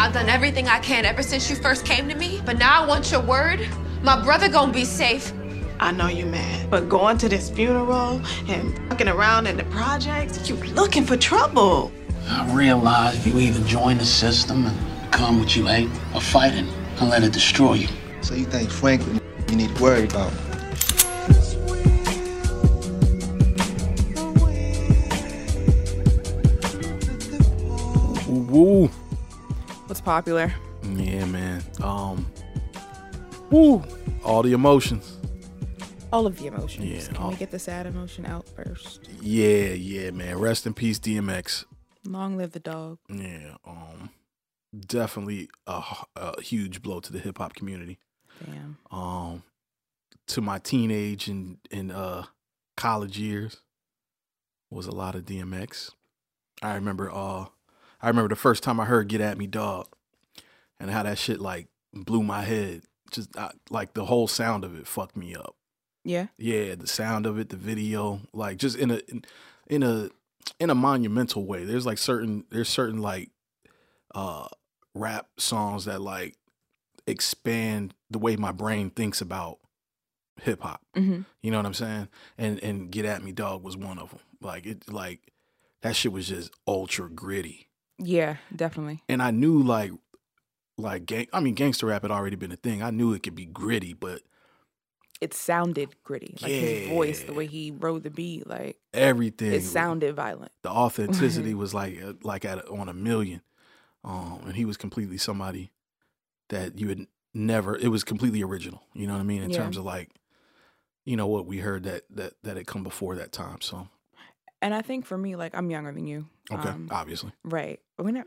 I've done everything I can ever since you first came to me, but now I want your word. My brother gonna be safe. I know you mad, but going to this funeral and fucking around in the projects, you looking for trouble. I realize if you either join the system and come what you ain't, or fight it and let it destroy you. So you think Franklin you need to worry about? Woo. What's popular? Yeah, man. Woo. All the emotions. All of the emotions. Yeah, Can we get the sad emotion out first? Yeah, yeah, man. Rest in peace, DMX. Long live the dog. Yeah. Definitely a huge blow to the hip hop community. Damn. To my teenage and college years was a lot of DMX. I remember the first time I heard "Get At Me, Dog," and how that shit like blew my head. Just like the whole sound of it fucked me up. Yeah. Yeah, the sound of it, the video, like just in a monumental way. There's like certain like rap songs that like expand the way my brain thinks about hip hop. Mm-hmm. You know what I'm saying? And "Get At Me, Dog" was one of them. Like it, like that shit was just ultra gritty. Yeah, definitely. And I knew like gangster rap had already been a thing. I knew it could be gritty, but it sounded gritty. Like his voice, the way he rode the beat, like everything. It sounded violent. The authenticity was like on a million. And he was completely somebody that you had never. It was completely original. You know what I mean? In terms of like, you know what we heard that had come before that time. So. And I think for me, like, I'm younger than you. Okay, obviously. Right.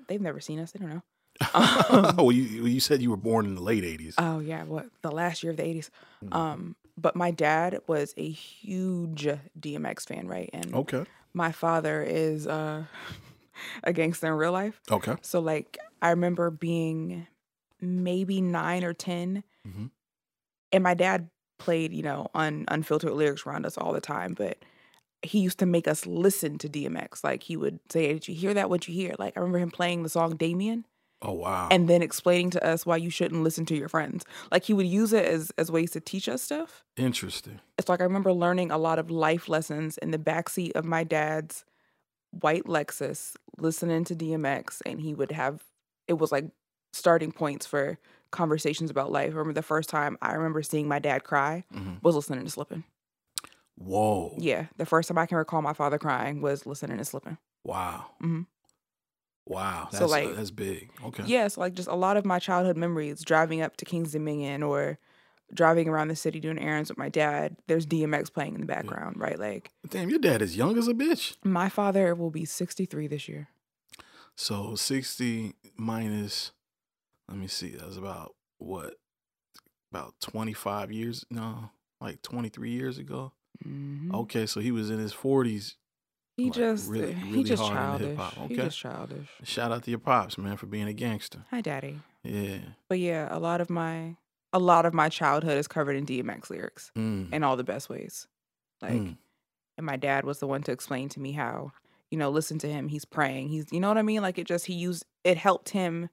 They've never seen us. They don't know. Well, you said you were born in the late 80s. Oh, yeah. Well, the last year of the 80s. Mm. But my dad was a huge DMX fan, right? And my father is a gangster in real life. Okay. So, like, I remember being maybe 9 or 10. Mm-hmm. And my dad played, you know, unfiltered lyrics around us all the time, but he used to make us listen to DMX. Like, he would say, "Did you hear that? What'd you hear?" Like, I remember him playing the song "Damien." Oh, wow. And then explaining to us why you shouldn't listen to your friends. Like, he would use it as ways to teach us stuff. Interesting. It's like I remember learning a lot of life lessons in the backseat of my dad's white Lexus, listening to DMX, and he would have, it was like starting points for conversations about life. I remember the first time I remember seeing my dad cry was listening to Slippin'. Whoa. Yeah. The first time I can recall my father crying was listening and Slipping. Wow. Mm-hmm. Wow. That's, so like, that's big. Okay. Yeah. So like just a lot of my childhood memories, driving up to King's Dominion or driving around the city doing errands with my dad, there's DMX playing in the background, right? Like, damn, your dad is young as a bitch. My father will be 63 this year. So 60 minus, let me see, that was about what? About 25 years? No, like 23 years ago. Mm-hmm. Okay, so he was in his 40s. He like, just really, really he just hard childish. Hip hop. Okay. He just childish. Shout out to your pops, man, for being a gangster. Hi, Daddy. Yeah. But yeah, a lot of my childhood is covered in DMX lyrics in all the best ways. Like, and my dad was the one to explain to me how, you know, listen to him. He's praying. He's, you know what I mean? Like, it just it helped him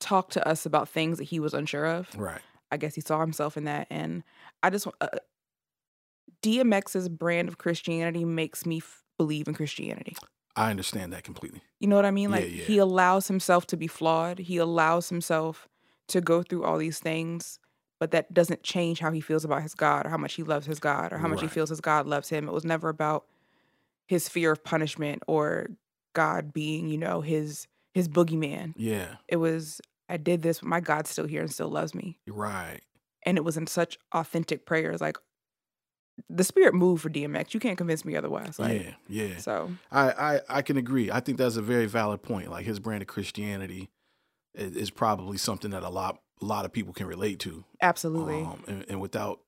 talk to us about things that he was unsure of. Right. I guess he saw himself in that, and I just. DMX's brand of Christianity makes me believe in Christianity. I understand that completely. You know what I mean? Like, he allows himself to be flawed. He allows himself to go through all these things, but that doesn't change how he feels about his God or how much he loves his God or how much he feels his God loves him. It was never about his fear of punishment or God being, you know, his boogeyman. Yeah. It was, I did this, but my God's still here and still loves me. Right. And it was in such authentic prayers, like, the spirit moved for DMX. You can't convince me otherwise. Like, yeah. So I can agree. I think that's a very valid point. Like, his brand of Christianity is probably something that a lot of people can relate to. Absolutely. And without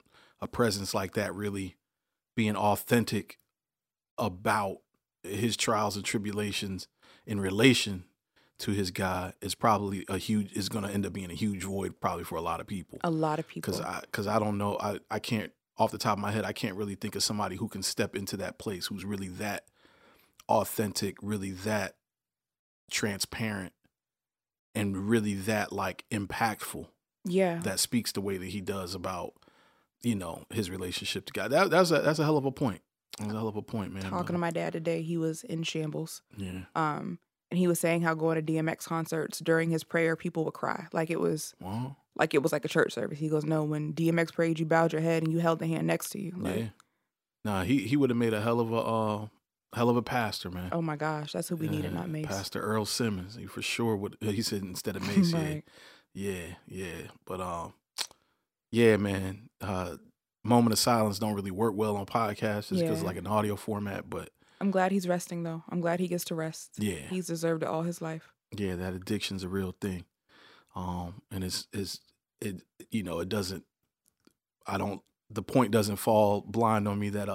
a presence like that, really being authentic about his trials and tribulations in relation to his God is probably is going to end up being a huge void probably for a lot of people. A lot of people. Because I don't know. I can't. Off the top of my head, I can't really think of somebody who can step into that place, who's really that authentic, really that transparent and really that like impactful. Yeah. That speaks the way that he does about, you know, his relationship to God. That's a hell of a point. That's a hell of a point, man. Talking to my dad today, he was in shambles. Yeah. And he was saying how going to DMX concerts during his prayer, people would cry. Like it was like it was like a church service. He goes, no, when DMX prayed, you bowed your head and you held the hand next to you. Like, yeah. Nah, he would have made a hell of a pastor, man. Oh my gosh, that's who we needed, not Mace. Pastor Earl Simmons. He for sure would. He said instead of Mace. Like, yeah. But yeah, man. Moment of silence don't really work well on podcasts just because it's like an audio format. But I'm glad he's resting though. I'm glad he gets to rest. Yeah, he's deserved it all his life. Yeah, that addiction's a real thing, and it you know it doesn't. I don't. The point doesn't fall blind on me that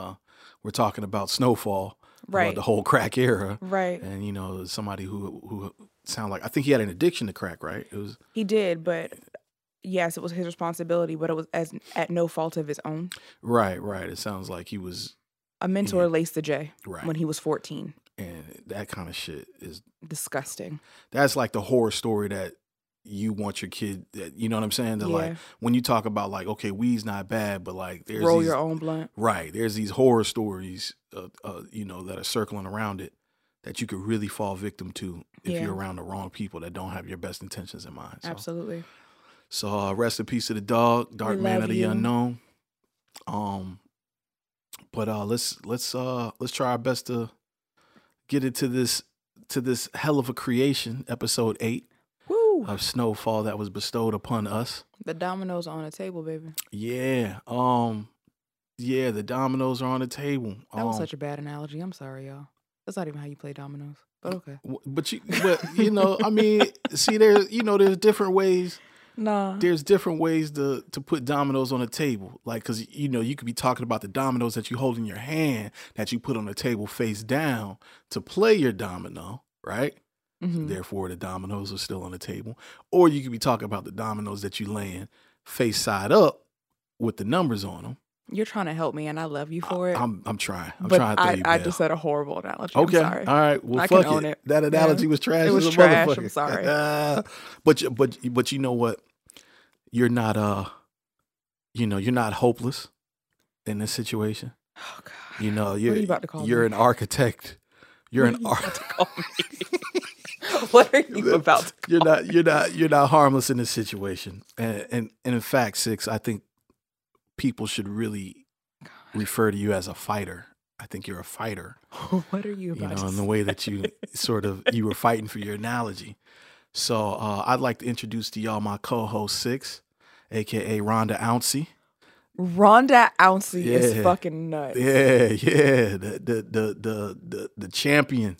we're talking about Snowfall, right? The whole crack era, right? And you know somebody who sound like I think he had an addiction to crack, right? He did, but. Yes, it was his responsibility, but it was at no fault of his own. Right. It sounds like he was... A mentor laced the J when he was 14. And that kind of shit is... Disgusting. That's like the horror story that you want your kid... That, you know what I'm saying? That like when you talk about like, okay, weed's not bad, but like there's Roll your own blunt. Right. There's these horror stories, you know, that are circling around it that you could really fall victim to if you're around the wrong people that don't have your best intentions in mind. So. Absolutely. So rest in peace to the dog, Dark Man of the Unknown. But let's try our best to get into this hell of a creation, episode 8 Woo. Of Snowfall that was bestowed upon us. The dominoes are on the table, baby. Yeah. Yeah, the dominoes are on the table. That was such a bad analogy. I'm sorry, y'all. That's not even how you play dominoes. But okay. But you know, I mean, see, there's different ways. No. There's different ways to put dominoes on a table. Like, because, you know, you could be talking about the dominoes that you hold in your hand that you put on the table face down to play your domino, right? Mm-hmm. Therefore, the dominoes are still on the table. Or you could be talking about the dominoes that you land face side up with the numbers on them. You're trying to help me, and I love you for it. I'm trying. I just said a horrible analogy. Okay. I'm sorry. All right. Well, I fuck can own it. That analogy was trash. It was trash. I'm sorry. But you know what? You're not hopeless in this situation. Oh God. You know you're an architect. You're an architect. What are you about to call me? You're not harmless in this situation. And in fact, Six, I think. People should really refer to you as a fighter. I think you're a fighter. What are you about? You know, in the way that you you were fighting for your analogy. So I'd like to introduce to y'all my co-host Six, aka Ronda Rousey. Ronda Rousey is fucking nuts. Yeah. The champion.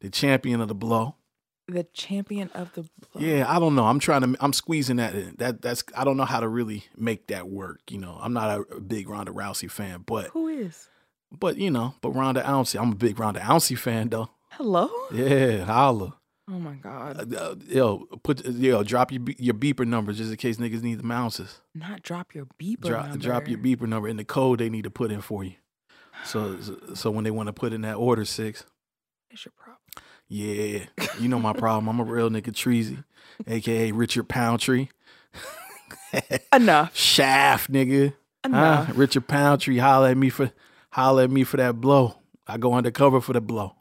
The champion of the blow. The champion of the blood. Yeah, I don't know. I'm squeezing that in. That's I don't know how to really make that work. You know, I'm not a big Ronda Rousey fan, but who is? But you know, Ronda Rousey. I'm a big Ronda Rousey fan though. Hello. Yeah, holla. Oh my God. Drop your beeper number just in case niggas need the ounces. Not drop your beeper number. Drop your beeper number and the code they need to put in for you. So when they want to put in that order, Six. It's your problem. Yeah, you know my problem. I'm a real nigga Treasy, a.k.a. Richard Poundtree. Enough. Shaft, nigga. Enough. Richard Poundtree, holler at me for that blow. I go undercover for the blow.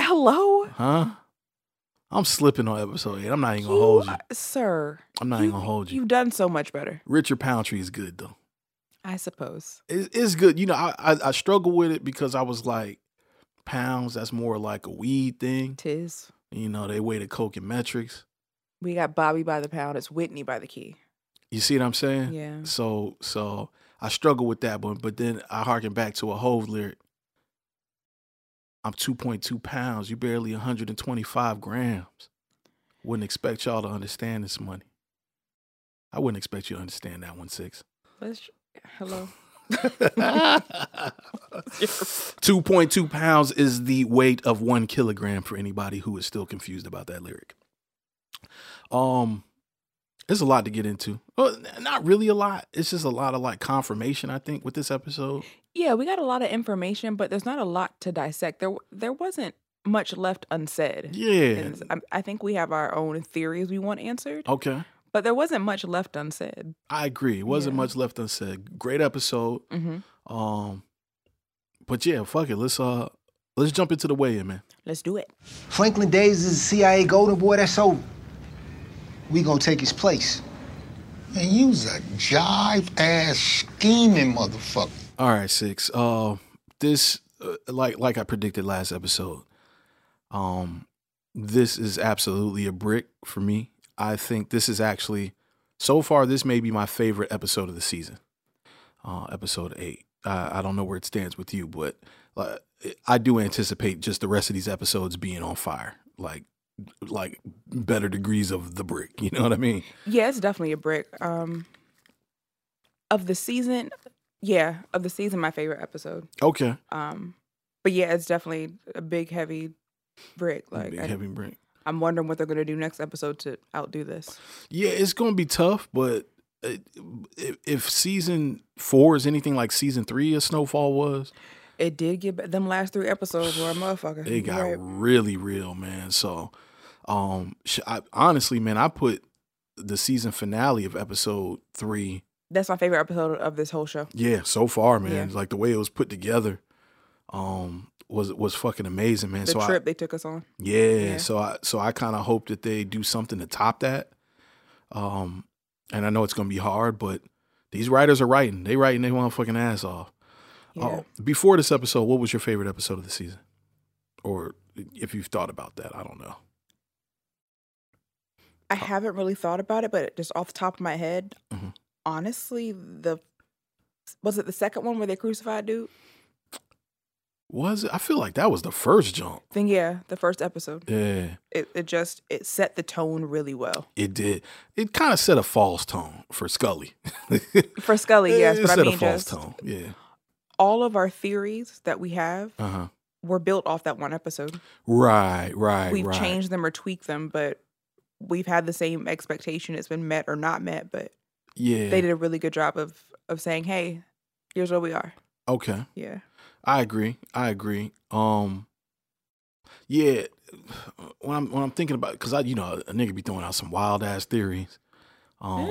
Hello? Huh? I'm slipping on episode 8. I'm not even going to hold you. Sir. I'm not even going to hold you. You've done so much better. Richard Poundtree is good, though. I suppose. It's good. You know, I struggle with it because I was like, pounds, that's more like a weed thing. Tis. You know, they weigh the coke in metrics. We got Bobby by the pound. It's Whitney by the key. You see what I'm saying? Yeah. So I struggle with that one, but then I harken back to a Hove lyric. I'm 2.2 pounds. You barely 125 grams. Wouldn't expect y'all to understand this money. I wouldn't expect you to understand that one, Six. Hello. 2.2 pounds is the weight of 1 kilogram for anybody who is still confused about that lyric. There's a lot to get into. Well, not really a lot. It's just a lot of like confirmation, I think, with this episode. Yeah, we got a lot of information, but there's not a lot to dissect. There wasn't much left unsaid. Yeah. I think we have our own theories we want answered. Okay. But there wasn't much left unsaid. I agree. It wasn't much left unsaid. Great episode. Mm-hmm. But yeah, fuck it. Let's jump into the weigh-in, man. Let's do it. Franklin Davis is a CIA golden boy. That's over. We gonna take his place. Man, you's a jive-ass scheming motherfucker. All right, Six. This, like I predicted last episode, this is absolutely a brick for me. I think this is actually, so far, this may be my favorite episode of the season, episode 8. I don't know where it stands with you, but I do anticipate just the rest of these episodes being on fire, like better degrees of the brick. You know what I mean? Yeah, it's definitely a brick. Of the season, yeah, my favorite episode. Okay. But yeah, it's definitely a big, heavy brick. Like big, heavy brick. I'm wondering what they're going to do next episode to outdo this. Yeah, it's going to be tough, but if season 4 is anything like season 3 of Snowfall was. It did get better. Them last 3 episodes were a motherfucker. They got really real, man. So, honestly, man, I put the season finale of episode 3. That's my favorite episode of this whole show. Yeah, so far, man. Yeah. Like the way it was put together was fucking amazing, man. The trip they took us on. Yeah. So I kind of hope that they do something to top that. And I know it's going to be hard, but these writers are writing. They writing their motherfucking ass off. Yeah. Before this episode, what was your favorite episode of the season? Or if you've thought about that, I don't know. I haven't really thought about it, but just off the top of my head, mm-hmm. Honestly, was it the second one where they crucified dude? Was it? I feel like that was the first jump. Then yeah, the first episode. Yeah. It set the tone really well. It did. It kind of set a false tone for Scully. For Scully, yes. It set a false tone, yeah. All of our theories that we have were built off that one episode. Right. We've changed them or tweaked them, but we've had the same expectation. It's been met or not met, but yeah, they did a really good job of saying, hey, here's where we are. Okay. Yeah. I agree. Yeah, when I'm thinking about it, because a nigga be throwing out some wild ass theories. Some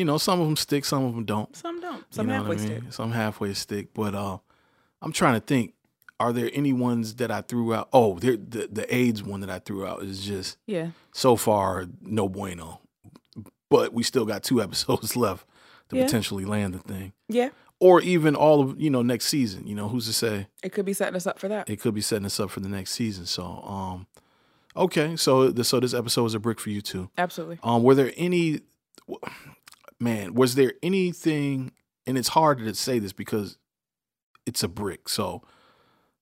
of them stick, some of them don't. Some don't. Some halfway stick. Some halfway stick. But I'm trying to think, are there any ones that I threw out? Oh, the AIDS one that I threw out is just so far no bueno. But we still got 2 episodes left to potentially land the thing. Yeah. Or even all of, next season. Who's to say? It could be setting us up for that. It could be setting us up for the next season. So, okay. So this episode was a brick for you too. Absolutely. Was there anything, and it's hard to say this because it's a brick, so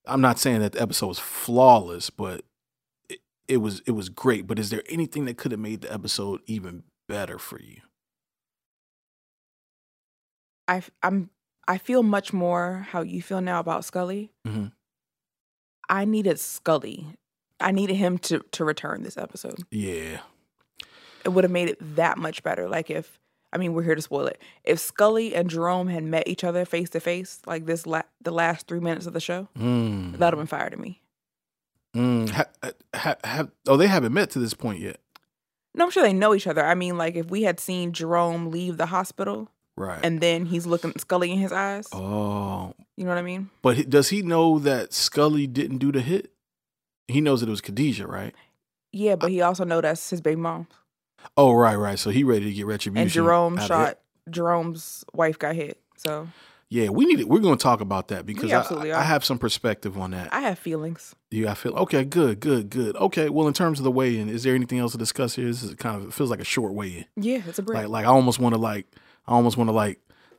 I'm not saying that the episode was flawless, but it was great. But is there anything that could have made the episode even better for you? I feel much more how you feel now about Scully. Mm-hmm. I needed Scully. I needed him to return this episode. Yeah. It would have made it that much better. Like we're here to spoil it. If Scully and Jerome had met each other face to face, like this, the last 3 minutes of the show, that would have been fire to me. They haven't met to this point yet. No, I'm sure they know each other. I mean, like if we had seen Jerome leave the hospital, right, and then he's looking Scully in his eyes. Oh, you know what I mean? But does he know that Scully didn't do the hit? He knows that it was Khadijah, right? Yeah, but he also knows that's his baby mom. Oh, right. So he ready to get retribution. And Jerome's wife got hit. So yeah, we're going to talk about that because I have some perspective on that. I have feelings. You got feelings? Okay, good. Okay, well, in terms of the weigh-in, is there anything else to discuss here? This is it feels like a short weigh-in. Yeah, it's a break. Like I almost want to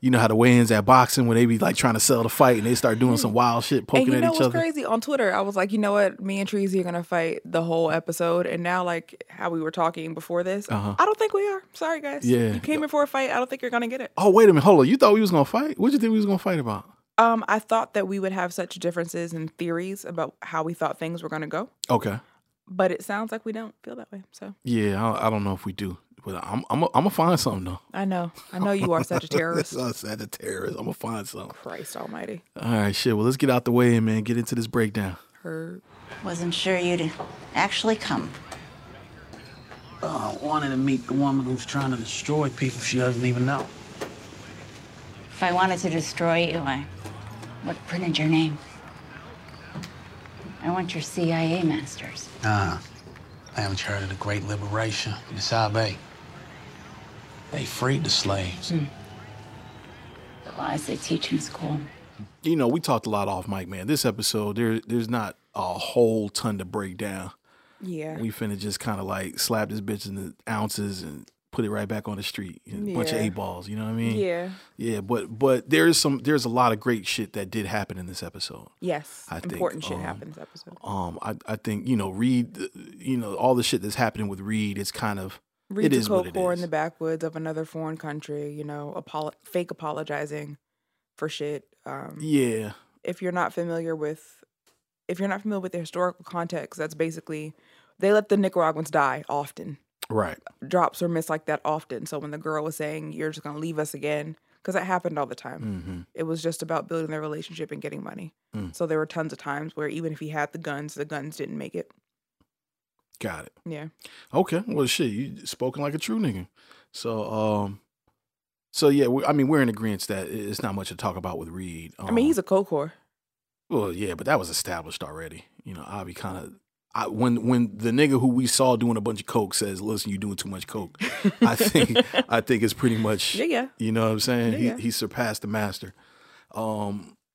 you know how the weigh-ins at boxing when they be like trying to sell the fight and they start doing some wild shit, poking at each other. And what's crazy? On Twitter, I was like, you know what? Me and Treezy are going to fight the whole episode. And now like how we were talking before this, I don't think we are. Sorry, guys. Yeah. You came in for a fight. I don't think you're going to get it. Oh, wait a minute. Hold on. You thought we was going to fight? What did you think we was going to fight about? I thought that we would have such differences in theories about how we thought things were going to go. Okay. But it sounds like we don't feel that way. So yeah, I don't know if we do. But I'm gonna find something though. I know you are Sagittarius. I'm gonna find something. Christ Almighty! All right, shit. Well, let's get out the way, man. Get into this breakdown. Heard. Wasn't sure you'd actually come. I wanted to meet the woman who's trying to destroy people she doesn't even know. If I wanted to destroy you, I would have printed your name. I want your CIA masters. I haven't heard of the Great Liberation, the Sabe. They freed the slaves. The lies they teach in school. You know, we talked a lot off mic, man. This episode, there's not a whole ton to break down. Yeah. We finna just kind of like slap this bitch in the ounces and put it right back on the street. And bunch of eight balls, you know what I mean? Yeah. Yeah, but there's a lot of great shit that did happen in this episode. Yes. I think important shit happened in this episode. I think, you know, Reed, you know, all the shit that's happening with Reed is kind of Reed is what it is. In the backwoods of another foreign country, you know, fake apologizing for shit. Yeah. If you're not familiar with the historical context, that's basically they let the Nicaraguans die often. Right. Drops are missed like that often. So when the girl was saying, you're just going to leave us again, because that happened all the time. Mm-hmm. It was just about building their relationship and getting money. So there were tons of times where even if he had the guns didn't make it. Got it. Yeah. Okay. Well, shit, you spoken like a true nigga. So yeah, we're in agreement that it's not much to talk about with Reed. He's a co-core. Well, yeah, but that was established already. You know, Avi kind of... when the nigga who we saw doing a bunch of coke says, listen, you doing too much coke, I think it's pretty much... Yeah. You know what I'm saying? Yeah, yeah. He surpassed the master. I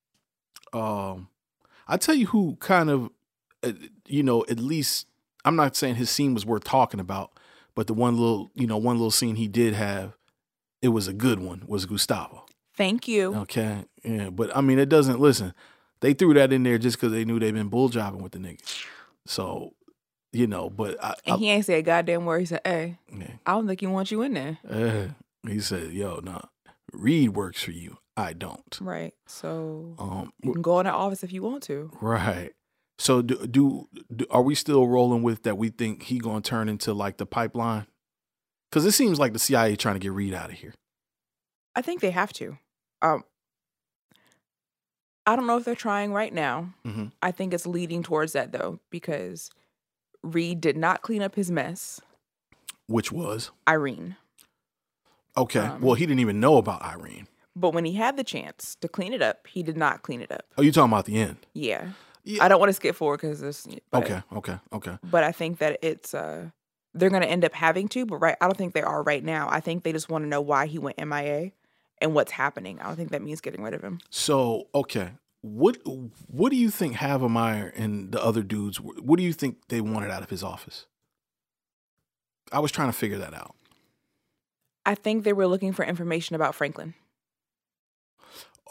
tell you who kind of, you know, at least... I'm not saying his scene was worth talking about, but the one little scene he did have, it was a good one, was Gustavo. Thank you. Okay. Yeah, but I mean, it doesn't... Listen... They threw that in there just because they knew they'd been bull jobbing with the nigga. So, you know, but... And he ain't say a goddamn word. He said, hey, yeah. I don't think he wants you in there. He said, yo, nah, Reed works for you. I don't. Right. So you can go in the office if you want to. Right. So are we still rolling with that we think he going to turn into like the pipeline? Because it seems like the CIA trying to get Reed out of here. I think they have to. I don't know if they're trying right now. Mm-hmm. I think it's leading towards that, though, because Reed did not clean up his mess. Which was? Irene. Okay. Well, he didn't even know about Irene. But when he had the chance to clean it up, he did not clean it up. Oh, you're talking about the end? Yeah. I don't want to skip forward because this... Okay. But I think that it's... they're going to end up having to, but I don't think they are right now. I think they just want to know why he went MIA. And what's happening. I don't think that means getting rid of him. So, okay. What do you think Havemeyer and the other dudes, what do you think they wanted out of his office? I was trying to figure that out. I think they were looking for information about Franklin.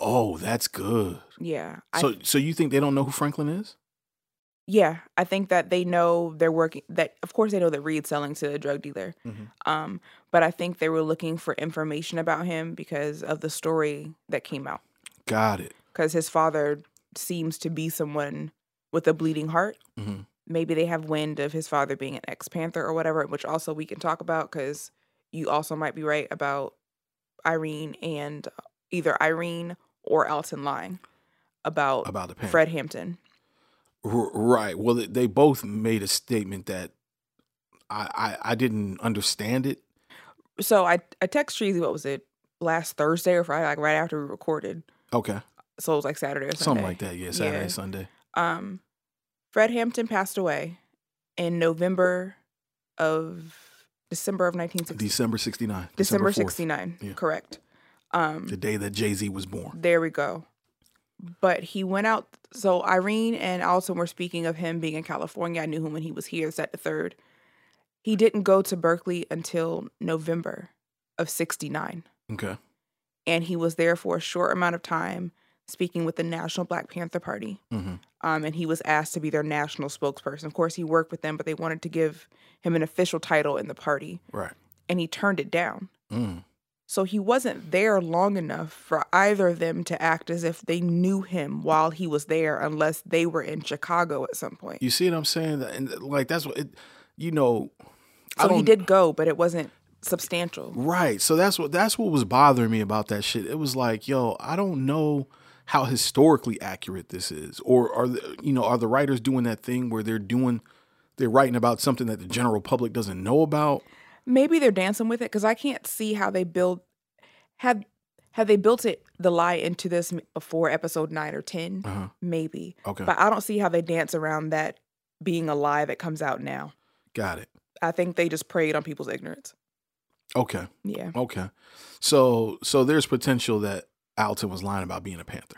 Oh, that's good. Yeah. So you think they don't know who Franklin is? Yeah. I think that they know they're working, that of course they know that Reed's selling to a drug dealer. Mm-hmm. But I think they were looking for information about him because of the story that came out. Got it. Because his father seems to be someone with a bleeding heart. Mm-hmm. Maybe they have wind of his father being an ex-Panther or whatever, which also we can talk about because you also might be right about Irene and either Irene or Alton lying about the Fred Hampton. Right. Well, they both made a statement that I didn't understand it. So I text Treasy, what was it, last Thursday or Friday, like right after we recorded. Okay. So it was like Saturday or Sunday. Something like that, yeah, Saturday, Sunday. Fred Hampton passed away in December of 1969. December 69. December 69, yeah. Correct. The day that Jay-Z was born. There we go. But he went out, so Irene and Alton were speaking of him being in California. I knew him when he was here, set the 3rd. He didn't go to Berkeley until November of 1969. Okay. And he was there for a short amount of time speaking with the National Black Panther Party. Mm-hmm. And he was asked to be their national spokesperson. Of course, he worked with them, but they wanted to give him an official title in the party. Right. And he turned it down. Mm. So he wasn't there long enough for either of them to act as if they knew him while he was there, unless they were in Chicago at some point. You see what I'm saying? And like, that's what... You know, so he did go, but it wasn't substantial, right? So that's what was bothering me about that shit. It was like, yo, I don't know how historically accurate this is, or are the writers doing that thing where they're writing about something that the general public doesn't know about? Maybe they're dancing with it, because I can't see how they build. Had they built it, the lie, into this before episode 9 or 10? Uh-huh. Maybe. Okay. But I don't see how they dance around that being a lie that comes out now. Got it. I think they just preyed on people's ignorance. Okay. Yeah. Okay. So there's potential that Alton was lying about being a Panther.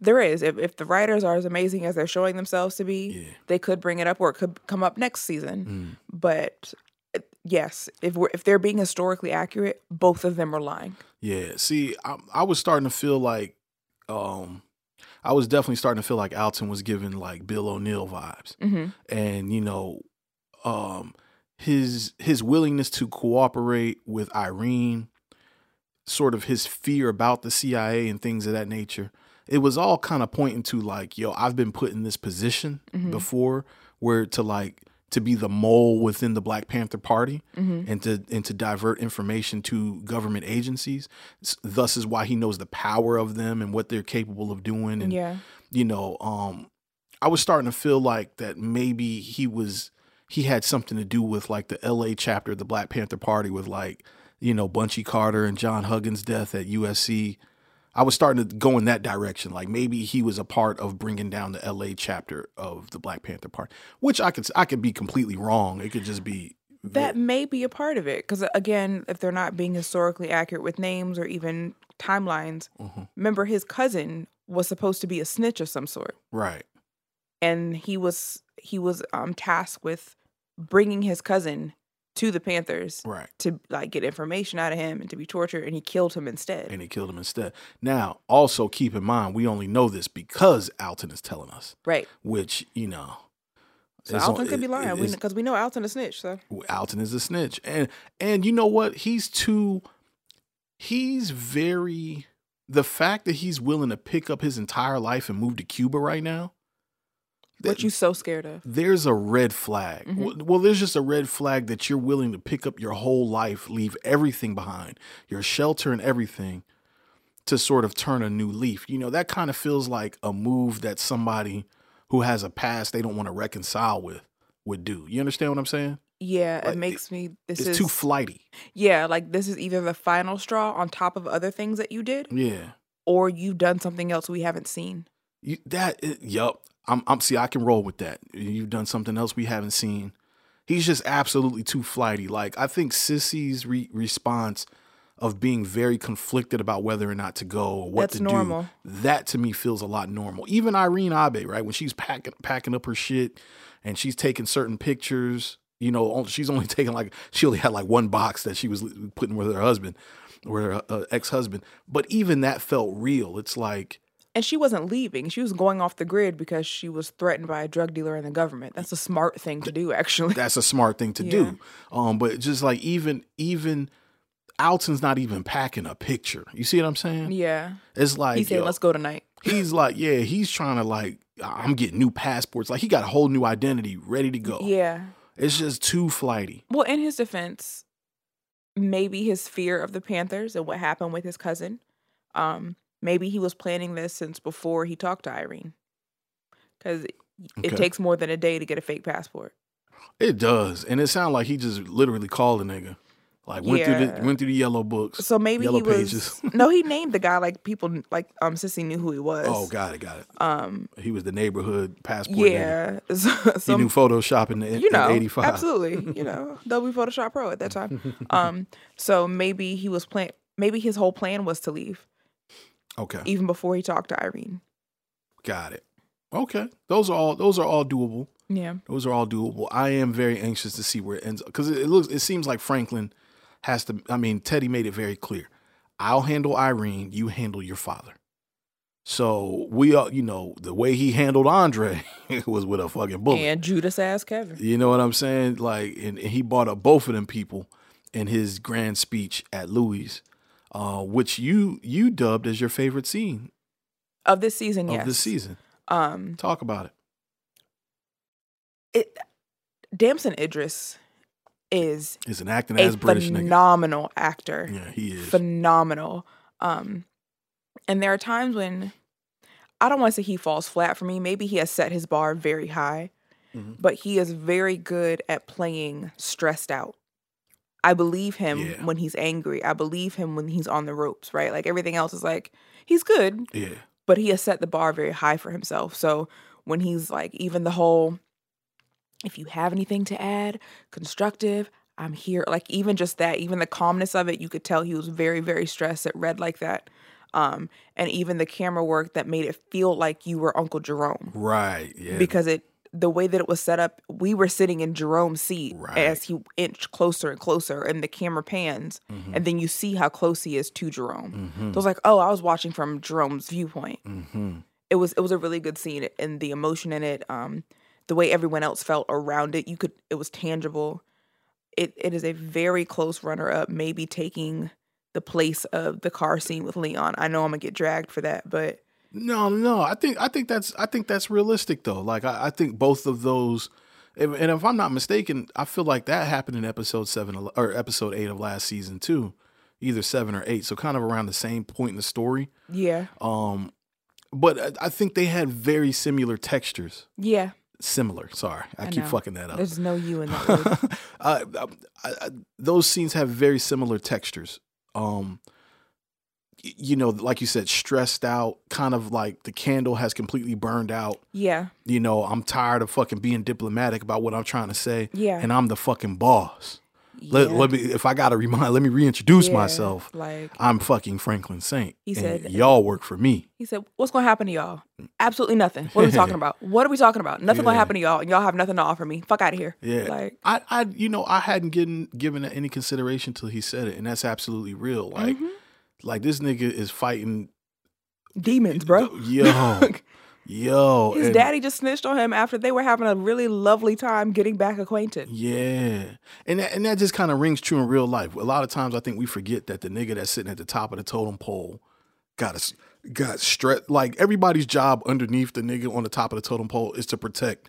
There is. If the writers are as amazing as they're showing themselves to be, yeah, they could bring it up, or it could come up next season. Mm. But yes, if they're being historically accurate, both of them are lying. Yeah. See, I was starting to feel like, I was definitely starting to feel like Alton was giving like Bill O'Neill vibes, mm-hmm, and his willingness to cooperate with Irene, sort of his fear about the CIA and things of that nature. It was all kind of pointing to like, yo, I've been put in this position, mm-hmm, before, where to be the mole within the Black Panther Party, mm-hmm, and to divert information to government agencies. Thus is why he knows the power of them and what they're capable of doing. And, I was starting to feel like that maybe he had something to do with like the LA chapter of the Black Panther Party with like, Bunchy Carter and John Huggins' death at USC. I was starting to go in that direction. Like maybe he was a part of bringing down the LA chapter of the Black Panther Party, which I could be completely wrong. It could just be that may be a part of it. Because again, if they're not being historically accurate with names or even timelines, mm-hmm, remember his cousin was supposed to be a snitch of some sort, right? And he was tasked with bringing his cousin to the Panthers, right, to like get information out of him and to be tortured, and he killed him instead. Now, also keep in mind, we only know this because Alton is telling us, right? Which so Alton could be lying, because we know Alton is a snitch. So Alton is a snitch, and you know what? The fact that he's willing to pick up his entire life and move to Cuba right now. What you so scared of? There's a red flag. Mm-hmm. Well, there's just a red flag that you're willing to pick up your whole life, leave everything behind, your shelter and everything, to sort of turn a new leaf. That kind of feels like a move that somebody who has a past they don't want to reconcile with would do. You understand what I'm saying? Yeah, like, it's too flighty. Yeah, like this is either the final straw on top of other things that you did. Yeah. Or you've done something else we haven't seen. Yup. I can roll with that. You've done something else we haven't seen. He's just absolutely too flighty. Like I think Sissy's response of being very conflicted about whether or not to go or what to do, that to me feels a lot normal. Even Irene Abe, right? When she's packing up her shit and she's taking certain pictures, she's only taking she only had one box that she was putting with her husband or her ex-husband. But even that felt real. It's like, and she wasn't leaving. She was going off the grid because she was threatened by a drug dealer in the government. That's a smart thing to do, actually. That's a smart thing to do. But just like even Alton's not even packing a picture. You see what I'm saying? Yeah. It's like, he's saying, let's go tonight. He's like, yeah, he's trying to like, I'm getting new passports. Like he got a whole new identity ready to go. Yeah. It's just too flighty. Well, in his defense, maybe his fear of the Panthers and what happened with his cousin, maybe he was planning this since before he talked to Irene, because it takes more than a day to get a fake passport. It does, and it sounds like he just literally called a nigga, like went through the yellow books. So maybe yellow pages. No, he named the guy like people like Sissy knew who he was. Oh, got it. He was the neighborhood passport. Yeah, so he knew Photoshop in the '85. Absolutely, Adobe Photoshop Pro at that time. So maybe he was Maybe his whole plan was to leave. Okay. Even before he talked to Irene. Got it. Okay. Those are all doable. Yeah. Those are all doable. I am very anxious to see where it ends up, because it seems like Franklin has to. I mean, Teddy made it very clear. I'll handle Irene. You handle your father. So we all, the way he handled Andre was with a fucking bullet. And Judas ass Kevin. You know what I'm saying? Like, and he brought up both of them people in his grand speech at Louie's. Which you dubbed as your favorite scene of this season. Yes, of this season. Talk about it. Damson Idris is an acting ass British nigga. Phenomenal actor. Yeah, he is phenomenal. And there are times when I don't want to say he falls flat for me. Maybe he has set his bar very high, but he is very good at playing stressed out. I believe him when he's angry. I believe him when he's on the ropes, right? Like everything else is like, he's good, but he has set the bar very high for himself. So when he's like, even the whole, if you have anything to add, constructive, I'm here. Like even just that, even the calmness of it, you could tell he was very, very stressed. It read like that. And even the camera work that made it feel like you were Uncle Jerome. Right, yeah. Because the way that it was set up, we were sitting in Jerome's seat as he inched closer and closer, and the camera pans, and then you see how close he is to Jerome. So it was like, oh, I was watching from Jerome's viewpoint. It was a really good scene, and the emotion in it, the way everyone else felt around it, it was tangible. It is a very close runner-up, maybe taking the place of the car scene with Leon. I know I'm gonna get dragged for that, but no, I think that's realistic though. Like I think both of those, and if I'm not mistaken, I feel like that happened in episode 7 or episode 8 of last season too, either 7 or 8. So kind of around the same point in the story. Yeah. But I think they had very similar textures. Yeah. Similar. Sorry, I keep fucking that up. There's no you in that word. Those scenes have very similar textures. You know, like you said, stressed out, kind of like the candle has completely burned out. Yeah. You know, I'm tired of fucking being diplomatic about what I'm trying to say. Yeah. And I'm the fucking boss. Yeah. Let me reintroduce myself. Like, I'm fucking Franklin Saint. He said, y'all work for me. He said, what's going to happen to y'all? Absolutely nothing. What are we talking about? Nothing going to happen to y'all. And y'all have nothing to offer me. Fuck out of here. Yeah. Like, I hadn't given it any consideration till he said it. And that's absolutely real. Like, like this nigga is fighting demons, bro. Yo. His daddy just snitched on him after they were having a really lovely time getting back acquainted. Yeah. And that just kind of rings true in real life. A lot of times I think we forget that the nigga that's sitting at the top of the totem pole got stressed. Like everybody's job underneath the nigga on the top of the totem pole is to protect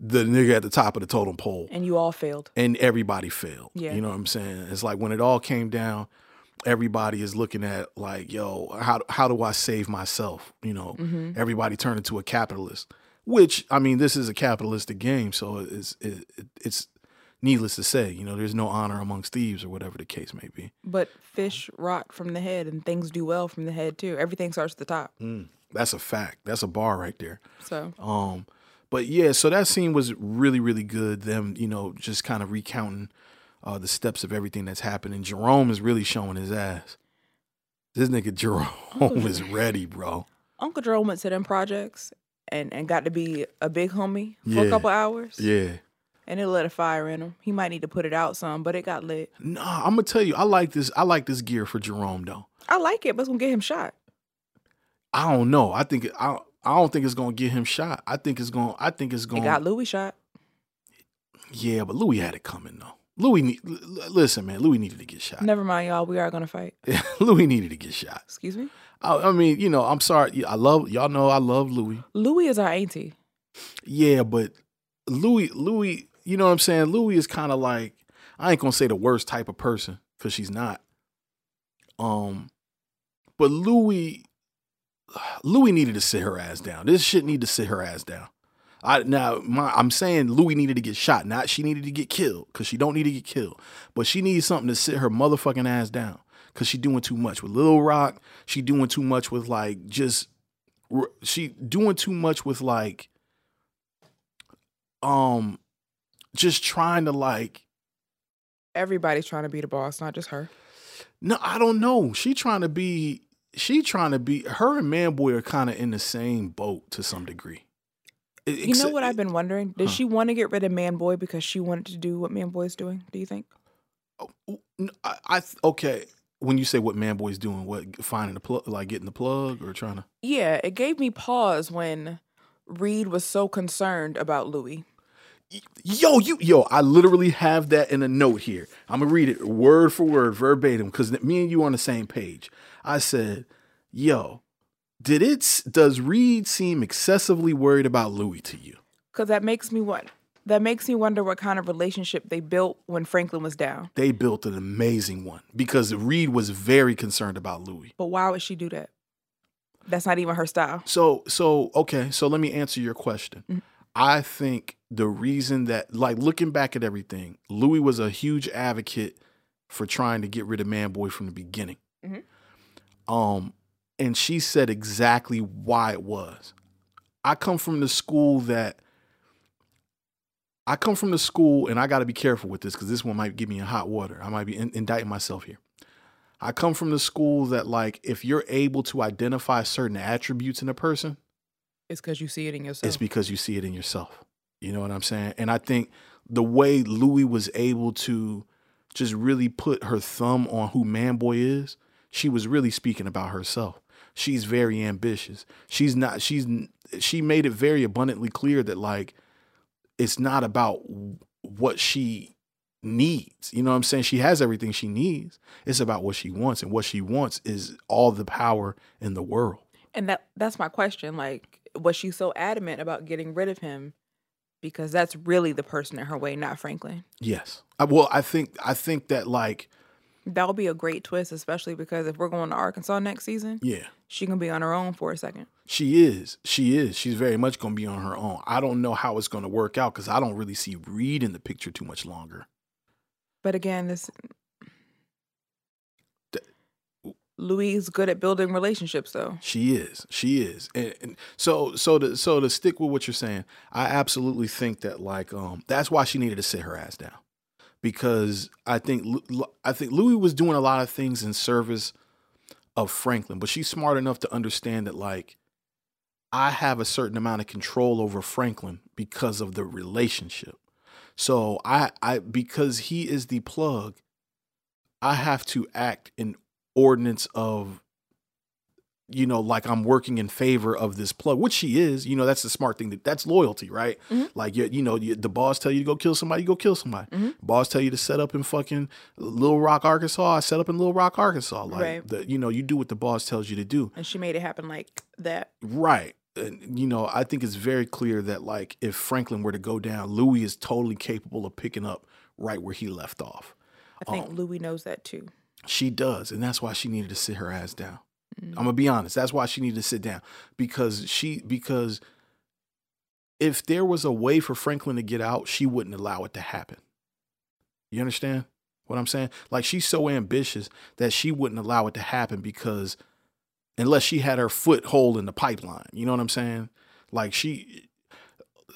the nigga at the top of the totem pole. And you all failed. And everybody failed. Yeah. You know what I'm saying? It's like when it all came down, everybody is looking at like, yo, how do I save myself? You know, everybody turned into a capitalist, which, I mean, this is a capitalistic game. So it's needless to say, you know, there's no honor amongst thieves or whatever the case may be. But fish rot from the head and things do well from the head too. Everything starts at the top. That's a fact. That's a bar right there. So, but yeah, so that scene was really, really good. Them, you know, just kind of recounting the steps of everything that's happening. Jerome is really showing his ass. This nigga Jerome is ready, bro. Uncle Jerome went to them projects and got to be a big homie for a couple hours. Yeah. And it lit a fire in him. He might need to put it out some, but it got lit. Nah, I'm going to tell you, I like this gear for Jerome, though. I like it, but it's going to get him shot. I don't know. I don't think it's going to get him shot. I think it's going to... It got Louie shot. Yeah, but Louie had it coming, though. Louie needed to get shot. Never mind, y'all. We are going to fight. Louie needed to get shot. Excuse me? I mean, you know, I'm sorry. I love Louie. Louie is our auntie. Yeah, but Louie, you know what I'm saying? Louie is kind of like, I ain't going to say the worst type of person because she's not. But Louie needed to sit her ass down. This shit need to sit her ass down. I'm saying Louie needed to get shot, not she needed to get killed, because she don't need to get killed. But she needs something to sit her motherfucking ass down, because she doing too much with Lil Rock. She doing too much with, like, just trying to, like... Everybody's trying to be the boss, not just her. No, I don't know. Her and Man Boy are kind of in the same boat to some degree. You know what I've been wondering? Did she want to get rid of Man Boy because she wanted to do what Man Boy's doing? Do you think? Okay. When you say what Man Boy's doing, what, finding the plug, like getting the plug or trying to? Yeah, it gave me pause when Reed was so concerned about Louie. Yo, I literally have that in a note here. I'm gonna read it word for word, verbatim, because me and you on the same page. I said, yo. Does Reed seem excessively worried about Louie to you? Because that makes me wonder what kind of relationship they built when Franklin was down. They built an amazing one because Reed was very concerned about Louie. But why would she do that? That's not even her style. So okay. So let me answer your question. Mm-hmm. I think the reason that, like, looking back at everything, Louie was a huge advocate for trying to get rid of Man Boy from the beginning. Mm-hmm. And she said exactly why it was. I come from the school, and I got to be careful with this because this one might get me in hot water. I might be indicting myself here. I come from the school that, like, if you're able to identify certain attributes in a person, it's because you see it in yourself. You know what I'm saying? And I think the way Louie was able to just really put her thumb on who Man Boy is, she was really speaking about herself. She's very ambitious. She made it very abundantly clear that, like, it's not about what she needs. You know what I'm saying? She has everything she needs. It's about what she wants. And what she wants is all the power in the world. And that's my question. Like, was she so adamant about getting rid of him? Because that's really the person in her way, not Franklin. Yes. I think that, like, that would be a great twist, especially because if we're going to Arkansas next season, yeah, she can be on her own for a second. She is. She's very much going to be on her own. I don't know how it's going to work out because I don't really see Reed in the picture too much longer. But again, Louie is good at building relationships, though. She is. And so to stick with what you're saying, I absolutely think that, like, that's why she needed to sit her ass down. Because I think Louie was doing a lot of things in service of Franklin, but she's smart enough to understand that, like, I have a certain amount of control over Franklin because of the relationship. So because he is the plug, I have to act in ordinance of, you know, like, I'm working in favor of this plug, which she is. You know, that's the smart thing. That's loyalty, right? Mm-hmm. Like, the boss tell you to go kill somebody, you go kill somebody. Mm-hmm. Boss tell you to set up in fucking Little Rock, Arkansas, I set up in Little Rock, Arkansas. Like, right. You do what the boss tells you to do. And she made it happen like that. Right. And, you know, I think it's very clear that, like, if Franklin were to go down, Louie is totally capable of picking up right where he left off. I think Louie knows that too. She does. And that's why she needed to sit her ass down. I'm going to be honest. That's why she needed to sit down, because if there was a way for Franklin to get out, she wouldn't allow it to happen. You understand what I'm saying? Like, she's so ambitious that she wouldn't allow it to happen because unless she had her foothold in the pipeline, you know what I'm saying? Like,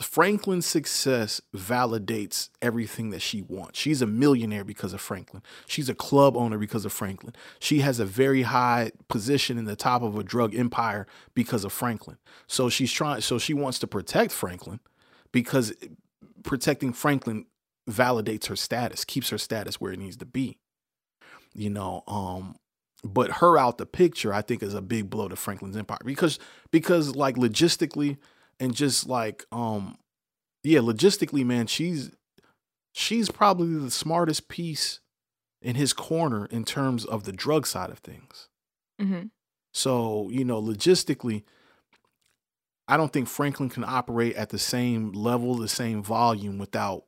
Franklin's success validates everything that she wants. She's a millionaire because of Franklin. She's a club owner because of Franklin. She has a very high position in the top of a drug empire because of Franklin. So she wants to protect Franklin because protecting Franklin validates her status, keeps her status where it needs to be. You know, but her out the picture, I think, is a big blow to Franklin's empire because like, logistically, and just like, logistically, man, she's probably the smartest piece in his corner in terms of the drug side of things. Mm-hmm. So, you know, logistically, I don't think Franklin can operate at the same level, the same volume without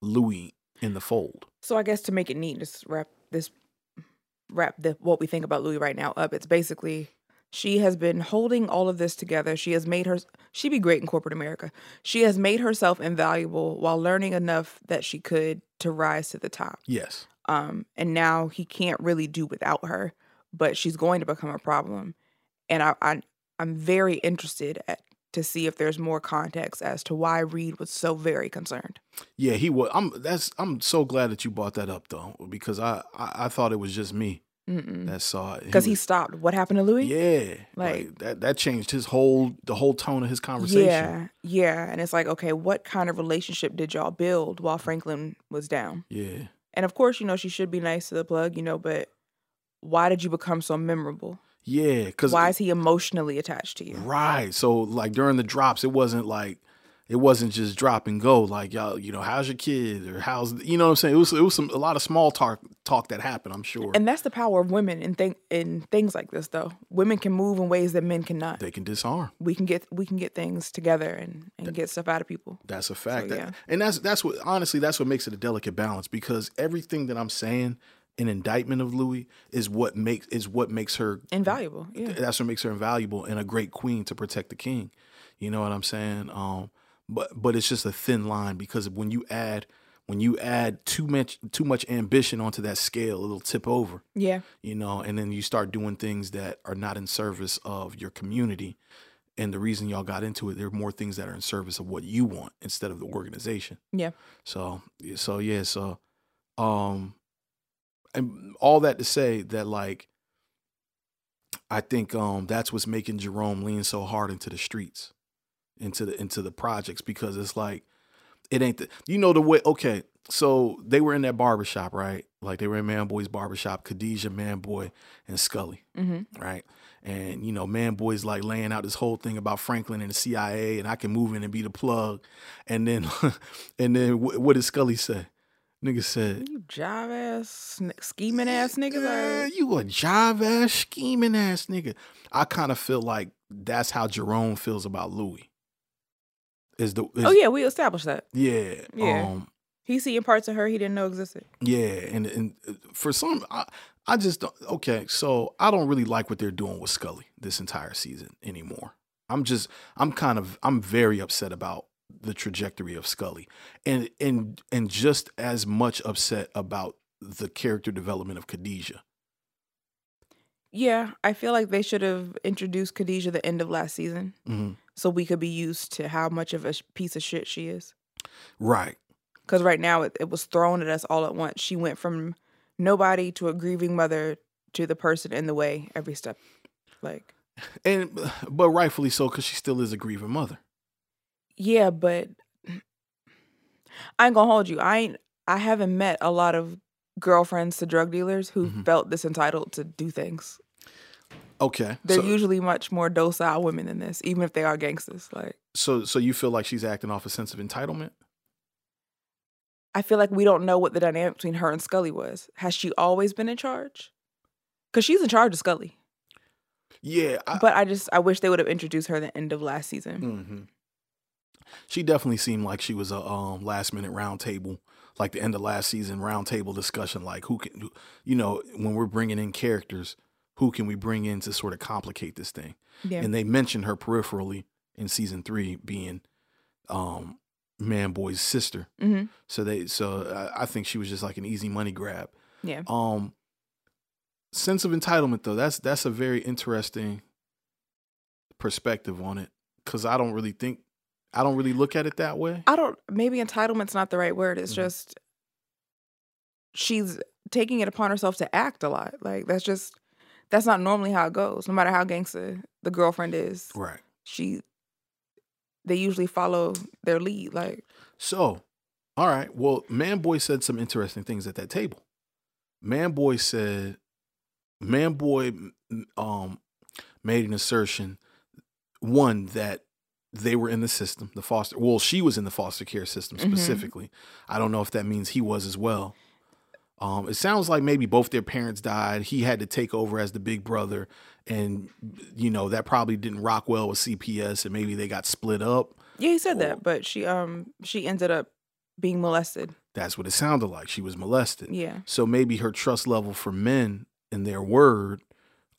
Louie in the fold. So I guess to make it neat, just wrap what we think about Louie right now up. It's basically, she has been holding all of this together. She'd be great in corporate America. She has made herself invaluable while learning enough that she could to rise to the top. Yes. And now he can't really do without her, but she's going to become a problem. And I'm very interested to see if there's more context as to why Reed was so very concerned. Yeah, he was. I'm so glad that you brought that up, though, because I thought it was just me. Mm-mm. That saw it because he stopped. What happened to Louie? Yeah, like that changed the whole tone of his conversation. Yeah, and it's like, okay, what kind of relationship did y'all build while Franklin was down? Yeah, and of course, you know, she should be nice to the plug, you know, but why did you become so memorable? Yeah, because why is he emotionally attached to you? Right. So, like, during the drops, it wasn't just drop and go, like, y'all, you know, how's your kid or how's, you know what I'm saying? It was a lot of small talk that happened, I'm sure. And that's the power of women in things like this, though. Women can move in ways that men cannot. They can disarm. We can get things together and get stuff out of people. That's a fact. So, yeah. And that's what, honestly, that's what makes it a delicate balance, because everything that I'm saying an indictment of Louie is what makes her invaluable. Yeah. That's what makes her invaluable and a great queen to protect the king. You know what I'm saying? But it's just a thin line, because when you add too much ambition onto that scale, it'll tip over. Yeah. You know, and then you start doing things that are not in service of your community. And the reason y'all got into it, there are more things that are in service of what you want instead of the organization. Yeah. So and all that to say that, like, I think that's what's making Jerome lean so hard into the streets, into the projects, because it's like, it ain't the, you know, the way, okay, so they were in that barbershop, right? Like, they were in Man Boy's barbershop, Khadijah, Man Boy, and Scully, mm-hmm. right? And, you know, Man Boy's like laying out this whole thing about Franklin and the CIA, and I can move in and be the plug. And then, what did Scully say? Nigga said, "You jive ass, scheming ass nigga. You a jive ass, scheming ass nigga." I kind of feel like that's how Jerome feels about Louie. We established that. Yeah. He's seeing parts of her he didn't know existed. Yeah, and for some, I just don't. Okay, so I don't really like what they're doing with Scully this entire season anymore. I'm very upset about the trajectory of Scully, and just as much upset about the character development of Khadijah. Yeah, I feel like they should have introduced Khadijah the end of last season, mm-hmm. so we could be used to how much of a piece of shit she is. Right. Because right now it was thrown at us all at once. She went from nobody to a grieving mother to the person in the way every step, like. But rightfully so, because she still is a grieving mother. Yeah, but I ain't gonna hold you. I haven't met a lot of girlfriends to drug dealers who mm-hmm. felt this entitled to do things. Okay, they're usually much more docile women than this, even if they are gangsters. Like, so you feel like she's acting off a sense of entitlement? I feel like we don't know what the dynamic between her and Scully was. Has she always been in charge? Because she's in charge of Scully. Yeah, but I wish they would have introduced her at the end of last season. Mm-hmm. She definitely seemed like she was a last minute round table, like the end of last season round table discussion. Like, who can, you know, when we're bringing in characters, who can we bring in to sort of complicate this thing? Yeah. And they mentioned her peripherally in season 3 being Man Boy's sister. Mm-hmm. So I think she was just like an easy money grab. Yeah. Sense of entitlement, though, that's a very interesting perspective on it, because I don't really look at it that way. Maybe entitlement's not the right word. It's mm-hmm. just she's taking it upon herself to act a lot. Like, that's not normally how it goes. No matter how gangster the girlfriend is. Right. They usually follow their lead. Like, so, all right. Well, Man Boy said some interesting things at that table. Man Boy made an assertion, one, that they were in the system, she was in the foster care system specifically. Mm-hmm. I don't know if that means he was as well. It sounds like maybe both their parents died. He had to take over as the big brother, and, you know, that probably didn't rock well with CPS, and maybe they got split up. Yeah, he said that, but she ended up being molested. That's what it sounded like. She was molested. Yeah. So maybe her trust level for men and their word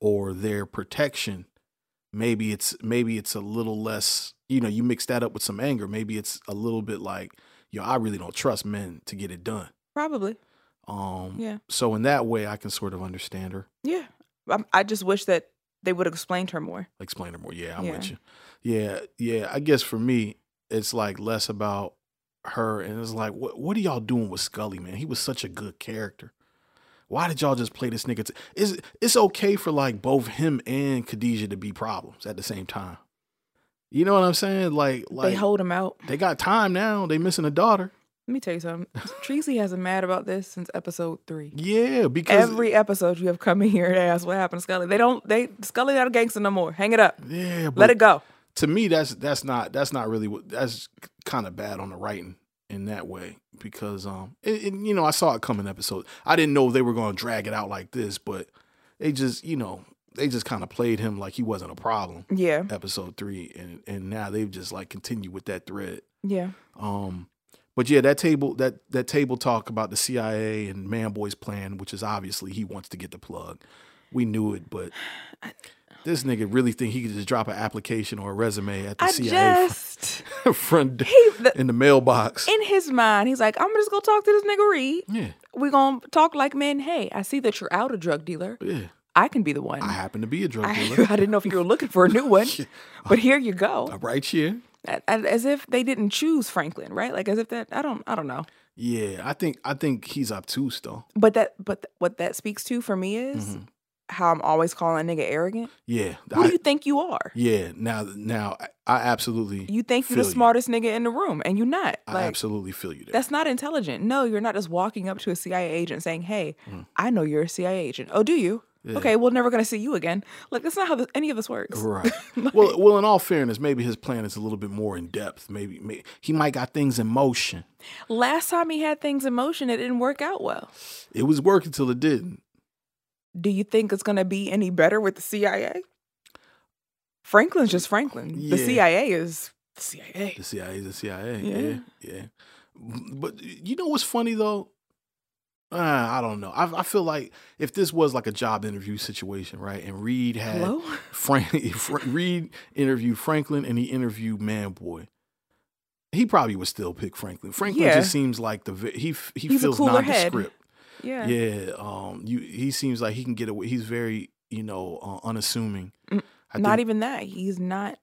or their protection, maybe it's a little less. You know, you mix that up with some anger. Maybe it's a little bit like, yo, I really don't trust men to get it done. Probably. Yeah. So in that way, I can sort of understand her. Yeah. I just wish that they would have explained her more. Yeah, I'm with you. Yeah. I guess for me, it's like less about her, and it's like, what are y'all doing with Scully, man? He was such a good character. Why did y'all just play this nigga? It's okay for, like, both him and Khadijah to be problems at the same time. You know what I'm saying? Like they hold him out. They got time now. They missing a daughter. Let me tell you something. Treacy hasn't mad about this since episode 3. Yeah, because every episode you have come in here and asked what happened to Scully. Scully not a gangster no more. Hang it up. Yeah, but let it go. To me, that's not really what. That's kind of bad on the writing in that way, because you know, I saw it coming episode. I didn't know they were going to drag it out like this, but they just, you know, they just kind of played him like he wasn't a problem. Yeah. Episode 3, and now they've just like continued with that thread. Yeah. But yeah, that table talk about the CIA and Man Boy's plan, which is obviously he wants to get the plug. We knew it, but this nigga really think he could just drop an application or a resume at the CIA front in the mailbox. In his mind, he's like, I'm just gonna talk to this nigga Reed. Yeah, we gonna talk like men. Hey, I see that you're out, a drug dealer. Yeah. I can be the one. I happen to be a drug dealer. I didn't know if you were looking for a new one, but here you go. I'm right here. As if they didn't choose Franklin, right? Like as if that, I don't know. Yeah, I think he's obtuse though. But what that speaks to for me is how I'm always calling a nigga arrogant. Yeah. Who do you think you are? Yeah. Now I absolutely. You think you're the smartest nigga in the room, and you're not. I absolutely feel you there. That's not intelligent. No, you're not just walking up to a CIA agent saying, "Hey, I know you're a CIA agent." Oh, do you? Yeah. Okay, we're never going to see you again. Like, that's not how any of this works. Right. Like, well, in all fairness, maybe his plan is a little bit more in depth. Maybe he might got things in motion. Last time he had things in motion, it didn't work out well. It was working till it didn't. Do you think it's going to be any better with the CIA? Franklin's just Franklin. Yeah. The CIA is the CIA. The CIA is the CIA. Yeah. But you know what's funny, though? I don't know. I feel like if this was like a job interview situation, right? And Reed had Reed interviewed Franklin and he interviewed Man Boy. He probably would still pick Franklin. Franklin just seems like he feels nondescript. Yeah. He seems like he can get away. He's very unassuming. Even that. He's not.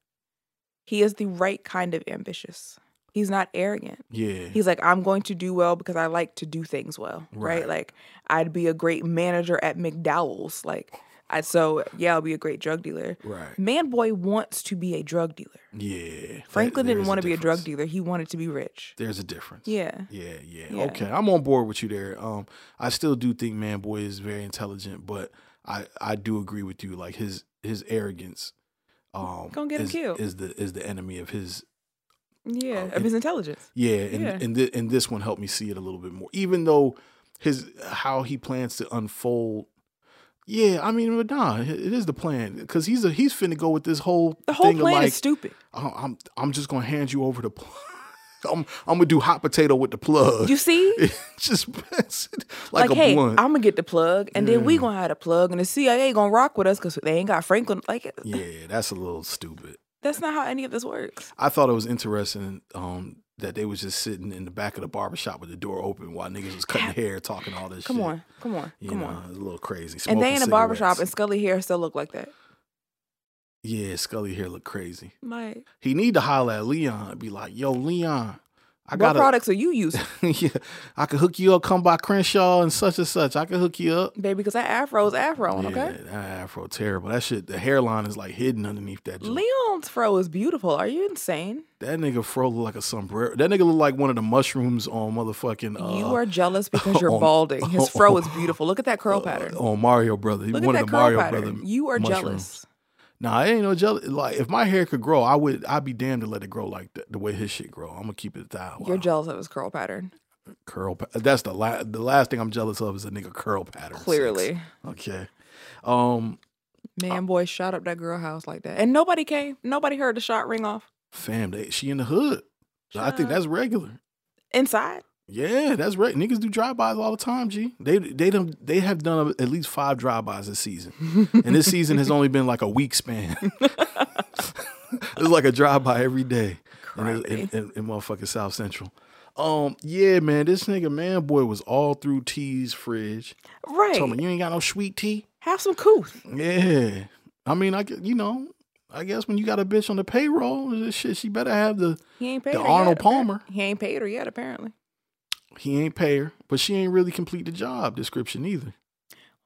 He is the right kind of ambitious. He's not arrogant. Yeah. He's like, I'm going to do well because I like to do things well, right? Like, I'd be a great manager at McDowell's. Like, I'll be a great drug dealer. Right. Man Boy wants to be a drug dealer. Yeah. Franklin didn't want to be a drug dealer. He wanted to be rich. There's a difference. Yeah. Okay. I'm on board with you there. I still do think Man Boy is very intelligent, but I do agree with you. Like, his arrogance is the enemy of his... Yeah, of his intelligence. And this one helped me see it a little bit more. Even though how he plans to unfold. Yeah, I mean, but nah, it is the plan because he's finna go with this whole thing. The whole plan is stupid. I'm just gonna hand you over the plug. I'm gonna do hot potato with the plug. You see, it's just like a blunt. I'm gonna get the plug, and then we gonna have the plug, and the CIA gonna rock with us because they ain't got Franklin. Like, yeah, that's a little stupid. That's not how any of this works. I thought it was interesting that they was just sitting in the back of the barbershop with the door open while niggas was cutting hair, talking all this shit. Come on. It was a little crazy. And they in a barbershop and Scully hair still look like that. Yeah, Scully hair look crazy. Like, he need to holler at Leon and be like, yo, Leon, what products are you using? I could hook you up, come by Crenshaw and such. I could hook you up. Baby, because that afro's afro, okay? Yeah, that afro terrible. That shit, the hairline is like hidden underneath that joint. Leon's fro is beautiful. Are you insane? That nigga fro look like a sombrero. That nigga look like one of the mushrooms on motherfucking... you are jealous because you're balding. His fro is beautiful. Look at that curl pattern. On Mario Brother. Look one at that of the curl Mario pattern. Brother you are mushrooms. Jealous. Nah, I ain't no jealous. Like, if my hair could grow, I'd be damned to let it grow like the way his shit grow. I'm gonna keep it that way. You're jealous of his curl pattern. That's the last thing I'm jealous of is a nigga curl pattern. Clearly. Okay. Man Boy shot up that girl house like that, and nobody came. Nobody heard the shot ring off. Fam, she in the hood. So I think that's regular. Inside. Yeah, that's right. Niggas do drive-bys all the time, G. They have done at least 5 drive-bys this season. And this season has only been like a week span. It's like a drive-by every day in motherfucking South Central. Yeah, man, this nigga Man Boy was all through T's fridge. Right. Told me, you ain't got no sweet tea? Have some couth. Yeah. I mean, I guess when you got a bitch on the payroll, this shit, she better have the Arnold Palmer. He ain't paid her yet, apparently. He ain't pay her, but she ain't really complete the job description either.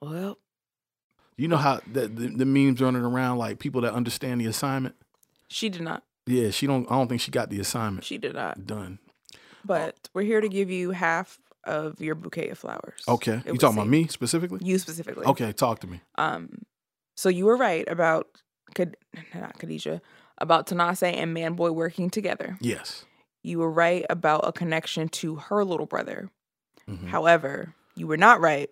Well, you know how the memes running around like people that understand the assignment. She did not. Yeah, I don't think she got the assignment. She did not. Done. But we're here to give you half of your bouquet of flowers. Okay, you talking about me specifically? You specifically. Okay, talk to me. So you were right about Khadijah, about Tanase and Man Boy working together. Yes. You were right about a connection to her little brother. Mm-hmm. However, you were not right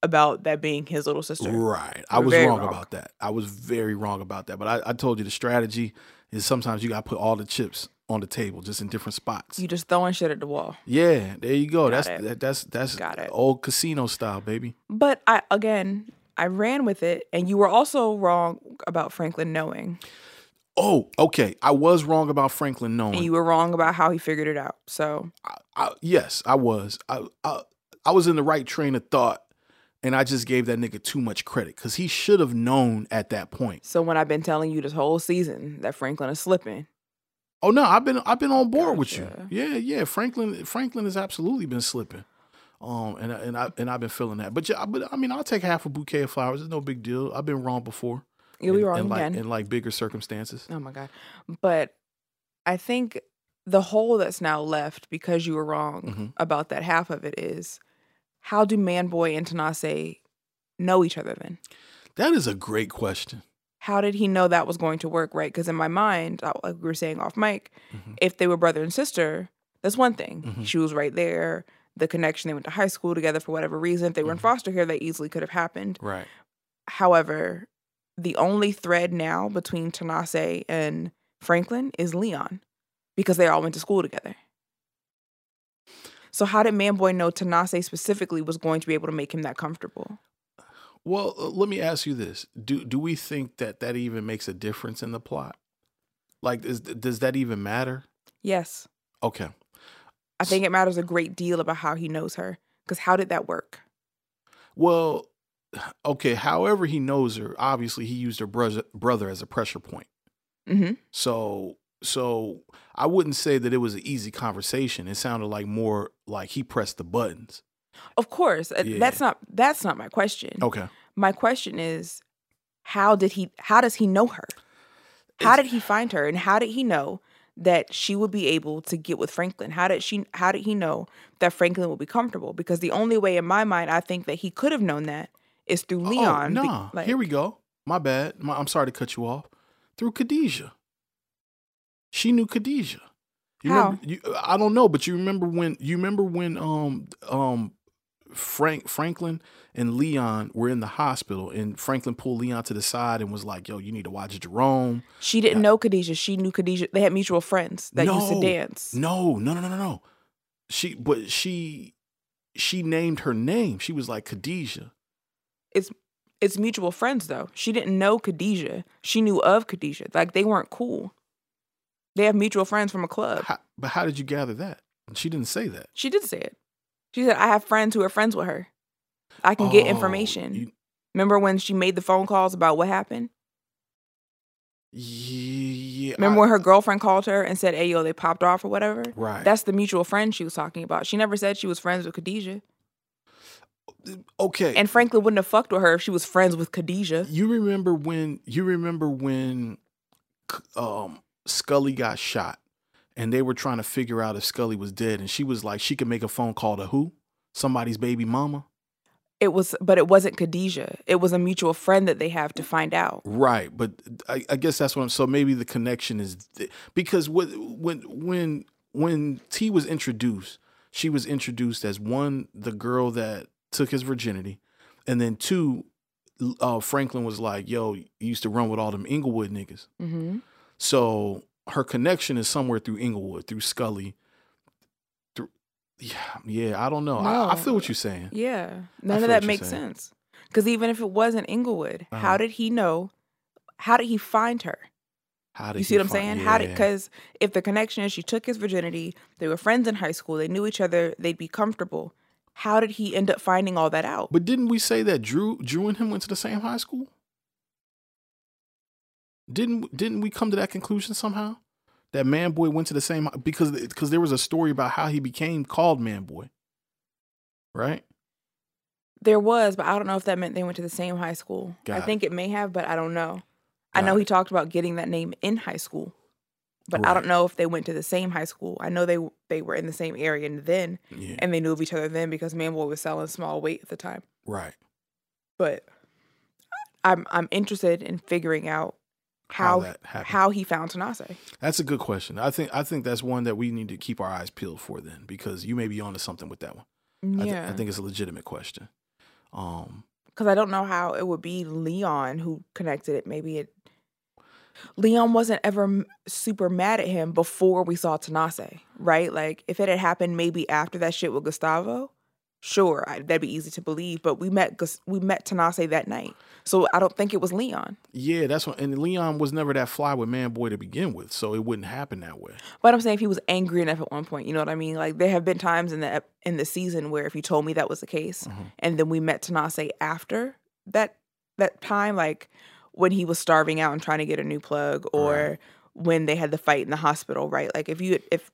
about that being his little sister. Right. I was wrong about that. I was very wrong about that. But I told you the strategy is sometimes you got to put all the chips on the table, just in different spots. You just throwing shit at the wall. Yeah, there you go. That's old casino style, baby. But I ran with it, and you were also wrong about Franklin knowing. Oh, okay. I was wrong about Franklin knowing. And you were wrong about how he figured it out. So, yes, I was. I was in the right train of thought, and I just gave that nigga too much credit because he should have known at that point. So when I've been telling you this whole season that Franklin is slipping. Oh no, I've been on board with you. Yeah. Franklin has absolutely been slipping. I've been feeling that. But yeah, but I mean, I'll take half a bouquet of flowers. It's no big deal. I've been wrong before. You'll be wrong again. In like bigger circumstances. Oh my God. But I think the hole that's now left because you were wrong about that half of it is, how do Man Boy and Tanase know each other then? That is a great question. How did he know that was going to work, right? Because in my mind, like we were saying off mic, if they were brother and sister, that's one thing. She was right there. The connection, they went to high school together for whatever reason. If they were in foster care, that easily could have happened. Right. However, the only thread now between Tanase and Franklin is Leon, because they all went to school together. So how did Man Boy know Tanase specifically was going to be able to make him that comfortable? Well, let me ask you this. Do we think that even makes a difference in the plot? Like, does that even matter? Yes. Okay. I think it matters a great deal about how he knows her. Because how did that work? Well, okay, however he knows her, obviously he used her brother as a pressure point. So I wouldn't say that it was an easy conversation. It sounded like more like he pressed the buttons. Of course. Yeah. That's not my question. Okay. My question is, how does he know her? How did he find her, and how did he know that she would be able to get with Franklin? How did he know that Franklin would be comfortable? Because the only way in my mind I think that he could have known that is through Leon. Oh, nah. Here we go. My bad. I'm sorry to cut you off. Through Khadijah. She knew Khadijah. How? I don't know, but you remember when Franklin and Leon were in the hospital, and Franklin pulled Leon to the side and was like, "Yo, you need to watch Jerome." She didn't know Khadijah. She knew Khadijah. They had mutual friends that used to dance. No. She named her name. She was like Khadijah. It's mutual friends though. She didn't know Khadijah. She knew of Khadijah. Like, they weren't cool. They have mutual friends from a club. But how did you gather that? She didn't say that. She did say it. She said, "I have friends who are friends with her. I can get information." Remember when she made the phone calls about what happened? Yeah. Remember when her girlfriend called her and said, "Hey, yo, they popped off" or whatever? Right. That's the mutual friend she was talking about. She never said she was friends with Khadijah. Okay. And Franklin wouldn't have fucked with her if she was friends with Khadijah. You remember when Scully got shot, and they were trying to figure out if Scully was dead, and she was like, she could make a phone call to who? Somebody's baby mama? It wasn't Khadijah. It was a mutual friend that they have to find out. Right, but I guess that's what I'm, so maybe the connection is, because when T was introduced, she was introduced as one, the girl that took his virginity, and then two, Franklin was like, "Yo, you used to run with all them Inglewood niggas." Mm-hmm. So her connection is somewhere through Inglewood, through Scully. I don't know. No. I feel what you're saying. Yeah. None of that makes sense. Because even if it wasn't Inglewood, how did he know? How did he find her? You see what I'm saying? Yeah. Because if the connection is she took his virginity, they were friends in high school, they knew each other, they'd be comfortable. How did he end up finding all that out? But didn't we say that Drew and him went to the same high school? Didn't we come to that conclusion somehow? That Man Boy went to the same, because there was a story about how he became called Man Boy, right? There was, but I don't know if that meant they went to the same high school. I think it may have, but I don't know. I know he talked about getting that name in high school, but right. I don't know if they went to the same high school. I know they were in the same area then, and they knew of each other then, because Man Boy was selling small weight at the time. Right. But I'm interested in figuring out how he found Tanase. That's a good question. I think that's one that we need to keep our eyes peeled for then, because you may be onto something with that one. Yeah. I think it's a legitimate question. Because I don't know how it would be Leon who connected it. Maybe it Leon wasn't ever super mad at him before we saw Tanase, right? Like, if it had happened maybe after that shit with Gustavo, sure, that'd be easy to believe. But we met Tanase that night, so I don't think it was Leon. Yeah, that's what. And Leon was never that fly with Man Boy to begin with, so it wouldn't happen that way. But I'm saying if he was angry enough at one point, you know what I mean? Like, there have been times in the season where if you told me that was the case, and then we met Tanase after that time, like, when he was starving out and trying to get a new plug, or when they had the fight in the hospital, right? Like, if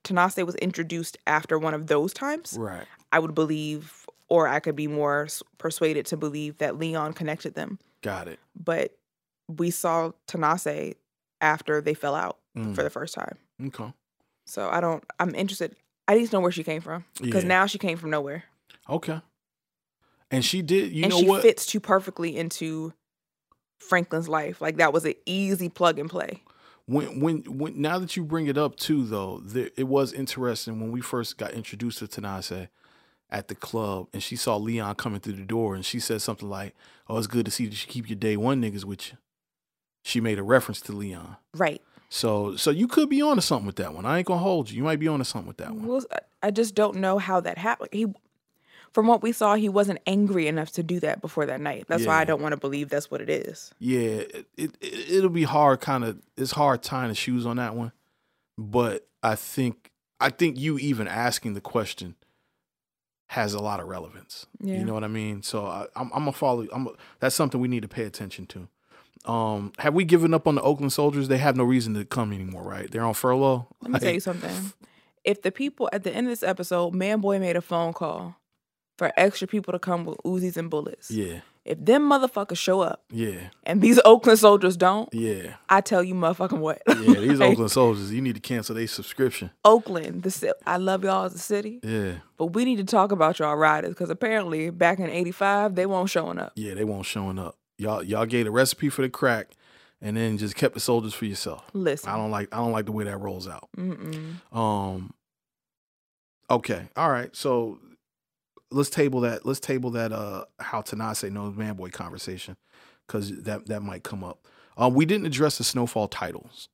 Tanase was introduced after one of those times, right, I would believe, or I could be more persuaded to believe that Leon connected them. Got it. But we saw Tanase after they fell out for the first time. Okay. So I'm interested. I need to know where she came from, because now she came from nowhere. Okay. And she did, and she fits too perfectly into Franklin's life. Like, that was an easy plug and play. When now that you bring it up too, though, it was interesting when we first got introduced to Tanase at the club, and she saw Leon coming through the door, and she said something like, "Oh, it's good to see that you keep your day one niggas with you." She made a reference to Leon, right? So you could be onto something with that one. I ain't gonna hold you. You might be onto something with that one. Well, I just don't know how that happened. From what we saw, he wasn't angry enough to do that before that night. That's why I don't want to believe that's what it is. Yeah, it'll be hard. It's hard tying the shoes on that one. But I think you even asking the question has a lot of relevance. Yeah. You know what I mean? So I'm gonna follow. That's something we need to pay attention to. Have we given up on the Oakland Soldiers? They have no reason to come anymore, right? They're on furlough. Let me tell you something. If the people at the end of this episode, Man Boy made a phone call for extra people to come with Uzis and bullets. Yeah. If them motherfuckers show up, and these Oakland soldiers don't, I tell you motherfucking what. Yeah, these Oakland soldiers, you need to cancel their subscription. Oakland, I love y'all as a city. Yeah. But we need to talk about y'all riders, because apparently back in 85, they weren't showing up. Yeah, they weren't showing up. Y'all gave the recipe for the crack and then just kept the soldiers for yourself. Listen. I don't like the way that rolls out. Okay. All right. So Let's table that. How Tanase knows Man Boy conversation, because that might come up. We didn't address the Snowfall titles.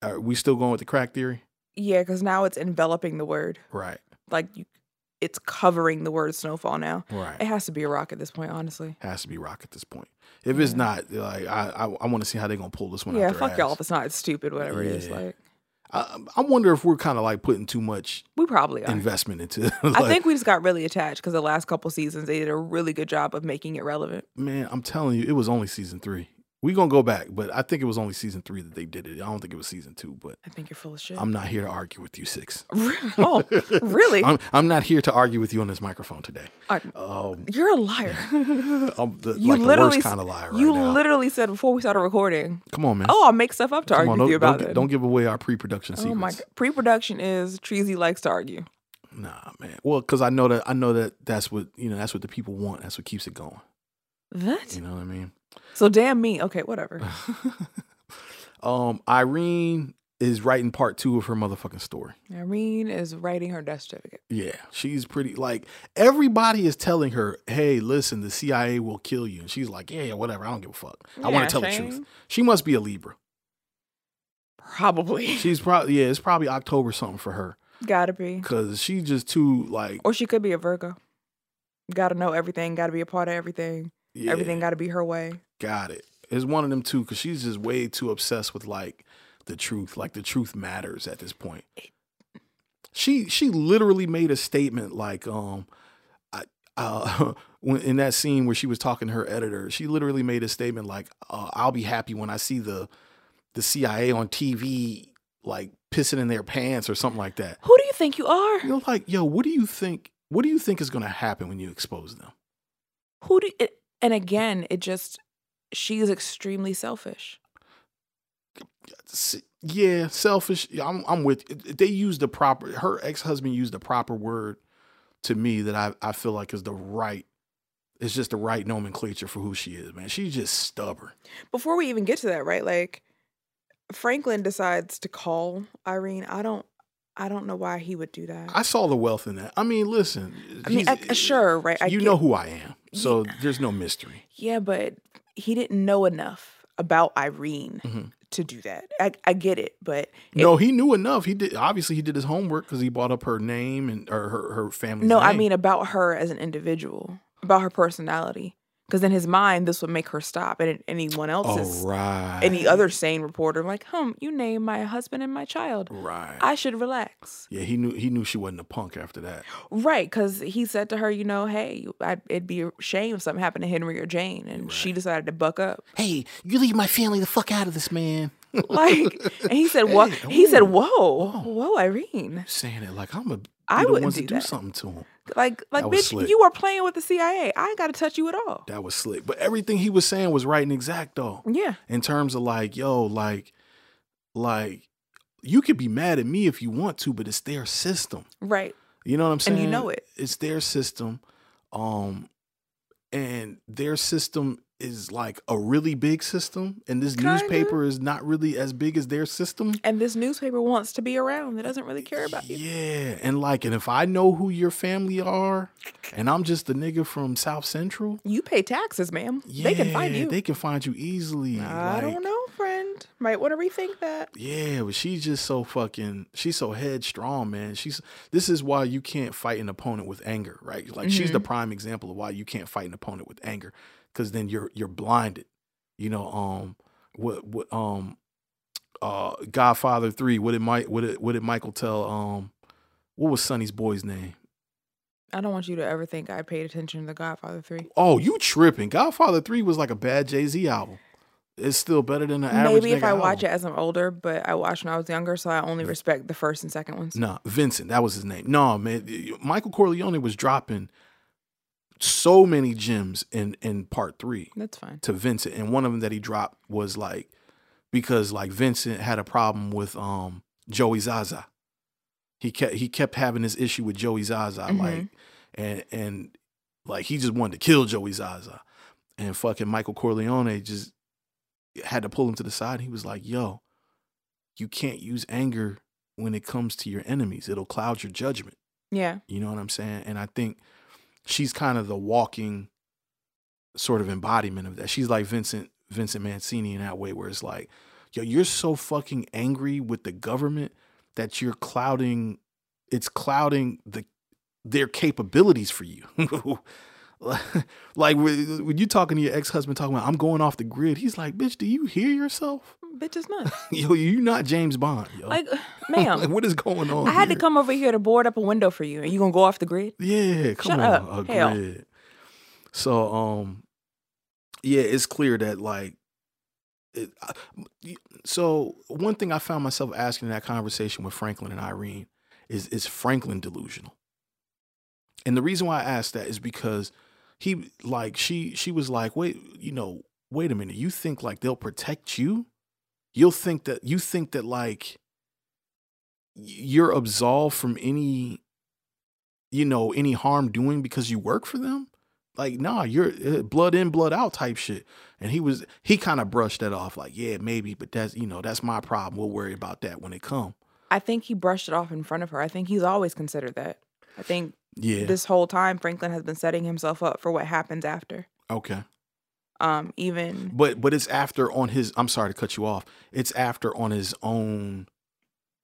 Are we still going with the crack theory? Yeah, because now it's enveloping the word. Right. Like, it's covering the word Snowfall now. Right. It has to be a rock at this point, honestly. If it's not, like, I want to see how they're gonna pull this one out. Yeah, fuck y'all if it's not. It's stupid. Whatever it is, like. I wonder if we're kind of like putting too much investment into it. Like, I think we just got really attached because the last couple seasons, they did a really good job of making it relevant. Man, I'm telling you, it was only season 3. We're going to go back, but I think it was only season 3 that they did it. I don't think it was season 2, but I think you're full of shit. I'm not here to argue with you, 6. Oh, really? I'm not here to argue with you on this microphone today. You're a liar. I'm the worst kind of liar right now. You literally said before we started recording. Come on, man. Oh, I'll make stuff up to argue with you about it. Don't give away our pre-production secrets. Oh my God. Pre-production is Treasy likes to argue. Nah, man. Well, because I know that that's what, that's what the people want. That's what keeps it going. That? You know what I mean? So damn me. Okay, whatever. Irene is writing part 2 of her motherfucking story. Irene is writing her death certificate. Yeah, she's pretty, like, everybody is telling her, hey, listen, the CIA will kill you. And she's like, yeah, whatever. I don't give a fuck. I want to tell the truth. She must be a Libra. Probably. She's probably, it's probably October something for her. Gotta be. Because she's just too, like. Or she could be a Virgo. Gotta know everything. Gotta be a part of everything. Yeah. Everything got to be her way. Got it. It's one of them too, because she's just way too obsessed with like the truth. Like the truth matters at this point. She literally made a statement like in that scene where she was talking to her editor. She literally made a statement like I'll be happy when I see the CIA on TV like pissing in their pants or something like that. Who do you think you are? You're like, yo, what do you think? What do you think is going to happen when you expose them? And again, she is extremely selfish. Yeah, selfish. I'm with. They used the proper. Her ex-husband used the proper word to me that I feel like is the right. It's just the right nomenclature for who she is, man. She's just stubborn. Before we even get to that, right? Like Franklin decides to call Irene. I don't know why he would do that. I saw the wealth in that. I mean, listen. Sure, right? You know who I am. So there's no mystery. Yeah, but he didn't know enough about Irene to do that. I get it, but no, he knew enough. He did, obviously he did his homework because he brought up her name and or her family's name. No, I mean about her as an individual, about her personality. Because in his mind, this would make her stop, and anyone else's, any other sane reporter, like, you named my husband and my child, right? I should relax. Yeah, he knew she wasn't a punk after that, right? Because he said to her, you know, hey, it'd be a shame if something happened to Henry or Jane, and she decided to buck up. Hey, you leave my family the fuck out of this, man. Like, and he said, "What?" Hey, he said, "Whoa, Irene." Saying it like I'm a. I wouldn't do something to him. Like, bitch, slick. You are playing with the CIA. I ain't got to touch you at all. That was slick. But everything he was saying was right and exact, though. Yeah. In terms of like, yo, like, you could be mad at me if you want to, but it's their system. Right. You know what I'm saying? And you know it. It's their system. And their system is like a really big system, and this newspaper is not really as big as their system. And this newspaper wants to be around. It doesn't really care about you. Yeah, and like, and if I know who your family are, and I'm just a nigga from South Central. You pay taxes, ma'am. Yeah, they can find you. They can find you easily. I don't know, friend. Might want to rethink that. Yeah, but she's just so fucking, she's so headstrong, man. This is why you can't fight an opponent with anger, right? Like, she's the prime example of why you can't fight an opponent with anger. Because then you're blinded, you know. Godfather 3. What did Michael tell? What was Sonny's boy's name? I don't want you to ever think I paid attention to Godfather 3. Oh, you tripping? Godfather 3 was like a bad Jay-Z album. It's still better than the average. Maybe if I watch it as I'm older, but I watched when I was younger, so I only respect the first and second ones. Nah, Vincent, that was his name. No, man, Michael Corleone was dropping so many gems in part 3. That's fine. To Vincent. And one of them that he dropped was like, because like Vincent had a problem with Joey Zaza. He kept having this issue with Joey Zaza, like, and like he just wanted to kill Joey Zaza. And fucking Michael Corleone just had to pull him to the side. He was like, yo, you can't use anger when it comes to your enemies. It'll cloud your judgment. Yeah. You know what I'm saying? And I think she's kind of the walking sort of embodiment of that. She's like Vincent Mancini in that way, where it's like, yo, you're so fucking angry with the government that you're clouding, it's clouding their capabilities for you. Like when you talking to your ex-husband talking about, I'm going off the grid. He's like, bitch, do you hear yourself? Bitch is nuts. Yo, you not James Bond, yo. Like, ma'am. Like, what is going on? I had to come over here to board up a window for you, and you gonna go off the grid? Yeah, come on. Shut up. Grid. So, yeah, it's clear that so one thing I found myself asking in that conversation with Franklin and Irene is Franklin delusional? And the reason why I asked that is because he, like, she was like, wait a minute, you think like they'll protect you? You think that like you're absolved from any, any harm doing because you work for them? Like, nah, you're blood in, blood out type shit. And he kind of brushed that off like, yeah, maybe, but that's my problem. We'll worry about that when it comes. I think he brushed it off in front of her. I think he's always considered that. I think this whole time Franklin has been setting himself up for what happens after. Okay. Even but it's after on his, I'm sorry to cut you off, it's after on his own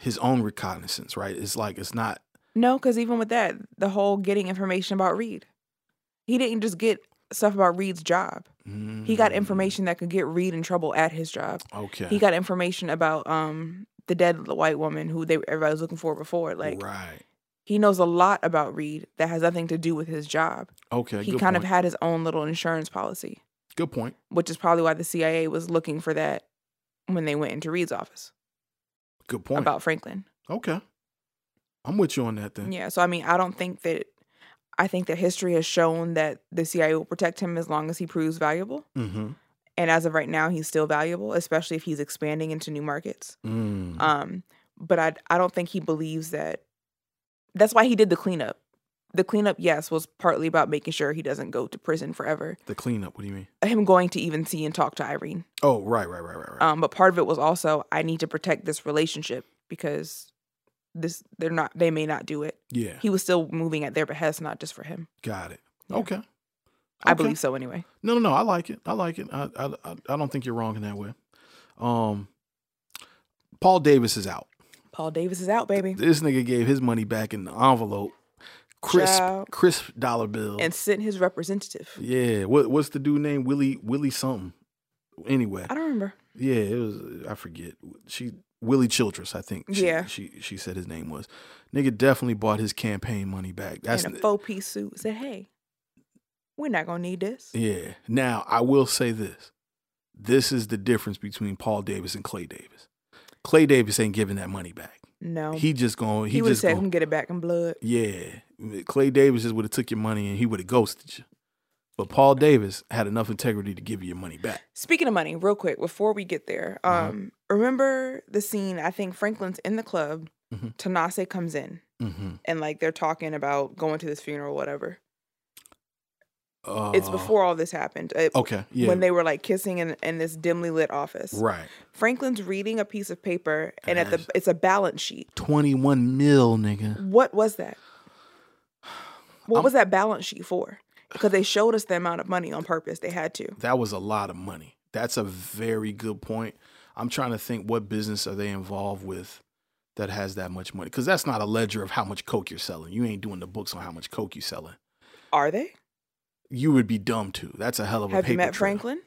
recognizance, right? It's like, it's not, no, because even with that, the whole getting information about Reed, he didn't just get stuff about Reed's job. He got information that could get Reed in trouble at his job. Okay. He got information about the dead white woman who everybody was looking for before, like, right. He knows a lot about Reed that has nothing to do with his job. Okay. He kind of had his own little insurance policy. Good point. Which is probably why the CIA was looking for that when they went into Reed's office. Good point. About Franklin. Okay. I'm with you on that then. Yeah. So, I mean, I think that history has shown that the CIA will protect him as long as he proves valuable. Mm-hmm. And as of right now, he's still valuable, especially if he's expanding into new markets. Mm. But I don't think he believes that. That's why he did the cleanup. The cleanup, yes, was partly about making sure he doesn't go to prison forever. The cleanup, what do you mean? Him going to even see and talk to Irene. Oh, right. But part of it was also, I need to protect this relationship because they may not do it. Yeah. He was still moving at their behest, not just for him. Got it. Yeah. Okay. I believe so anyway. No. I like it. I don't think you're wrong in that way. Paul Davis is out. Paul Davis is out, baby. This nigga gave his money back in the envelope. Crisp dollar bill. And sent his representative. Yeah. What's the dude name? Willie something. Anyway. I don't remember. Yeah, it was, I forget. Willie Childress, I think. Yeah. She said his name was. Nigga definitely bought his campaign money back. That's in a 4-piece suit. Said, hey, we're not going to need this. Yeah. Now, I will say this. This is the difference between Paul Davis and Clay Davis. Clay Davis ain't giving that money back. No. He just going. He would have said, "Him get it back in blood." Yeah. Clay Davis just would have took your money and he would have ghosted you. But Paul Davis had enough integrity to give you your money back. Speaking of money, real quick, before we get there, remember the scene, I think Franklin's in the club, Tanase comes in, and like they're talking about going to this funeral or whatever. It's before all this happened. Okay, yeah. When they were like kissing in this dimly lit office. Right. Franklin's reading a piece of paper, and it's a balance sheet. 21 mil, nigga. What was that? What was that balance sheet for? Because they showed us the amount of money on purpose. They had to. That was a lot of money. That's a very good point. I'm trying to think, what business are they involved with that has that much money? Because that's not a ledger of how much coke you're selling. You ain't doing the books on how much coke you're selling. Are they? You would be dumb to. That's a hell of a paper trail. Have you met Franklin?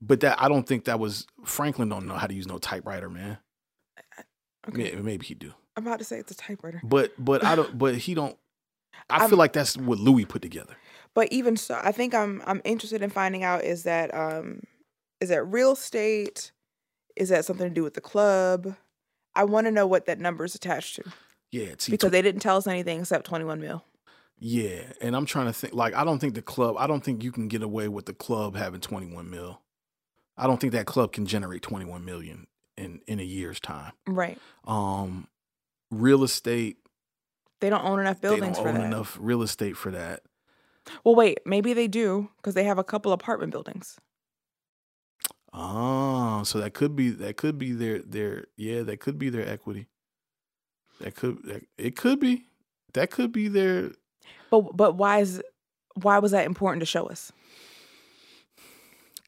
But that, I don't think that was, Franklin don't know how to use no typewriter, man. Okay. Yeah, maybe he do. I'm about to say it's a typewriter. But I don't. But he don't. I feel like that's what Louie put together. But even so, I think I'm interested in finding out, is that real estate? Is that something to do with the club? I want to know what that number is attached to. Yeah, it's because they didn't tell us anything except 21 mil. Yeah, and I'm trying to think. Like, I don't think you can get away with the club having 21 mil. I don't think that club can generate 21 million in a year's time. Right. Real estate. They don't own enough buildings for that. They don't own enough real estate for that. Well, wait, maybe they do, because they have a couple apartment buildings. Oh, so that could be their equity. That could be their. But why was that important to show us?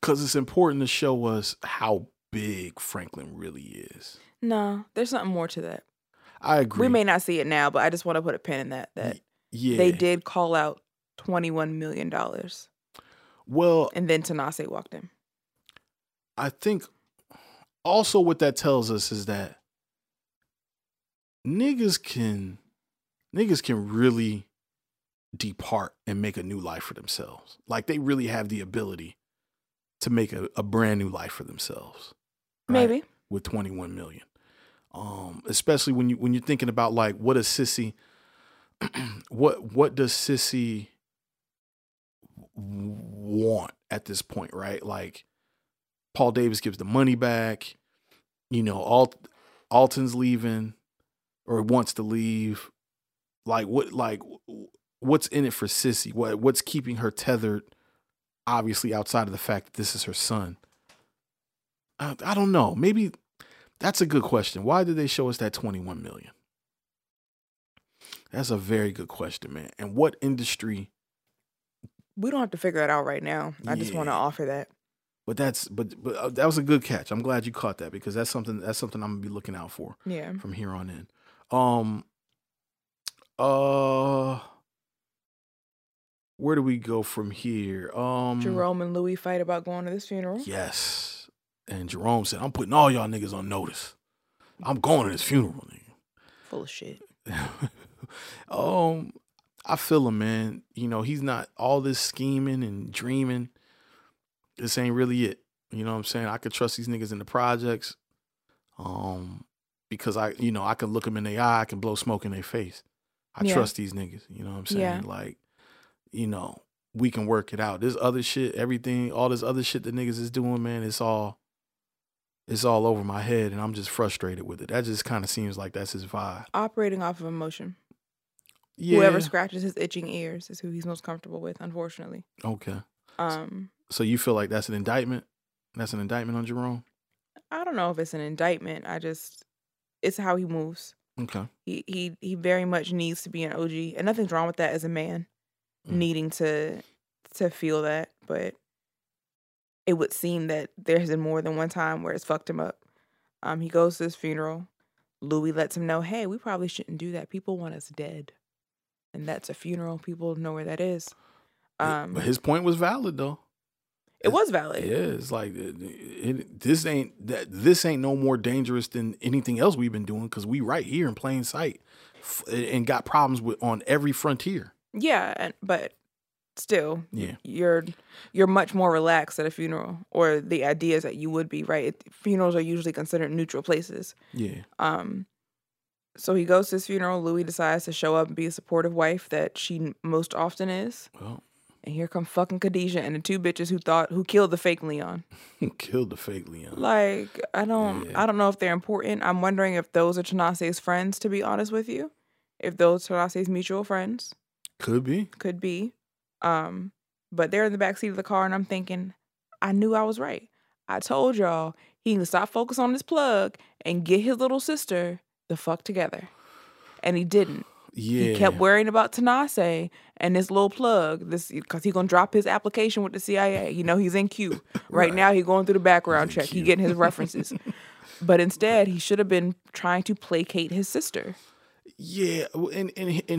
Because it's important to show us how big Franklin really is. No, there's something more to that. I agree. We may not see it now, but I just want to put a pin in that. Yeah. They did call out $21 million. Well, and then Tanase walked in. I think also what that tells us is that niggas can really depart and make a new life for themselves. Like, they really have the ability to make a brand new life for themselves. Right? Maybe. With 21 million. Especially when you're thinking about, like, what does Sissy what does Sissy want at this point, right? Like, Paul Davis gives the money back, you know, Alton's leaving or wants to leave. What's in it for Sissy? What's keeping her tethered, obviously, outside of the fact that this is her son? I don't know. Maybe that's a good question. Why did they show us that 21 million? That's a very good question, man. And what industry? We don't have to figure that out right now. I just want to offer that. But but that was a good catch. I'm glad you caught that, because that's something I'm gonna be looking out for. Yeah. From here on in. Where do we go from here? Jerome and Louie fight about going to this funeral. Yes. And Jerome said, "I'm putting all y'all niggas on notice. I'm going to this funeral, nigga." Full of shit. I feel him, man. You know, he's not all this scheming and dreaming. This ain't really it. You know what I'm saying? I could trust these niggas in the projects, because I can look them in the eye. I can blow smoke in their face. I trust these niggas. You know what I'm saying? Yeah. Like, you know, we can work it out. This other shit, all this other shit that niggas is doing, man, it's all over my head, and I'm just frustrated with it. That just kind of seems like that's his vibe. Operating off of emotion. Yeah. Whoever scratches his itching ears is who he's most comfortable with, unfortunately. Okay. So you feel like that's an indictment? That's an indictment on Jerome? I don't know if it's an indictment. It's how he moves. Okay. He very much needs to be an OG, and nothing's wrong with that as a man, needing to feel that. But it would seem that there has been more than one time where it's fucked him up. He goes to his funeral. Louie lets him know, hey, we probably shouldn't do that. People want us dead. And that's a funeral. People know where that is. But his point was valid, though. It was valid. Yeah, it's like this ain't no more dangerous than anything else we've been doing because we right here in plain sight and got problems with on every frontier. Yeah, but still, yeah, you're much more relaxed at a funeral, or the ideas that you would be, right? Funerals are usually considered neutral places. Yeah. So he goes to his funeral. Louie decides to show up and be a supportive wife that she most often is. Well. And here come fucking Khadijah and the two bitches who killed the fake Leon. Like, I don't know if they're important. I'm wondering if those are Tanase's friends, to be honest with you. If those are Tanase's mutual friends. Could be. But they're in the backseat of the car, and I'm thinking, I knew I was right. I told y'all he can stop focusing on this plug and get his little sister the fuck together. And he didn't. Yeah. He kept worrying about Tanase and this little plug, because he's going to drop his application with the CIA. You know, he's in queue. Right now, he's going through the background check. He's getting his references. But instead, he should have been trying to placate his sister. Yeah, and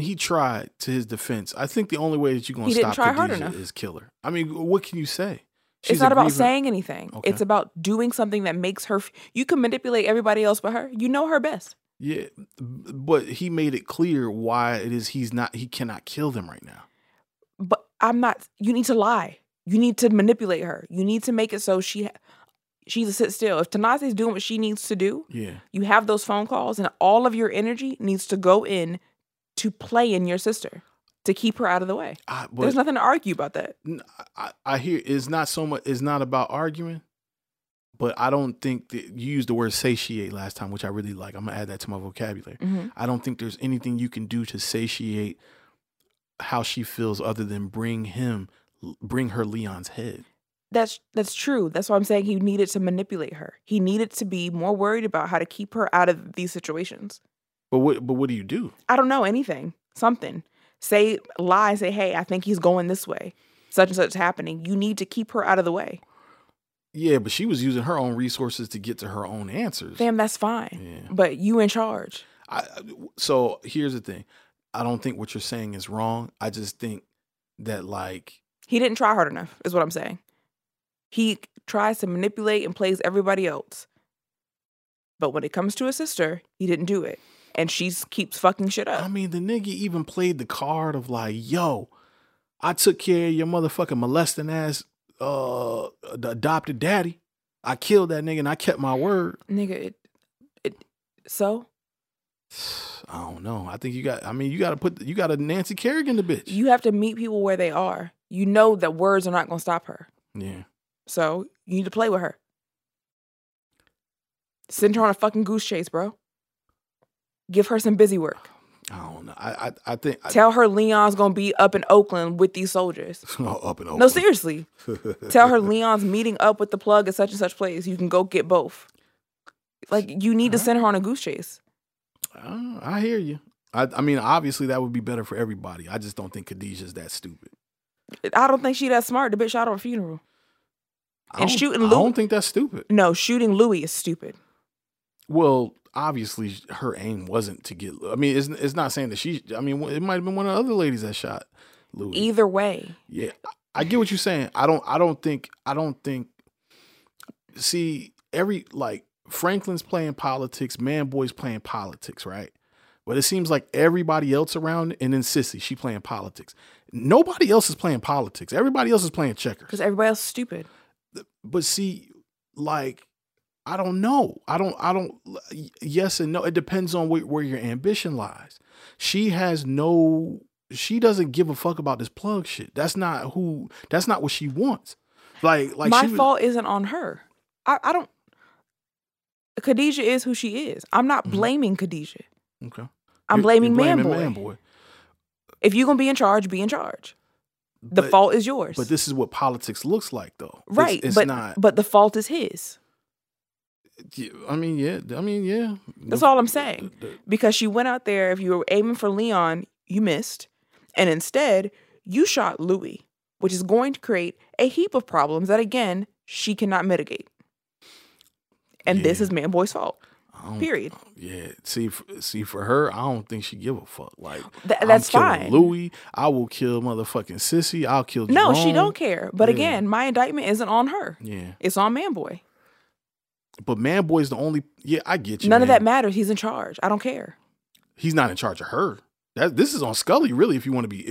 he tried, to his defense. I think the only way that you're going to stop Khadijah is kill her. I mean, what can you say? She's it's not about saying anything. Okay. It's about doing something that makes her... You can manipulate everybody else but her. You know her best. Yeah, but he made it clear why it is he cannot kill them right now. But you need to lie. You need to manipulate her. You need to make it so she's a sit still. If Tanase's doing what she needs to do, yeah, you have those phone calls and all of your energy needs to go in to play in your sister to keep her out of the way. There's nothing to argue about that. I hear it's not so much. It's not about arguing. But I don't think that you used the word satiate last time, which I really like. I'm going to add that to my vocabulary. Mm-hmm. I don't think there's anything you can do to satiate how she feels other than bring her Leon's head. That's true. That's why I'm saying he needed to manipulate her. He needed to be more worried about how to keep her out of these situations. But what do you do? I don't know. Anything. Something. Say, hey, I think he's going this way. Such and such is happening. You need to keep her out of the way. Yeah, but she was using her own resources to get to her own answers. Damn, that's fine. Yeah. But you in charge. So here's the thing. I don't think what you're saying is wrong. I just think that he didn't try hard enough is what I'm saying. He tries to manipulate and plays everybody else. But when it comes to his sister, he didn't do it. And she keeps fucking shit up. I mean, the nigga even played the card of yo, I took care of your motherfucking molesting ass. The adopted daddy. I killed that nigga and I kept my word. Nigga, so? I don't know. I think you got to Nancy Kerrigan the bitch. You have to meet people where they are. You know that words are not going to stop her. Yeah. So you need to play with her. Send her on a fucking goose chase, bro. Give her some busy work. I don't know. I think... Tell her Leon's going to be up in Oakland with these soldiers. No, up in Oakland. No, seriously. Tell her Leon's meeting up with the plug at such and such place. You can go get both. You need to send her on a goose chase. I hear you. I mean, obviously, that would be better for everybody. I just don't think Khadijah's that stupid. I don't think she that smart. The bitch shot her funeral. And shooting Louie... I don't think that's stupid. No, shooting Louie is stupid. Well... Obviously, her aim wasn't to get... I mean, it's not saying that she... I mean, it might have been one of the other ladies that shot Louie. Either way. Yeah. I get what you're saying. I don't think... See, Franklin's playing politics, Man Boy's playing politics, right? But it seems like everybody else around, and then Sissy, she playing politics. Nobody else is playing politics. Everybody else is playing checkers. Because everybody else is stupid. But see, I don't know. I don't. Yes and no. It depends on where your ambition lies. She doesn't give a fuck about this plug shit. That's not what she wants. My fault isn't on her. I don't. Khadijah is who she is. I'm not blaming Khadijah. Okay. I'm blaming Man Boy. If you're going to be in charge, be in charge. The fault is yours. But this is what politics looks like, though. Right. It's not. But the fault is his. I mean, yeah. That's all I'm saying. Because she went out there, if you were aiming for Leon, you missed. And instead, you shot Louie, which is going to create a heap of problems that, again, she cannot mitigate. and this is Man Boy's fault. Period. Yeah. See, for her, I don't think she give a fuck. Like that's fine. Louie, I will kill motherfucking Sissy. I'll kill Jerome. No, she don't care. But again, my indictment isn't on her. Yeah, it's on Man Boy. But Man Boy's the only. Yeah, I get you. None of that matters. He's in charge. I don't care. He's not in charge of her. This is on Scully, really. If you want to be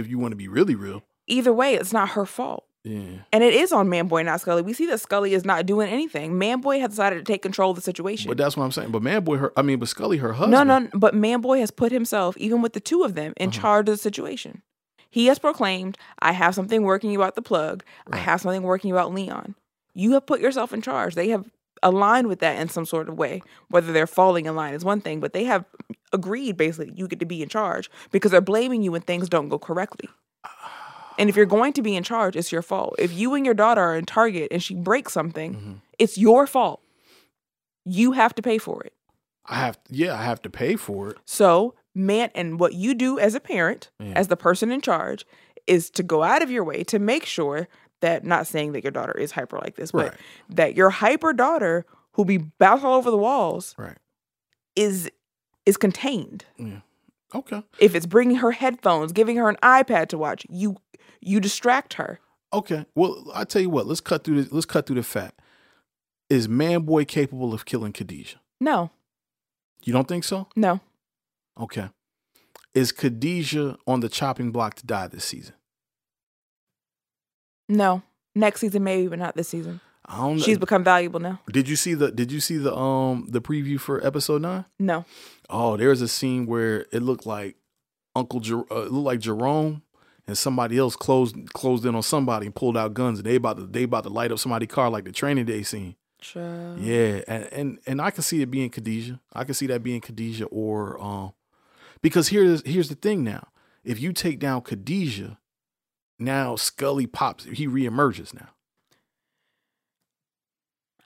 really real. Either way, it's not her fault. Yeah. And it is on Man Boy, not Scully. We see that Scully is not doing anything. Man Boy has decided to take control of the situation. But that's what I'm saying. But Man Boy, but Scully, her husband. No. But Man Boy has put himself, even with the two of them, in charge of the situation. He has proclaimed, "I have something working about the plug. Right. I have something working about Leon." You have put yourself in charge. They have aligned with that in some sort of way. Whether they're falling in line is one thing, but they have agreed, basically, you get to be in charge because they're blaming you when things don't go correctly. And if you're going to be in charge, it's your fault. If you and your daughter are in Target and she breaks something, it's your fault. You have to pay for it. I have to pay for it. So, and what you do as a parent, as the person in charge, is to go out of your way to make sure that, not saying that your daughter is hyper like this, but that your hyper daughter, who be bouncing all over the walls, is contained. Yeah. Okay. If it's bringing her headphones, giving her an iPad to watch, you distract her. Okay. Well, I tell you what. Let's cut through this. Let's cut through the fat. Is Man Boy capable of killing Khadijah? No. You don't think so? No. Okay. Is Khadijah on the chopping block to die this season? No. Next season, maybe, but not this season. I don't know. She's become valuable now. Did you see the preview for episode 9? No. Oh, there's a scene where it looked like Jerome and somebody else closed in on somebody and pulled out guns, and they about to light up somebody's car like the Training Day scene. Sure. Yeah, and I can see it being Khadijah. I can see that being Khadijah, or because here's the thing now. If you take down Khadijah, now Scully pops. He reemerges now.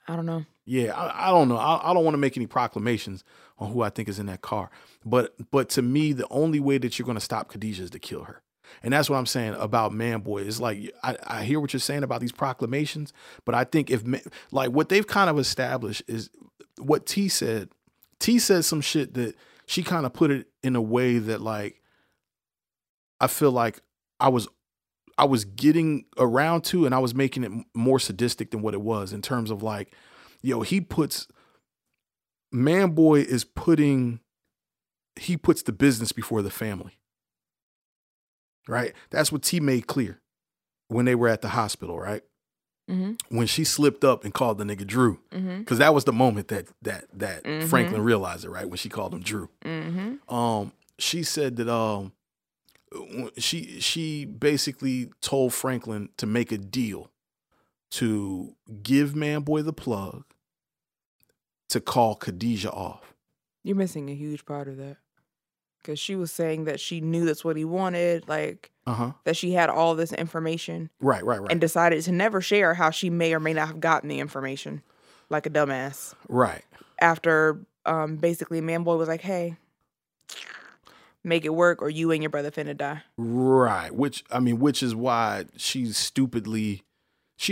I don't know. Yeah, I don't know. I don't want to make any proclamations on who I think is in that car. But to me, the only way that you're going to stop Khadijah is to kill her. And that's what I'm saying about Man Boy. It's like, I hear what you're saying about these proclamations, but I think what they've kind of established is what T said. T said some shit that she kind of put it in a way that, like, I feel like I was getting around to, and I was making it more sadistic than what it was, in terms of like, Man Boy puts the business before the family. Right. That's what T made clear when they were at the hospital. Right. Mm-hmm. When she slipped up and called the nigga Drew, because that was the moment that Franklin realized it. Right. When she called him Drew, she said that, she basically told Franklin to make a deal to give Man Boy the plug to call Khadijah off. You're missing a huge part of that, because she was saying that she knew that's what he wanted, like that she had all this information, right, and decided to never share how she may or may not have gotten the information, like a dumbass, right? After basically Man Boy was like, "Hey, make it work, or you and your brother finna die." Right, which is why she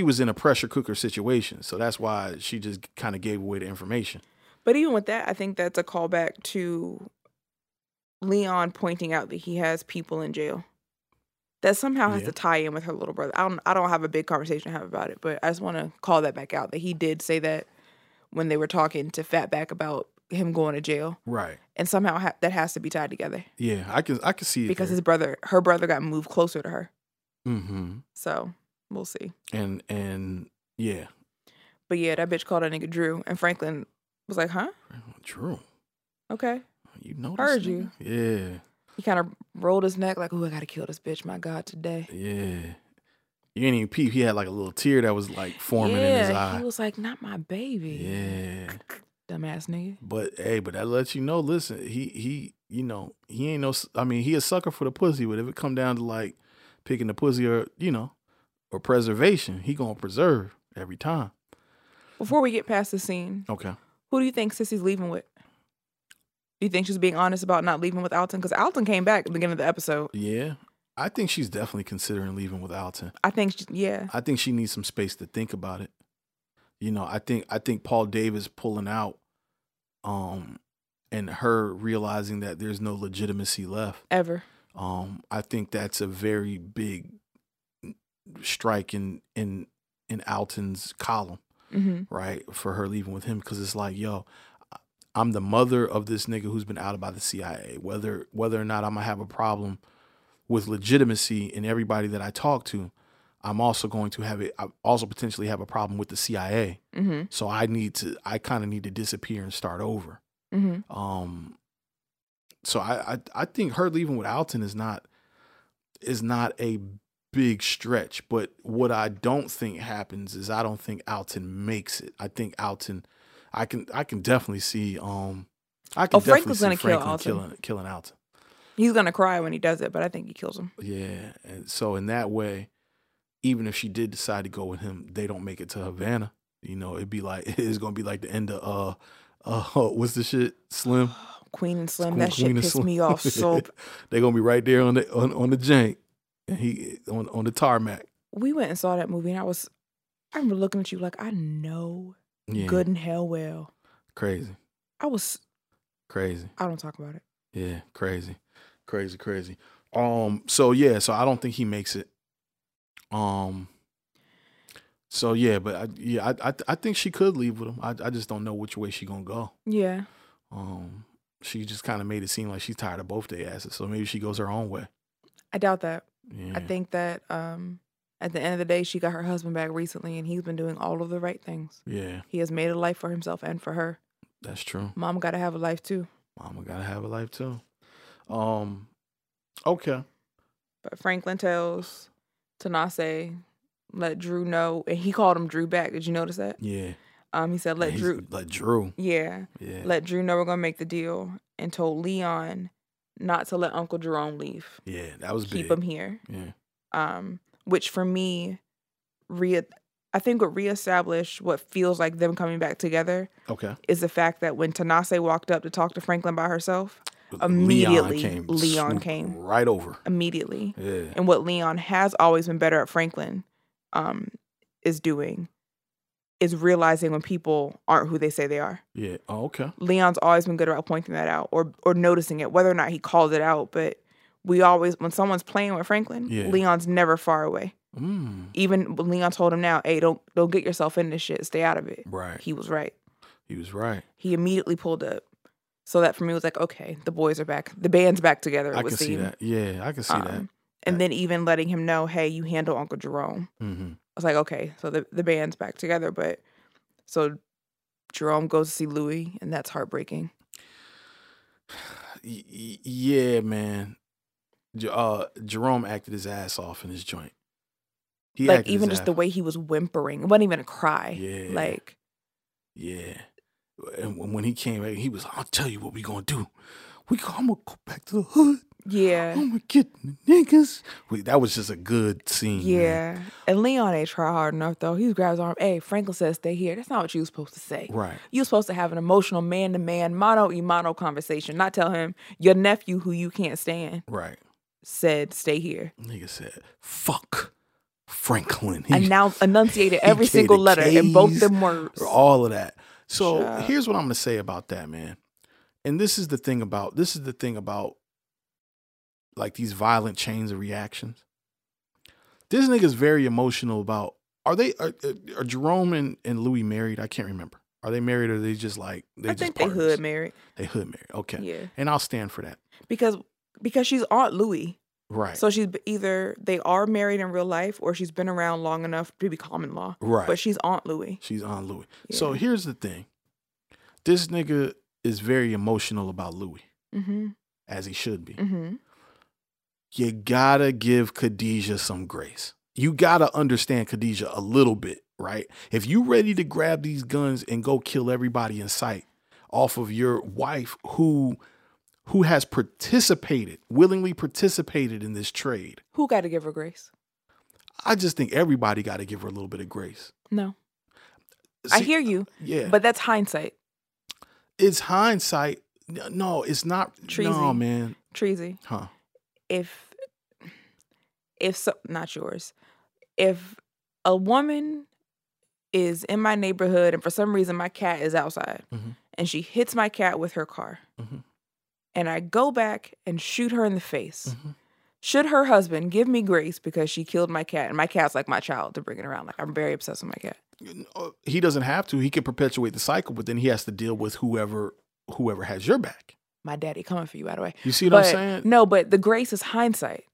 was in a pressure cooker situation. So that's why she just kind of gave away the information. But even with that, I think that's a callback to Leon pointing out that he has people in jail. That somehow has to tie in with her little brother. I don't have a big conversation to have about it, but I just want to call that back out, that he did say that when they were talking to Fatback about him going to jail, right? And somehow that has to be tied together. Yeah, I can see it, because her brother got moved closer to her. So we'll see. And yeah, but yeah, that bitch called that nigga Drew, and Franklin was like, "Huh? Drew? Okay, you know, heard this you." Yeah, he kind of rolled his neck like, "Ooh, I gotta kill this bitch. My God, today." Yeah, you ain't even peep. He had like a little tear that was like forming in his eye. He was like, "Not my baby." Yeah. Dumbass nigga. But hey, that lets you know, listen, he ain't no, I mean, he a sucker for the pussy, but if it come down to like picking the pussy or preservation, he gonna preserve every time. Before we get past the scene, okay, who do you think Sissy's leaving with? Do you think she's being honest about not leaving with Alton? Because Alton came back at the beginning of the episode. Yeah. I think she's definitely considering leaving with Alton. I think she needs some space to think about it. You know, I think Paul Davis pulling out, and her realizing that there's no legitimacy left ever. I think that's a very big strike in Alton's column, mm-hmm. right? For her leaving with him, because it's like, yo, I'm the mother of this nigga who's been outed by the CIA. Whether or not I'm gonna have a problem with legitimacy in everybody that I talk to, I'm also going to have it. I also potentially have a problem with the CIA. Mm-hmm. So I kind of need to disappear and start over. Mm-hmm. So I think her leaving with Alton is not a big stretch. But what I don't think happens is I don't think Alton makes it. I think Alton, I can definitely see. Franklin's gonna kill Alton. Killing Alton. He's gonna cry when he does it, but I think he kills him. Yeah, and so in that way, even if she did decide to go with him, they don't make it to Havana. You know, it's gonna be like the end of what's the shit? Slim. Queen and Slim. That shit pissed me off so. They're gonna be right there on the jank, and he on the tarmac. We went and saw that movie, and I remember looking at you like I know, yeah. Good and hell well. Crazy. I was crazy. I don't talk about it. Yeah, crazy. So yeah, so I don't think he makes it. So yeah, but I think she could leave with him. I just don't know which way she gonna go. Yeah. She just kind of made it seem like she's tired of both their asses, so maybe she goes her own way. I doubt that. Yeah. I think that at the end of the day, she got her husband back recently, and he's been doing all of the right things. Yeah. He has made a life for himself and for her. That's true. Mama gotta have a life too. Okay. But Franklin tells Tanase, let Drew know, and he called him Drew back. Did you notice that? Yeah. He said, let Drew. Yeah. Let Drew know we're going to make the deal, and told Leon not to let Uncle Jerome leave. Yeah, that was big. Keep him here. Yeah. Which for me, I think what reestablished what feels like them coming back together is the fact that when Tanase walked up to talk to Franklin by herself, immediately Leon came right over. Immediately. Yeah. And what Leon has always been better at Franklin is doing is realizing when people aren't who they say they are. Yeah. Oh, okay. Leon's always been good about pointing that out or noticing it, whether or not he called it out. But we always, when someone's playing with Franklin, yeah. Leon's never far away. Mm. Even when Leon told him now, hey, don't get yourself in this shit. Stay out of it. Right. He was right. He immediately pulled up. So that for me was like, okay, the boys are back. The band's back together. I can see that. Yeah, I can see that. And then even letting him know, hey, you handle Uncle Jerome. Mm-hmm. I was like, okay, so the band's back together. But so Jerome goes to see Louie, and that's heartbreaking. Yeah, man. Jerome acted his ass off in his joint. The way he was whimpering. It wasn't even a cry. Yeah. Yeah. And when he came back, he was like, I'll tell you what we gonna do. I'm gonna go back to the hood. Yeah. I'm gonna get the niggas. That was just a good scene. Yeah. Man. And Leon ain't try hard enough, though. He grabs his arm. Hey, Franklin says stay here. That's not what you were supposed to say. Right. You were supposed to have an emotional man-to-man, mano-a-mano conversation. Not tell him your nephew, who you can't stand, right, said stay here. Nigga said, fuck Franklin. He now enunciated every single letter in both them words. All of that. So here's what I'm gonna say about that, man. And this is the thing about like these violent chains of reactions. This nigga's very emotional about are Jerome and Louie married? I can't remember. Are they married or are they just like partners? They hood married. Okay. Yeah. And I'll stand for that. Because she's Aunt Louie. Right. So she's either they are married in real life or she's been around long enough to be common law. Right. But she's Aunt Louie. Yeah. So here's the thing. This nigga is very emotional about Louie, mm-hmm. as he should be. Mm-hmm. You gotta give Khadijah some grace. You gotta understand Khadijah a little bit, right? If you ready to grab these guns and go kill everybody in sight off of your wife who has willingly participated in this trade. Who got to give her grace? I just think everybody got to give her a little bit of grace. No. See, I hear you, yeah. But that's hindsight. It's hindsight. No, it's not. Treasy. No, man. Treasy. Huh. If so, not yours. If a woman is in my neighborhood, and for some reason my cat is outside, mm-hmm. and she hits my cat with her car, mm-hmm. and I go back and shoot her in the face. Mm-hmm. Should her husband give me grace because she killed my cat, and my cat's like my child, to bring it around. Like, I'm very obsessed with my cat. He doesn't have to. He can perpetuate the cycle, but then he has to deal with whoever has your back. My daddy coming for you, by the way. You see what I'm saying? No, but the grace is hindsight.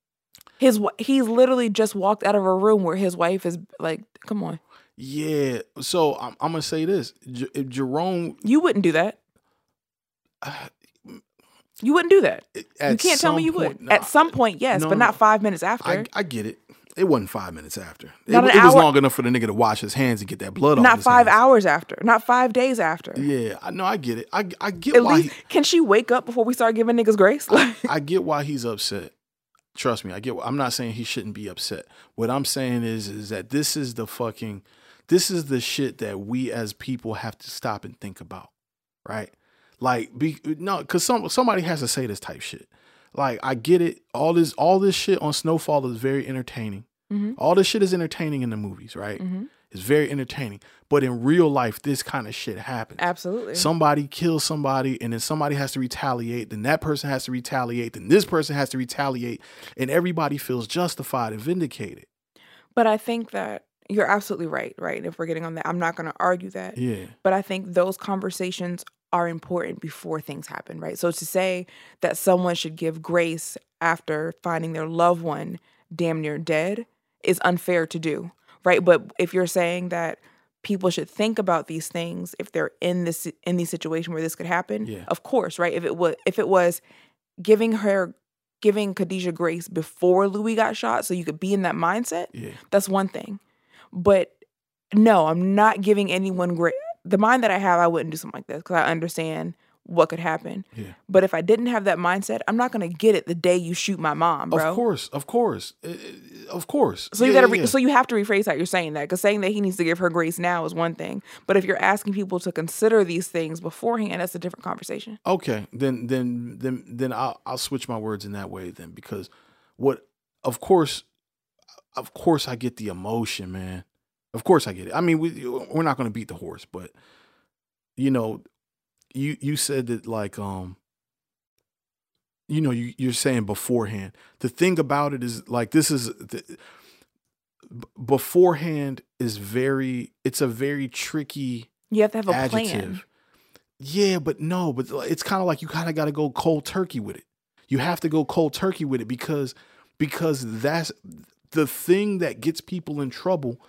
He's literally just walked out of a room where his wife is like, come on. Yeah. So I'm gonna say this: if Jerome, you wouldn't do that. You wouldn't do that. You can't tell me you would. Nah, at some point, yes, but not 5 minutes after. I get it. It wasn't 5 minutes after. It was long enough for the nigga to wash his hands and get that blood off. Not 5 hours after. Not 5 days after. Yeah, I get it. I get at why. Least, can she wake up before we start giving niggas grace? Like, I get why he's upset. Trust me, I get. I'm not saying he shouldn't be upset. What I'm saying is that this is the shit that we as people have to stop and think about, right? Like, because somebody has to say this type shit. Like, I get it. All this shit on Snowfall is very entertaining. Mm-hmm. All this shit is entertaining in the movies, right? Mm-hmm. It's very entertaining. But in real life, this kind of shit happens. Absolutely. Somebody kills somebody, and then somebody has to retaliate. Then that person has to retaliate. Then this person has to retaliate. And everybody feels justified and vindicated. But I think that you're absolutely right? And if we're getting on that, I'm not going to argue that. Yeah. But I think those conversations are important before things happen, right? So to say that someone should give grace after finding their loved one damn near dead is unfair to do, right? But if you're saying that people should think about these things if they're in this situation where this could happen, yeah. Of course, right? If it was giving Khadijah grace before Louie got shot, so you could be in that mindset, yeah. That's one thing. But no, I'm not giving anyone grace. The mind that I have, I wouldn't do something like this because I understand what could happen. Yeah. But if I didn't have that mindset, I'm not going to get it the day you shoot my mom, bro. Of course. So So you have to rephrase how you're saying that, because saying that he needs to give her grace now is one thing. But if you're asking people to consider these things beforehand, that's a different conversation. Okay, then I'll switch my words in that way then, because of course I get the emotion, man. Of course I get it. I mean, we're not going to beat the horse, but you said that, like, you're saying beforehand. The thing about it is, like, beforehand is it's a very tricky adjective. You have to have a plan. Yeah, but no, but it's kind of like you kind of got to go cold turkey with it. You have to go cold turkey with it because that's the thing that gets people in trouble.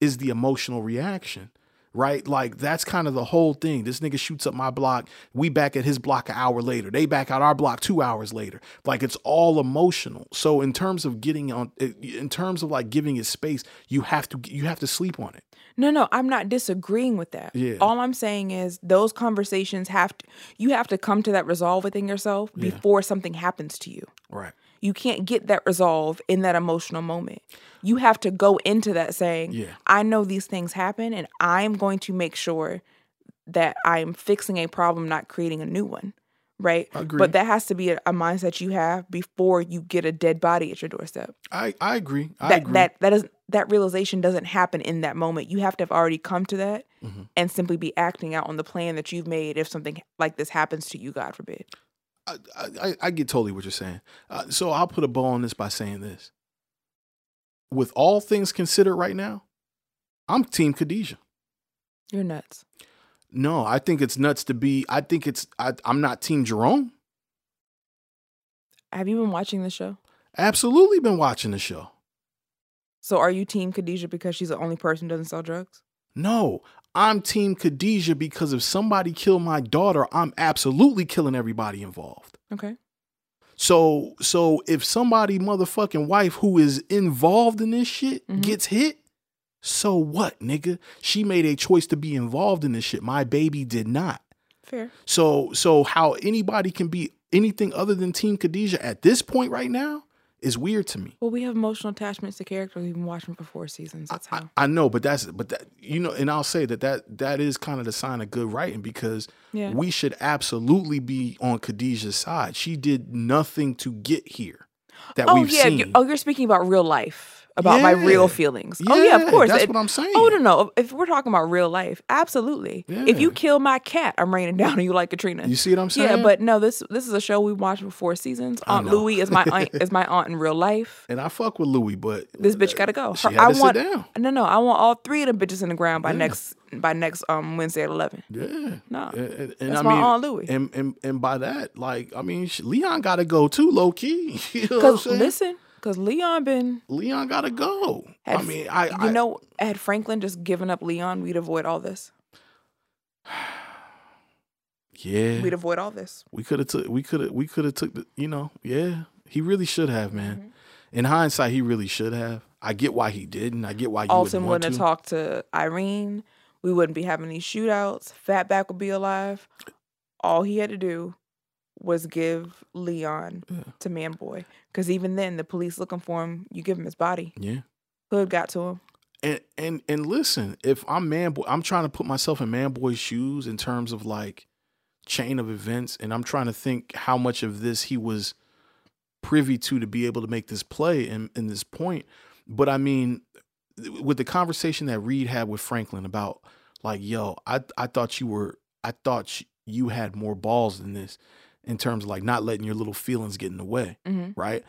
Is the emotional reaction, right? Like, that's kind of the whole thing. This nigga shoots up my block. We back at his block an hour later. They back out our block 2 hours later. Like, it's all emotional. So in terms of like giving it space, you have to sleep on it. No, I'm not disagreeing with that. Yeah. All I'm saying is those conversations you have to come to that resolve within yourself before something happens to you. Right. You can't get that resolve in that emotional moment. You have to go into that saying, I know these things happen, and I'm going to make sure that I'm fixing a problem, not creating a new one, right? Agree. But that has to be a mindset you have before you get a dead body at your doorstep. I agree. I agree. That realization doesn't happen in that moment. You have to have already come to that mm-hmm. and simply be acting out on the plan that you've made if something like this happens to you, God forbid. I get totally what you're saying. So I'll put a bow on this by saying this. With all things considered right now, I'm Team Khadijah. You're nuts. No, I think it's nuts to be. I'm not Team Jerome. Have you been watching the show? Absolutely been watching the show. So are you Team Khadijah because she's the only person who doesn't sell drugs? No. I'm Team Khadijah because if somebody killed my daughter, I'm absolutely killing everybody involved. Okay. So if somebody motherfucking wife who is involved in this shit mm-hmm. gets hit, so what, nigga? She made a choice to be involved in this shit. My baby did not. Fair. So how anybody can be anything other than Team Khadijah at this point right now? It's weird to me. Well, we have emotional attachments to characters we've been watching for 4 seasons. That's how I know, but that and I'll say that is kind of the sign of good writing, because we should absolutely be on Khadijah's side. She did nothing to get here that we've seen. Oh, you're speaking about real life. about my real feelings. Yeah, oh, yeah, of course. That's what I'm saying. Oh, no. If we're talking about real life, absolutely. Yeah. If you kill my cat, I'm raining down on you like Katrina. You see what I'm saying? Yeah, but no, this is a show we watched for 4 seasons. Aunt Louie is my aunt in real life. And I fuck with Louie, but... This bitch gotta go. She had to sit down. No. I want all 3 of them bitches in the ground by next Wednesday at 11. Yeah. No. And that's my Aunt Louie. And by that, like, I mean, Leon gotta go too, low key. You know what I'm saying? Listen... Because Leon gotta go. Had Franklin just given up Leon, we'd avoid all this. Yeah, we'd avoid all this. We could have took the. You know, yeah, he really should have, man. Mm-hmm. In hindsight, he really should have. I get why he didn't. I get why you Alton wouldn't have talked to Irene. We wouldn't be having these shootouts. Fatback would be alive. All he had to do was give Leon to Man Boy. Because even then, the police looking for him, you give him his body. Yeah. Hood got to him. And listen, if I'm Man Boy, I'm trying to put myself in Man Boy's shoes in terms of like chain of events. And I'm trying to think how much of this he was privy to be able to make this play in this point. But I mean, with the conversation that Reed had with Franklin about like, yo, I thought you had more balls than this. In terms of like not letting your little feelings get in the way, right?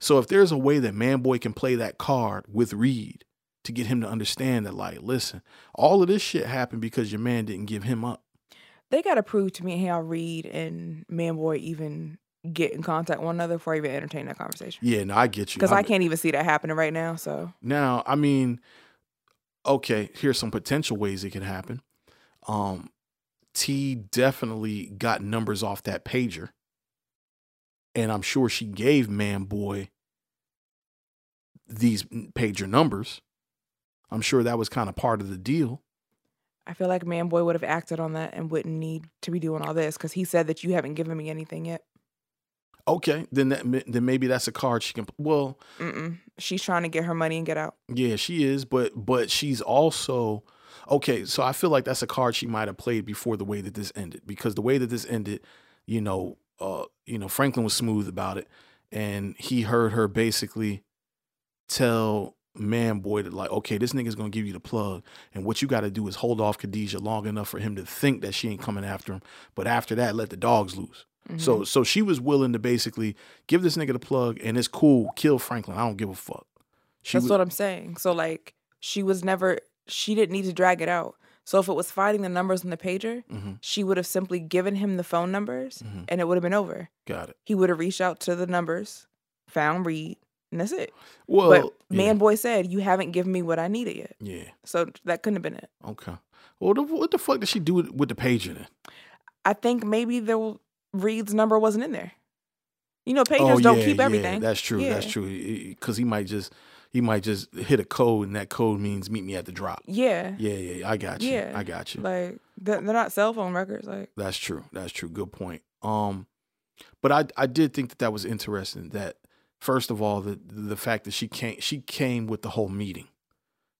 So if there's a way that Man Boy can play that card with Reed to get him to understand that, like, listen, all of this shit happened because your man didn't give him up. They got to prove to me how Reed and Man Boy even get in contact with one another before I even entertain that conversation. Yeah, no, I get you. Because I can't even see that happening right now, so. Now, I mean, okay, here's some potential ways it could happen. T definitely got numbers off that pager. And I'm sure she gave Man Boy these pager numbers. I'm sure that was kind of part of the deal. I feel like Man Boy would have acted on that and wouldn't need to be doing all this because he said that you haven't given me anything yet. Okay, then maybe that's a card she can... Well... Mm-mm. She's trying to get her money and get out. Yeah, she is, but she's also... Okay, so I feel like that's a card she might have played before the way that this ended, because the way that this ended, Franklin was smooth about it, and he heard her basically tell Man Boy that like, okay, this nigga's gonna give you the plug, and what you got to do is hold off Khadijah long enough for him to think that she ain't coming after him, but after that, let the dogs loose. Mm-hmm. So she was willing to basically give this nigga the plug, and it's cool, kill Franklin, I don't give a fuck. That's what I'm saying. So like, she didn't need to drag it out. So if it was fighting the numbers on the pager, she would have simply given him the phone numbers and it would have been over. Got it. He would have reached out to the numbers, found Reed, and that's it. Well, but Man Boy said, you haven't given me what I needed yet. Yeah. So that couldn't have been it. Okay. Well, what the fuck did she do with the pager then? I think maybe Reed's number wasn't in there. You know, pagers don't keep everything. That's true. Yeah. That's true. Because he might just hit a code, and that code means meet me at the drop. Yeah. Yeah, I got you. Yeah. I got you. Like, they're not cell phone records. Like, that's true. That's true. Good point. But I did think that was interesting, that first of all, the fact that she came with the whole meeting,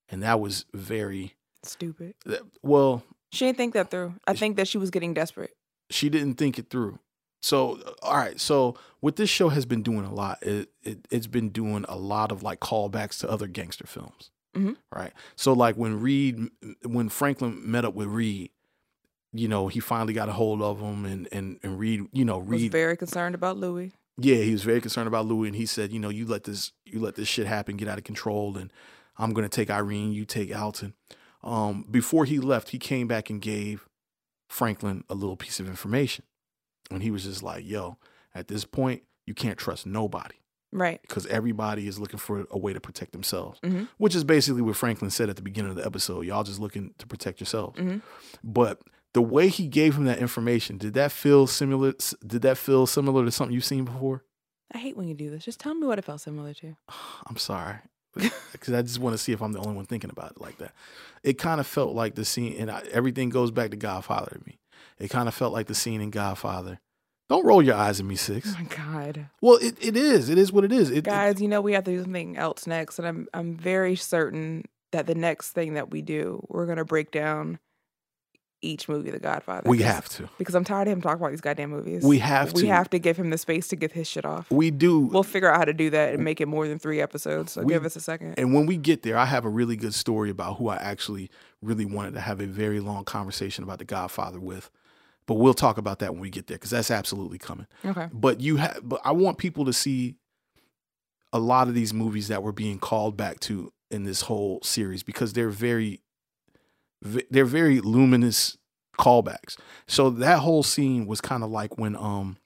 and that was very... Stupid. She didn't think that through. I think that she was getting desperate. She didn't think it through. So, all right. So what this show has been doing a lot, it's been doing a lot of like callbacks to other gangster films, right? So like when Franklin met up with Reed, you know, he finally got a hold of him and Reed, you know, Reed was very concerned about Louie. Yeah. He was very concerned about Louie. And he said, you know, you let this shit happen, get out of control. And I'm going to take Irene. You take Alton. Before he left, he came back and gave Franklin a little piece of information. And he was just like, yo, at this point, you can't trust nobody. Right. Because everybody is looking for a way to protect themselves, which is basically what Franklin said at the beginning of the episode. Y'all just looking to protect yourselves. But the way he gave him that information, did that feel similar to something you've seen before? I hate when you do this. Just tell me what it felt similar to. I'm sorry. Because I just want to see if I'm the only one thinking about it like that. It kind of felt like the scene, and everything goes back to Godfather to me. It kind of felt like the scene in Godfather. Don't roll your eyes at me, Six. Oh, my God. Well, it is. It is what it is. Guys, you know, we have to do something else next. And I'm very certain that the next thing that we do, we're going to break down each movie The Godfather. We have to. Because I'm tired of him talking about these goddamn movies. We have to. We have to give him the space to get his shit off. We do. We'll figure out how to do that and make it more than 3 episodes. So give us a second. And when we get there, I have a really good story about who I actually really wanted to have a very long conversation about The Godfather with. But we'll talk about that when we get there, because that's absolutely coming. Okay. But I want people to see a lot of these movies that we're being called back to in this whole series, because they're very luminous callbacks. So that whole scene was kind of like when one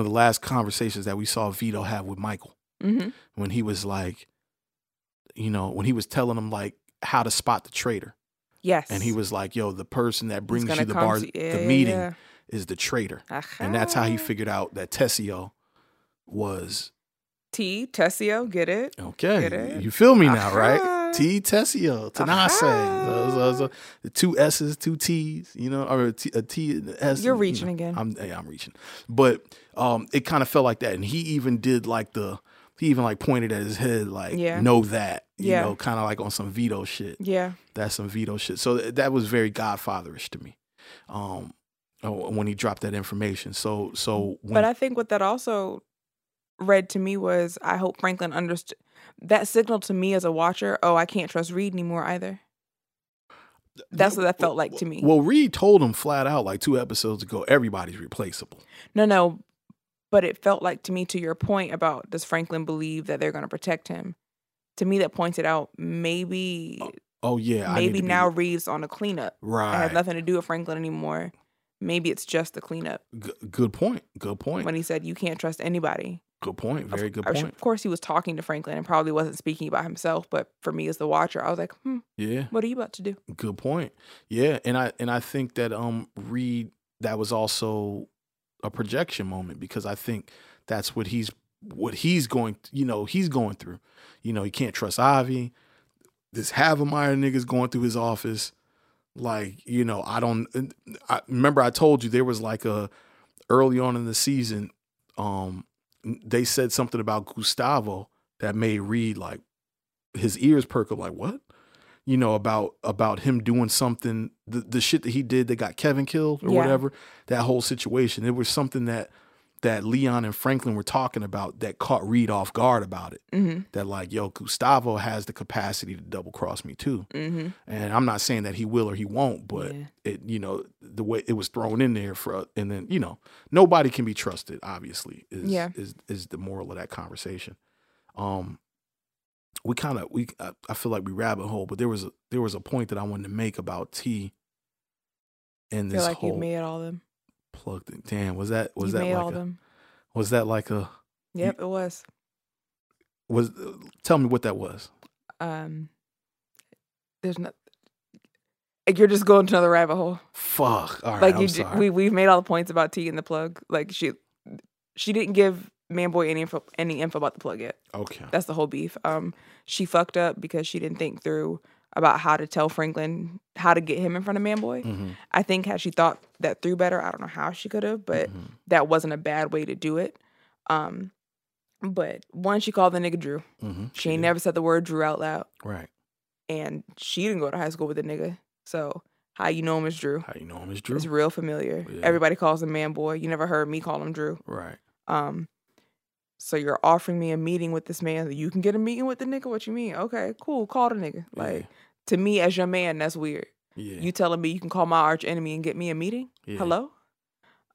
of the last conversations that we saw Vito have with Michael, mm-hmm. when he was like, you know, when he was telling him like how to spot the traitor. Yes. And he was like, yo, the person that brings you the bar, the meeting is the traitor. Uh-huh. And that's how he figured out that Tessio was... Tessio, get it? Okay. Get it? You feel me now, uh-huh. right? Tessio, Tanase. Uh-huh. The 2 S's, 2 T's, you know, or a T and an S. You're reaching again. I'm reaching. But it kind of felt like that. And he even did like he even pointed at his head like, know that. You know, kind of like on some Vito shit. Yeah. That's some Vito shit. So that was very Godfatherish to me when he dropped that information. But I think what that also read to me was, I hope Franklin understood. That signal to me as a watcher, oh, I can't trust Reed anymore either. That's what that felt like to me. Well, Reed told him flat out like 2 episodes ago, everybody's replaceable. No. But it felt like to me, to your point about, does Franklin believe that they're going to protect him? To me, that pointed out maybe. Oh yeah, maybe now Reed's on a cleanup. Right, it has nothing to do with Franklin anymore. Maybe it's just the cleanup. Good point. When he said you can't trust anybody. Good point. Very good point. Of course, he was talking to Franklin and probably wasn't speaking about himself. But for me as the watcher, I was like, yeah, what are you about to do? Good point. Yeah, and I think that Reed, that was also a projection moment, because I think that's what he's going through. You know, he can't trust Ivy. This Havemeyer nigga's going through his office. Like, you know, I remember I told you there was like early on in the season, they said something about Gustavo that made Reed like his ears perk up like, what? You know, about him doing something, the shit that he did that got Kevin killed or whatever, that whole situation. It was something that Leon and Franklin were talking about that caught Reed off guard about it. Mm-hmm. That like, yo, Gustavo has the capacity to double cross me too. Mm-hmm. And I'm not saying that he will or he won't, but it, you know, the way it was thrown in there and then, you know, nobody can be trusted, obviously, is the moral of that conversation. I feel like we rabbit hole, but there was a point that I wanted to make about T and this whole. I feel like you made all them. Plugged in. Damn, was that like a Yep, it was. Tell me what that was. There's not. You're just going to another rabbit hole. Fuck. All right. Like, I'm sorry. We've made all the points about T and the plug. Like she didn't give Man Boy any info about the plug yet. Okay. That's the whole beef. She fucked up because she didn't think through about how to tell Franklin, how to get him in front of Man Boy. Mm-hmm. I think had she thought that through better, I don't know how she could have, but that wasn't a bad way to do it. But one, she called the nigga Drew. Mm-hmm. She ain't never said the word Drew out loud. Right. And she didn't go to high school with the nigga. So how you know him is Drew. It's real familiar. Yeah. Everybody calls him Man Boy. You never heard me call him Drew. Right. So you're offering me a meeting with this man. You can get a meeting with the nigga? What you mean? Okay, cool. Call the nigga. Like, to me as your man, that's weird. Yeah. You telling me you can call my arch enemy and get me a meeting? Yeah. Hello?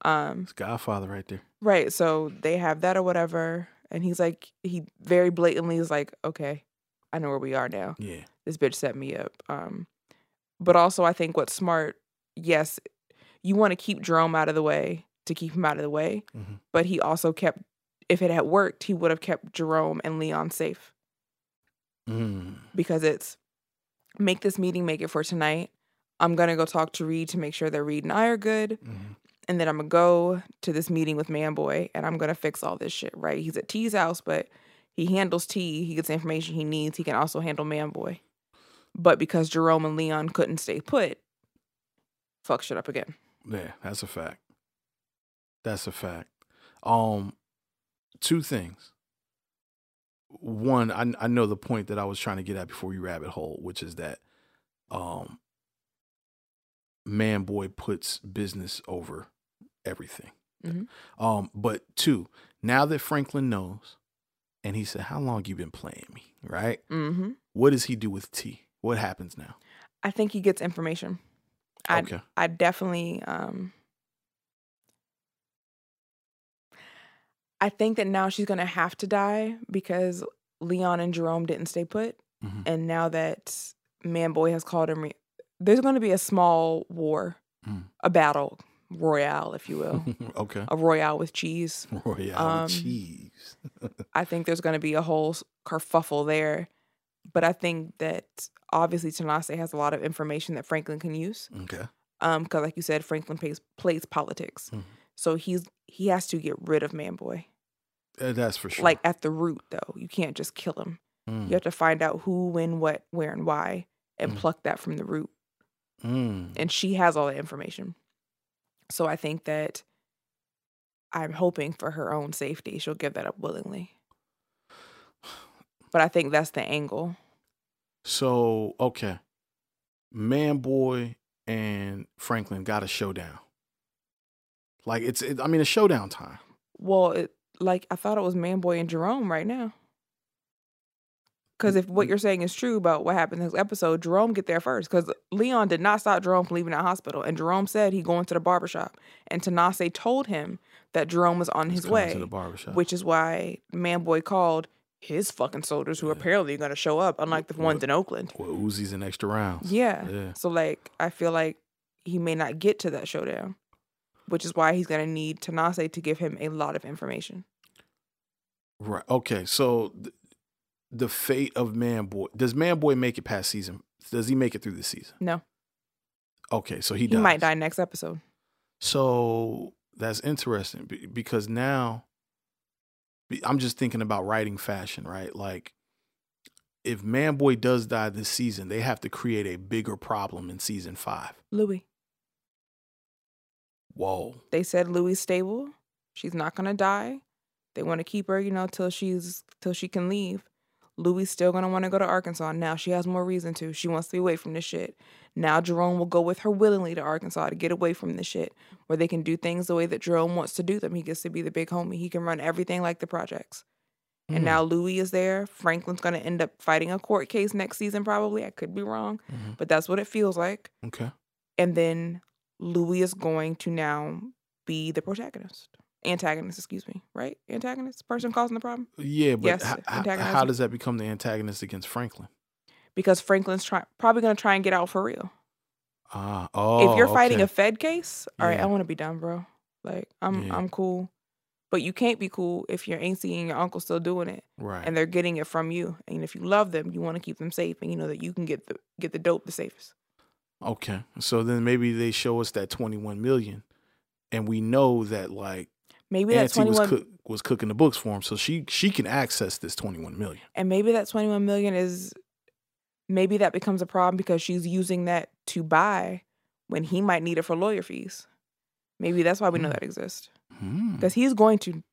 It's Godfather right there. Right. So they have that or whatever. And he's like, he very blatantly is like, okay, I know where we are now. Yeah. This bitch set me up. But also I think what's smart, yes, you want to keep Jerome out of the way to keep him out of the way. Mm-hmm. But he also kept, if it had worked, he would have kept Jerome and Leon safe. Because it's, make this meeting, make it for tonight. I'm going to go talk to Reed to make sure that Reed and I are good. Mm-hmm. And then I'm going to go to this meeting with Man Boy and I'm going to fix all this shit, right? He's at T's house, but he handles T. He gets the information he needs. He can also handle Man Boy. But because Jerome and Leon couldn't stay put, fuck shit up again. Yeah, that's a fact. Two things. One, I know the point that I was trying to get at before you rabbit hole, which is that Man Boy puts business over everything. Mm-hmm. But two, now that Franklin knows, and he said, how long you been playing me, right? Mm-hmm. What does he do with T? What happens now? I think he gets information. Okay. I definitely, I think that now she's going to have to die because Leon and Jerome didn't stay put. Mm-hmm. And now that Man Boy has called him, there's going to be a small war, a battle royale, if you will. Okay. A royale with cheese. Royale with cheese. I think there's going to be a whole kerfuffle there. But I think that obviously Tanase has a lot of information that Franklin can use. Okay. Because like you said, Franklin plays politics. Mm-hmm. So he has to get rid of Man Boy. That's for sure. Like at the root, though. You can't just kill him. Mm. You have to find out who, when, what, where, and why, and pluck that from the root. Mm. And she has all the information. So I think that I'm hoping for her own safety. She'll give that up willingly. But I think that's the angle. So, okay. Man Boy and Franklin got a showdown. Like, it's showdown time. Well, I thought it was Man Boy and Jerome right now. Because if what you're saying is true about what happened in this episode, Jerome get there first. Because Leon did not stop Jerome from leaving that hospital. And Jerome said he going to the barbershop. And Tanase told him that Jerome was on his way. To the barbershop. Which is why Man Boy called his fucking soldiers who are apparently going to show up, unlike the ones in Oakland. Well, Uzi's in extra rounds. Yeah. So, I feel like he may not get to that showdown. Which is why he's going to need Tanase to give him a lot of information. Right. Okay. So... The fate of Man Boy. Does Man Boy make it past season? Does he make it through the season? No. Okay, so he dies. He might die next episode. So that's interesting because now I'm just thinking about writing fashion, right? Like if Man Boy does die this season, they have to create a bigger problem in season 5. Louie. Whoa. They said Louie's stable. She's not going to die. They want to keep her, till she can leave. Louie's still going to want to go to Arkansas. Now she has more reason to. She wants to be away from this shit. Now Jerome will go with her willingly to Arkansas to get away from this shit where they can do things the way that Jerome wants to do them. He gets to be the big homie. He can run everything like the projects. Mm. And now Louie is there. Franklin's going to end up fighting a court case next season probably. I could be wrong. Mm-hmm. But that's what it feels like. Okay. And then Louie is going to now be the antagonist, excuse me, right? Antagonist? Person causing the problem? Yeah, but yes, how does that become the antagonist against Franklin? Because Franklin's probably going to try and get out for real. If you're fighting a Fed case, all right, I want to be done, bro. I'm cool. But you can't be cool if you ain't seeing your uncle still doing it. Right. And they're getting it from you. And if you love them, you want to keep them safe. And you know that you can get the dope the safest. Okay. So then maybe they show us that 21 million. And we know that maybe that Auntie was cooking the books for him, so she can access this 21 million. And maybe that 21 million maybe that becomes a problem because she's using that to buy when he might need it for lawyer fees. Maybe that's why we know that exists. Because he's going to...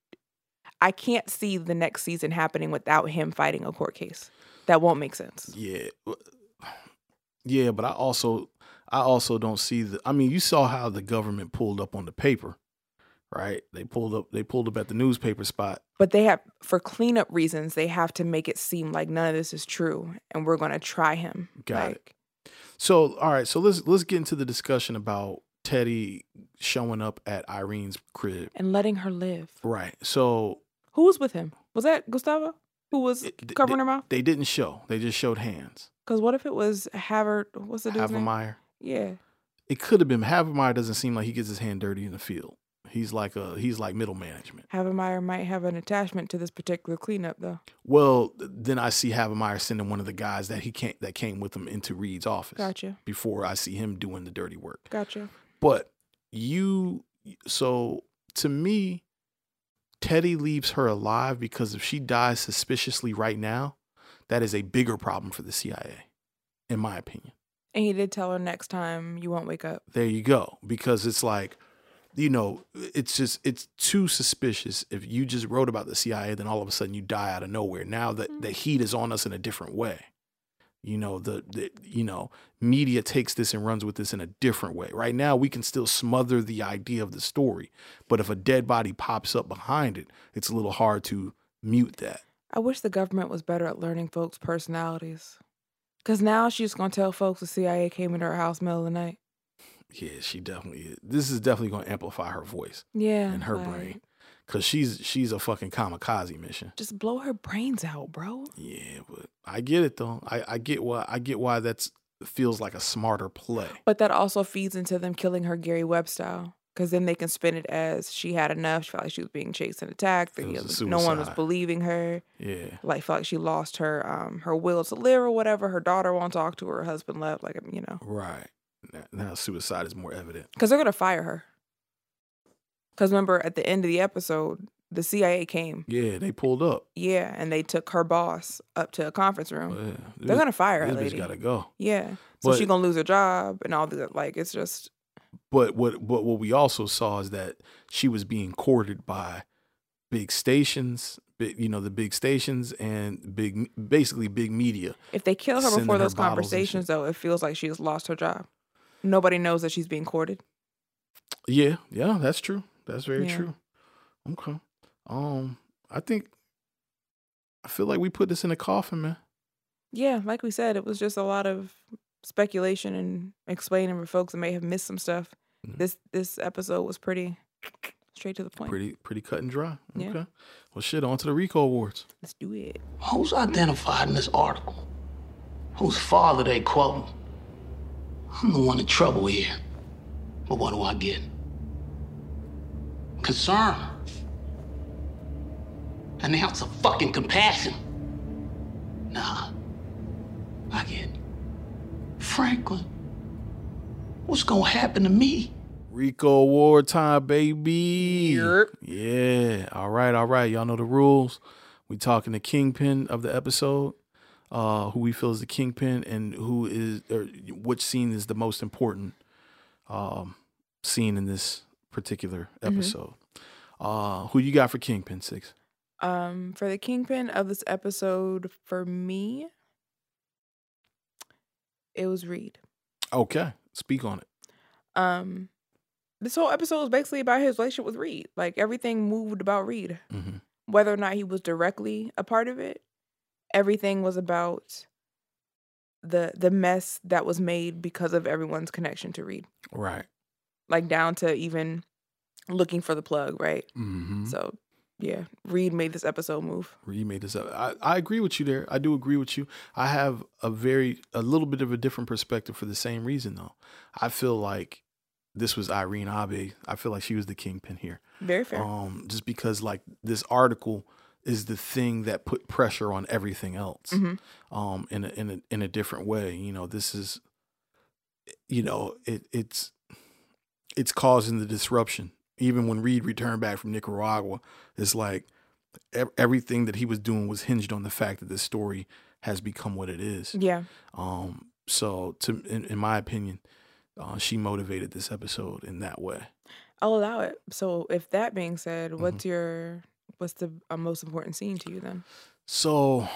I can't see the next season happening without him fighting a court case. That won't make sense. Yeah. Yeah, but I also don't see the... I mean, you saw how the government pulled up on the paper. Right, they pulled up at the newspaper spot. But they have, for cleanup reasons, they have to make it seem like none of this is true, and we're going to try him. Got it. So, all right, so let's get into the discussion about Teddy showing up at Irene's crib and letting her live. Right. So, who was with him? Was that Gustavo who was covering her mouth? They didn't show. They just showed hands. Because what if it was what's the dude's name? Havemeyer. Yeah. It could have been. Havemeyer doesn't seem like he gets his hand dirty in the field. He's like middle management. Havemeyer might have an attachment to this particular cleanup, though. Well, then I see Havemeyer sending one of the guys that came with him into Reed's office. Gotcha. Before I see him doing the dirty work. Gotcha. But so to me, Teddy leaves her alive because if she dies suspiciously right now, that is a bigger problem for the CIA, in my opinion. And he did tell her next time you won't wake up. There you go, because it's like. You know, it's too suspicious. If you just wrote about the CIA, then all of a sudden you die out of nowhere. Now that the heat is on us in a different way. You know, the media takes this and runs with this in a different way. Right now, we can still smother the idea of the story. But if a dead body pops up behind it, it's a little hard to mute that. I wish the government was better at learning folks' personalities. Because now she's going to tell folks the CIA came into her house middle of the night. Yeah, she definitely is. This is definitely going to amplify her voice. Yeah. And her brain. Because she's a fucking kamikaze mission. Just blow her brains out, bro. Yeah, but I get it, though. I get why that feels like a smarter play. But that also feeds into them killing her Gary Webb style. Because then they can spin it as she had enough. She felt like she was being chased and attacked. No one was believing her. Yeah. Like, felt like she lost her will to live or whatever. Her daughter won't talk to her. Her husband left. Like, you know. Right. Now suicide is more evident. Because they're going to fire her. Because remember, at the end of the episode, the CIA came. Yeah, they pulled up. Yeah, and they took her boss up to a conference room. Oh, yeah. They're going to fire her, lady. She's got to go. Yeah. So she's going to lose her job and all that. Like, it's just... But what we also saw is that she was being courted by big stations, and basically big media. If they kill her before those conversations, though, it feels like she has lost her job. Nobody knows that she's being courted. Yeah, that's true. That's very true. Okay. I feel like we put this in a coffin, man. Yeah, like we said, it was just a lot of speculation and explaining for folks that may have missed some stuff. Mm-hmm. This episode was pretty straight to the point. Pretty cut and dry. Okay. Yeah. Well, shit, on to the RICO Awards. Let's do it. Who's identified in this article? Whose father they quoting? I'm the one in trouble here. But what do I get? Concern. An ounce of fucking compassion. Nah. I get Franklin. What's gonna happen to me? RICO Award time, baby. Yep. Yeah. All right. Y'all know the rules. We talking the kingpin of the episode. Who we feel is the kingpin and which scene is the most important scene in this particular episode. Mm-hmm. Who you got for kingpin, Six? For the kingpin of this episode, for me, it was Reed. Okay. Speak on it. This whole episode was basically about his relationship with Reed. Like, everything moved about Reed. Mm-hmm. Whether or not he was directly a part of it, everything was about the mess that was made because of everyone's connection to Reed. Right. Like, down to even looking for the plug, right? Mm-hmm. So... yeah, Reed made this episode move. I agree with you there. I do agree with you. I have a little bit of a different perspective for the same reason, though. I feel like this was Irene Abe. I feel like she was the kingpin here. Very fair. Just because, like, this article is the thing that put pressure on everything else. Mm-hmm. In a different way. You know, this is, you know, it's causing the disruption. Even when Reed returned back from Nicaragua, it's like everything that he was doing was hinged on the fact that this story has become what it is. Yeah. So, in my opinion, she motivated this episode in that way. I'll allow it. So, if that being said, what's the most important scene to you then? So,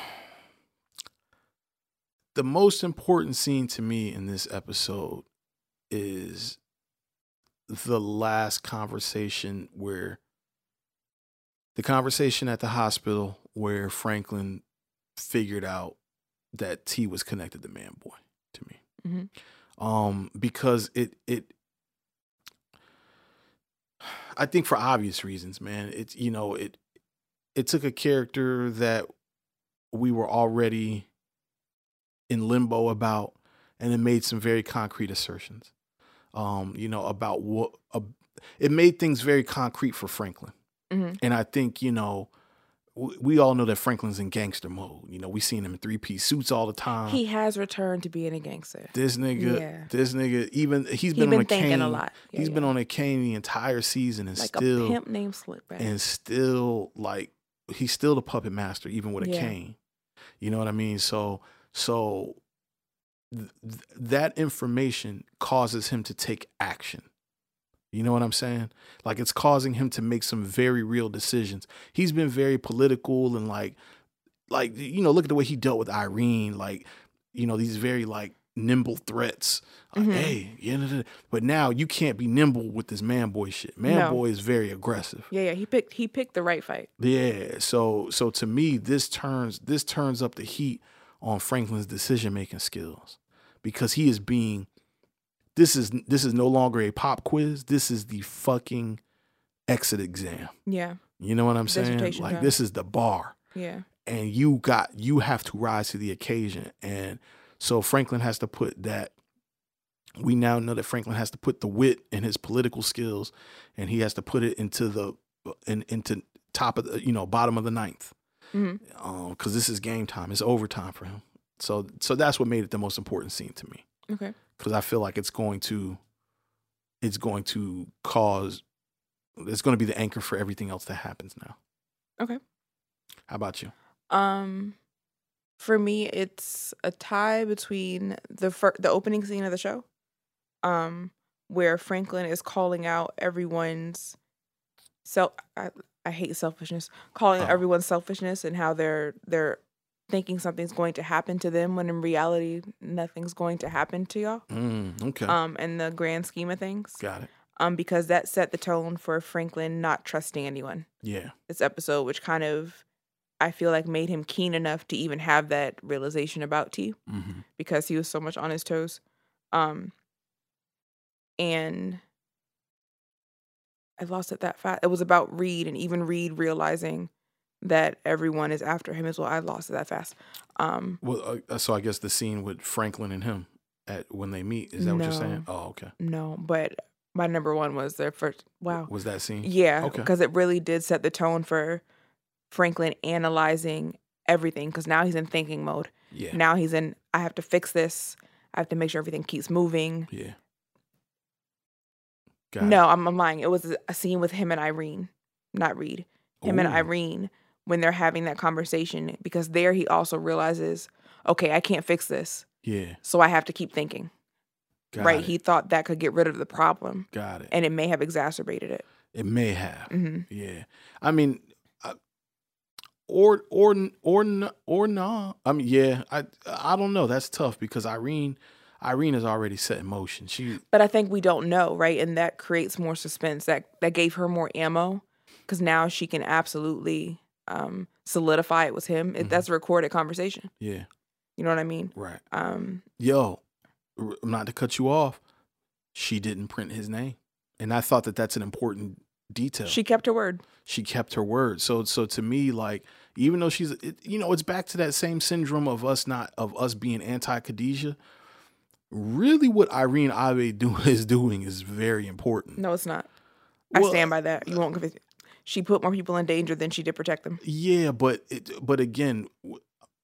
the most important scene to me in this episode is the last conversation at the hospital where Franklin figured out that T was connected to Man Boy, to me. Mm-hmm. Because I think for obvious reasons, man, it took a character that we were already in limbo about, and it made some very concrete assertions. About what it made things very concrete for Franklin. Mm-hmm. And I think, we all know that Franklin's in gangster mode. We seen him in 3-piece suits all the time. He has returned to being a gangster. This nigga, he's been thinking a lot. Yeah, he's been on a cane the entire season and like still a pimp named Slickback. And still, like, he's still the puppet master, even with a cane. You know what I mean? So that information causes him to take action. You know what I'm saying? Like, it's causing him to make some very real decisions. He's been very political and like, look at the way he dealt with Irene. Like, you know, these very like nimble threats. Mm-hmm. Like, hey, yeah, but now you can't be nimble with this Man Boy shit. Man Boy is very aggressive. Yeah, he picked the right fight. Yeah, so to me, this turns up the heat on Franklin's decision making skills, because he is being. This is no longer a pop quiz. This is the fucking exit exam. Yeah. You know what I'm saying? Like time. This is the bar. Yeah. And you have to rise to the occasion. And so Franklin has to put that. We now know that Franklin has to put the wit in his political skills, and he has to put it into into top of the, you know, bottom of the ninth. Mm-hmm. 'Cause this is game time. It's overtime for him. So that's what made it the most important scene to me. Okay. Because I feel like it's going to be the anchor for everything else that happens now. Okay. How about you? For me, it's a tie between the opening scene of the show, where Franklin is calling out everyone's selfishness and how they're thinking something's going to happen to them when in reality nothing's going to happen to y'all. Okay. In the grand scheme of things. Got it. Because that set the tone for Franklin not trusting anyone. Yeah. This episode, which kind of, I feel like, made him keen enough to even have that realization about T, mm-hmm. because he was so much on his toes. And I lost it that fast. It was about Reed, and even Reed realizing that everyone is after him as well. I lost it that fast. So I guess the scene with Franklin and him when they meet, is that what you're saying? Oh, okay. No, but my number one was their first. Wow. Was that scene? Yeah, because it really did set the tone for Franklin analyzing everything, because now he's in thinking mode. Yeah. Now he's in, I have to fix this. I have to make sure everything keeps moving. Yeah. I'm lying. It was a scene with him and Irene, not Reed. Him Ooh. And Irene. When they're having that conversation, because there he also realizes, okay, I can't fix this. Yeah. So I have to keep thinking. Got right? It. He thought that could get rid of the problem. Got it. And it may have exacerbated it. It may have. Mm-hmm. Yeah. I mean, or no. I mean, yeah. I don't know. That's tough, because Irene is already set in motion. But I think we don't know, right? And that creates more suspense. That gave her more ammo, because now she can absolutely. Solidify it was him. Mm-hmm. That's a recorded conversation. Yeah. You know what I mean? Right. Not to cut you off, she didn't print his name. And I thought that that's an important detail. She kept her word. So to me, like, even though it's back to that same syndrome of us being anti-Khadijah. Really what Irene Abe is doing is very important. No, it's not. I stand by that. You won't convince me. She put more people in danger than she did protect them. Yeah, but again,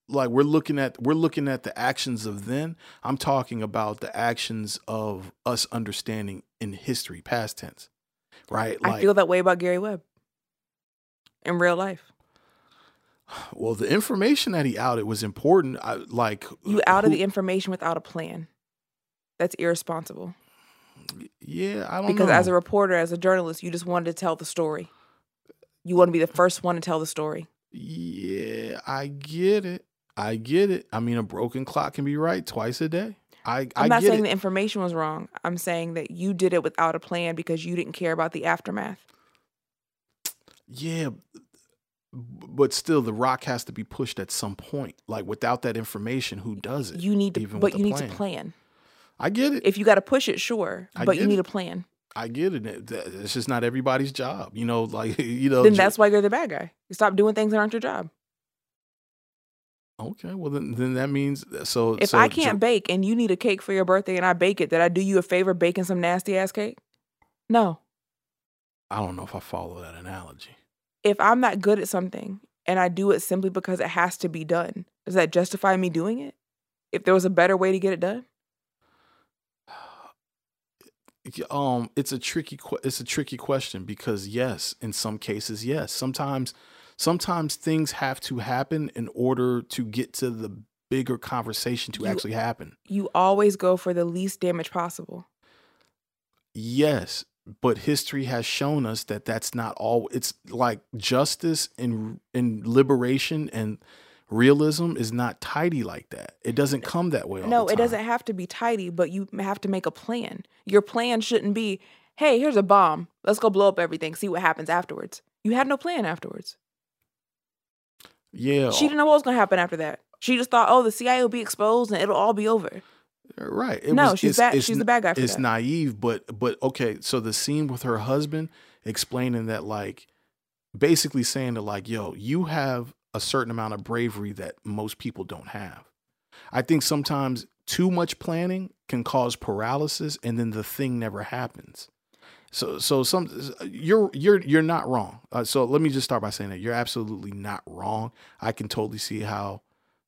like we're looking at the actions of then. I'm talking about the actions of us understanding in history, past tense, right? Like, I feel that way about Gary Webb in real life. Well, the information that he outed was important. You outed the information without a plan. That's irresponsible. Yeah, I don't know. Because as a reporter, as a journalist, you just wanted to tell the story. You want to be the first one to tell the story. Yeah, I get it. I mean, a broken clock can be right twice a day. I'm not saying the information was wrong. I'm saying that you did it without a plan because you didn't care about the aftermath. Yeah, but still, the rock has to be pushed at some point. Like, without that information, who does it? You need to, need to plan. I get it. If you got to push it, sure, but you need a plan. I get it. It's just not everybody's job, you know. Like, you know, then that's why you're the bad guy. You stop doing things that aren't your job. Okay, well then that means so. If I can't bake and you need a cake for your birthday and I bake it, did I do you a favor baking some nasty ass cake? No. I don't know if I follow that analogy. If I'm not good at something and I do it simply because it has to be done, does that justify me doing it? If there was a better way to get it done. It's a tricky question, because yes, in some cases, yes. Sometimes things have to happen in order to get to the bigger conversation to actually happen. You always go for the least damage possible. Yes, but history has shown us that that's not all. It's like justice and liberation and realism is not tidy like that. It doesn't come that way all the time. No, it doesn't have to be tidy, but you have to make a plan. Your plan shouldn't be, hey, here's a bomb. Let's go blow up everything, see what happens afterwards. You had no plan afterwards. Yeah. She didn't know what was going to happen after that. She just thought, oh, the CIA will be exposed and it'll all be over. Right. She's the bad guy for that. It's naive, but okay, so the scene with her husband explaining that, like, basically saying that, like, yo, you have a certain amount of bravery that most people don't have. I think sometimes too much planning can cause paralysis and then the thing never happens. So you're not wrong. So let me just start by saying that you're absolutely not wrong. I can totally see how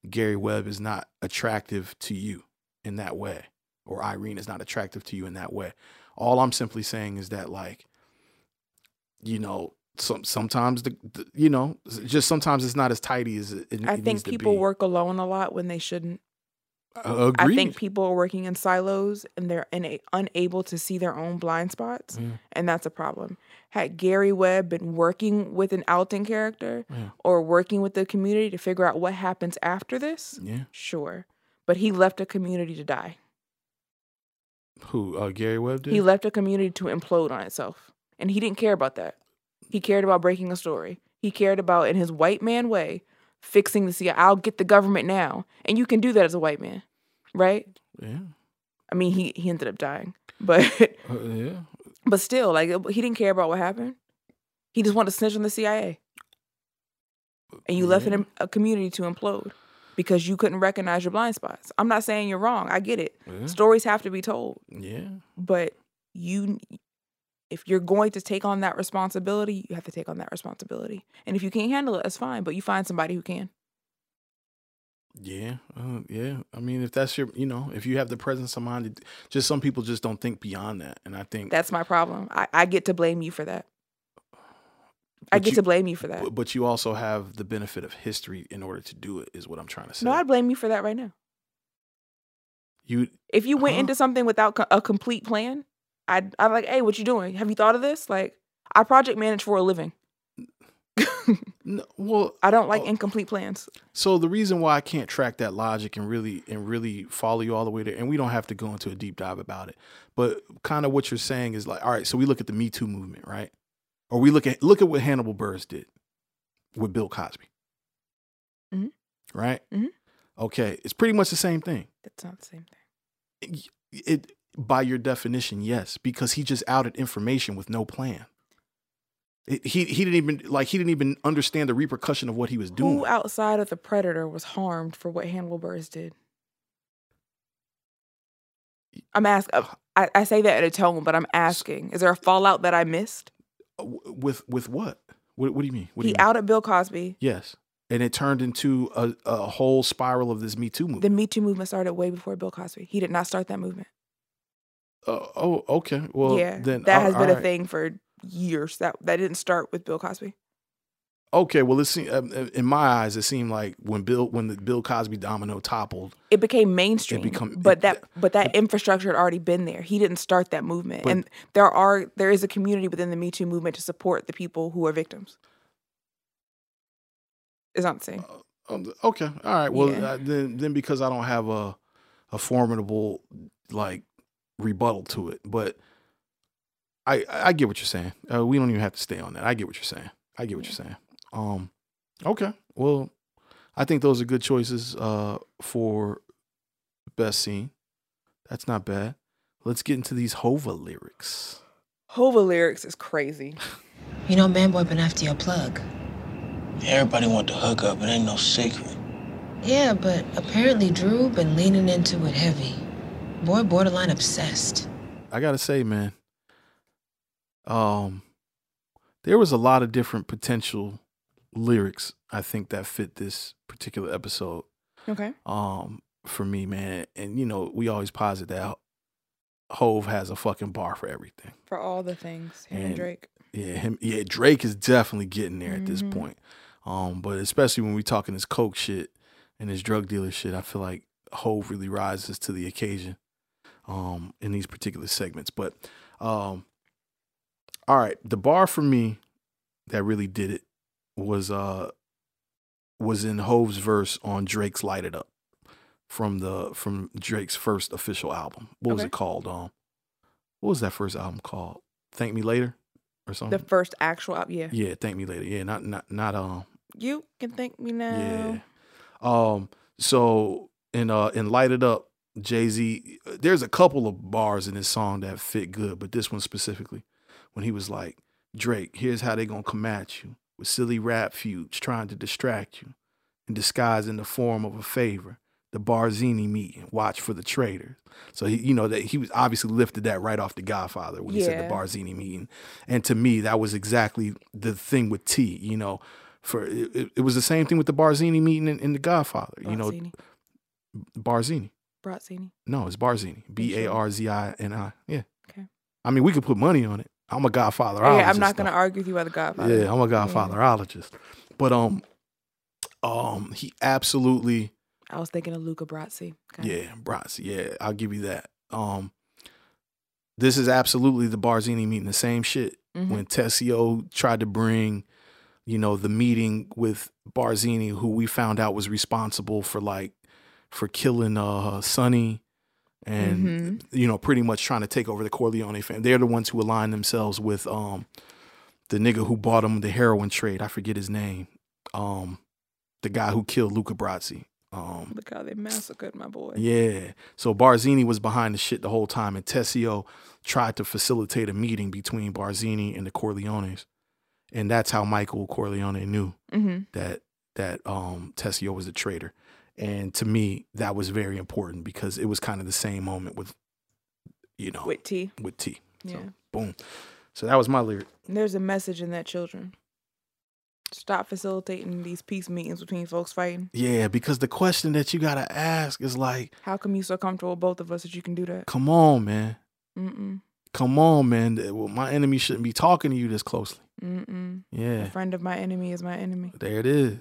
Gary Webb is not attractive to you in that way, or Irene is not attractive to you in that way. All I'm simply saying is that, like, you know, sometimes the you know, just sometimes it's not as tidy as it needs to be. I think people work alone a lot when they shouldn't. Agreed. I think people are working in silos and they're unable to see their own blind spots, and that's a problem. Had Gary Webb been working with an Alton character or working with the community to figure out what happens after this, sure. But he left a community to die. Who, Gary Webb did? He left a community to implode on itself. And he didn't care about that. He cared about breaking a story. He cared about, in his white man way, fixing the CIA. I'll get the government now. And you can do that as a white man, right? Yeah. I mean, he ended up dying. But yeah. But still, like, he didn't care about what happened. He just wanted to snitch on the CIA. And you left a community to implode. Because you couldn't recognize your blind spots. I'm not saying you're wrong. I get it. Yeah. Stories have to be told. Yeah. But if you're going to take on that responsibility, you have to take on that responsibility. And if you can't handle it, that's fine. But you find somebody who can. Yeah. Yeah. I mean, if that's your, you know, if you have the presence of mind, just some people just don't think beyond that. And I think that's my problem. I get to blame you for that. But you also have the benefit of history in order to do it, is what I'm trying to say. No, I'd blame you for that right now. If you went into something without a complete plan, I'd like, hey, what you doing? Have you thought of this? Like, I project manage for a living. No, well, I don't like incomplete plans. So the reason why I can't track that logic and really follow you all the way there, and we don't have to go into a deep dive about it, but kind of what you're saying is like, all right, so we look at the Me Too movement, right? Or we look at what Hannibal Burris did with Bill Cosby, right? Mm-hmm. Okay, it's pretty much the same thing. That's not the same thing. It by your definition, yes, because he just outed information with no plan. He didn't even understand the repercussion of what he was doing. Who outside of the predator was harmed for what Hannibal Burris did? I'm asking. I say that in a tone, but I'm asking: is there a fallout that I missed? With what? What do you mean? He outed Bill Cosby. Yes. And it turned into a whole spiral of this Me Too movement. The Me Too movement started way before Bill Cosby. He did not start that movement. Okay. Well, yeah, then that has been a thing for years. That didn't start with Bill Cosby. Okay. Well, it seemed, in my eyes, it seemed like when the Bill Cosby domino toppled, it became mainstream. But that infrastructure had already been there. He didn't start that movement, and there is a community within the Me Too movement to support the people who are victims. It's not the same. Okay. All right. Well, yeah. Then because I don't have a formidable like rebuttal to it, but I get what you're saying. We don't even have to stay on that. I get what you're saying. Okay. Well, I think those are good choices for best scene. That's not bad. Let's get into these Hova lyrics. Hova lyrics is crazy. You know, Man Boy been after your plug. Everybody want to hook up. It ain't no secret. Yeah, but apparently Drew been leaning into it heavy. Boy, borderline obsessed. I gotta say, man. There was a lot of different potential lyrics, I think, that fit this particular episode. Okay. For me, man. And, you know, we always posit that Hove has a fucking bar for everything. For all the things. Him and Drake. Yeah, Drake is definitely getting there at this point. But especially when we're talking his coke shit and his drug dealer shit, I feel like Hove really rises to the occasion in these particular segments. But all right, the bar for me that really did it was was in Hov's verse on Drake's "Light It Up" from Drake's first official album. What was it called? What was that first album called? Thank Me Later or something. The first actual album, yeah. Yeah, Thank Me Later. Yeah, not. You Can Thank Me Now. Yeah. So in "Light It Up," Jay-Z, there's a couple of bars in this song that fit good, but this one specifically, when he was like, Drake, here's how they gonna come at you with silly rap feuds trying to distract you in disguise in the form of a favor. The Barzini meeting, watch for the traitors. So he, you know, that he was obviously lifted that right off the Godfather when he said the Barzini meeting. And to me, that was exactly the thing with T, you know, it was the same thing with the Barzini meeting in the Godfather, Barzini. You know, Barzini. Brazzini? No, it's Barzini. B-A-R-Z-I-N-I. Yeah. Okay. I mean, we could put money on it. I'm a Godfatherologist. Yeah, I'm not going to argue with you about the Godfather. Yeah, I'm a Godfatherologist. But he absolutely... I was thinking of Luca Brasi. Okay. Yeah, Brasi. Yeah, I'll give you that. This is absolutely the Barzini meeting, the same shit. Mm-hmm. When Tessio tried to bring, you know, the meeting with Barzini, who we found out was responsible for killing Sonny and, you know, pretty much trying to take over the Corleone family. They're the ones who align themselves with the nigga who bought him the heroin trade. I forget his name. The guy who killed Luca Brasi. Look how they massacred my boy. Yeah. So Barzini was behind the shit the whole time, and Tessio tried to facilitate a meeting between Barzini and the Corleones. And that's how Michael Corleone knew that Tessio was a traitor. And to me, that was very important because it was kind of the same moment with, you know. With T. With T. Yeah. So, boom. So that was my lyric. And there's a message in that, children. Stop facilitating these peace meetings between folks fighting. Yeah, because the question that you got to ask is like. How come you so comfortable with both of us that you can do that? Come on, man. Mm-mm. Come on, man. My enemy shouldn't be talking to you this closely. Mm-mm. Yeah. A friend of my enemy is my enemy. There it is.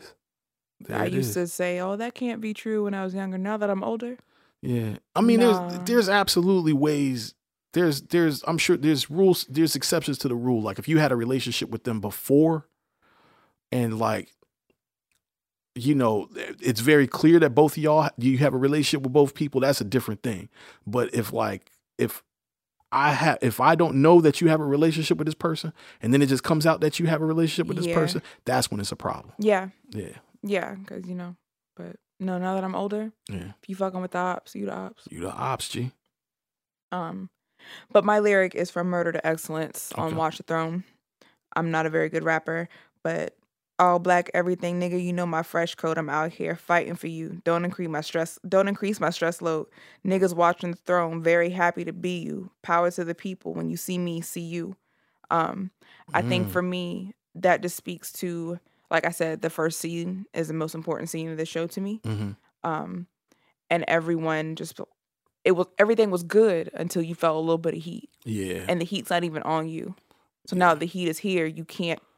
I used to say, oh, that can't be true when I was younger. Now that I'm older. Yeah. I mean, there's absolutely ways. There's I'm sure there's rules. There's exceptions to the rule. Like if you had a relationship with them before and like, you know, it's very clear that both of y'all, you have a relationship with both people. That's a different thing. But if I don't know that you have a relationship with this person and then it just comes out that you have a relationship with this person, that's when it's a problem. Yeah. Yeah. Yeah, because, you know, but no, now that I'm older, if you fucking with the ops, you the ops. You the ops, G. But my lyric is from Murder to Excellence on Watch the Throne. I'm not a very good rapper, but all black everything, nigga, you know my fresh coat. I'm out here fighting for you. Don't increase my stress load. Niggas watching the throne, very happy to be you. Power to the people. When you see me, see you. I think for me, that just speaks to... Like I said, the first scene is the most important scene of the show to me. Mm-hmm. And everyone just, everything was good until you felt a little bit of heat. Yeah. And the heat's not even on you. So now the heat is here. You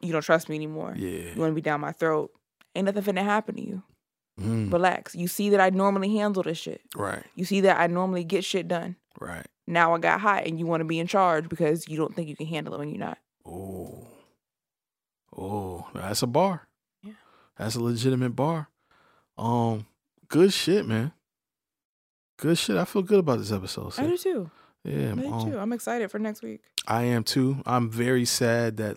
don't trust me anymore. Yeah. You want to be down my throat. Ain't nothing finna happen to you. Mm. Relax. You see that I normally handle this shit. Right. You see that I normally get shit done. Right. Now I got hot and you want to be in charge because you don't think you can handle it when you're not. Oh. Oh, that's a bar. Yeah. That's a legitimate bar. Good shit, man. Good shit. I feel good about this episode. So. I do too. Yeah. I do too. I'm excited for next week. I am too. I'm very sad that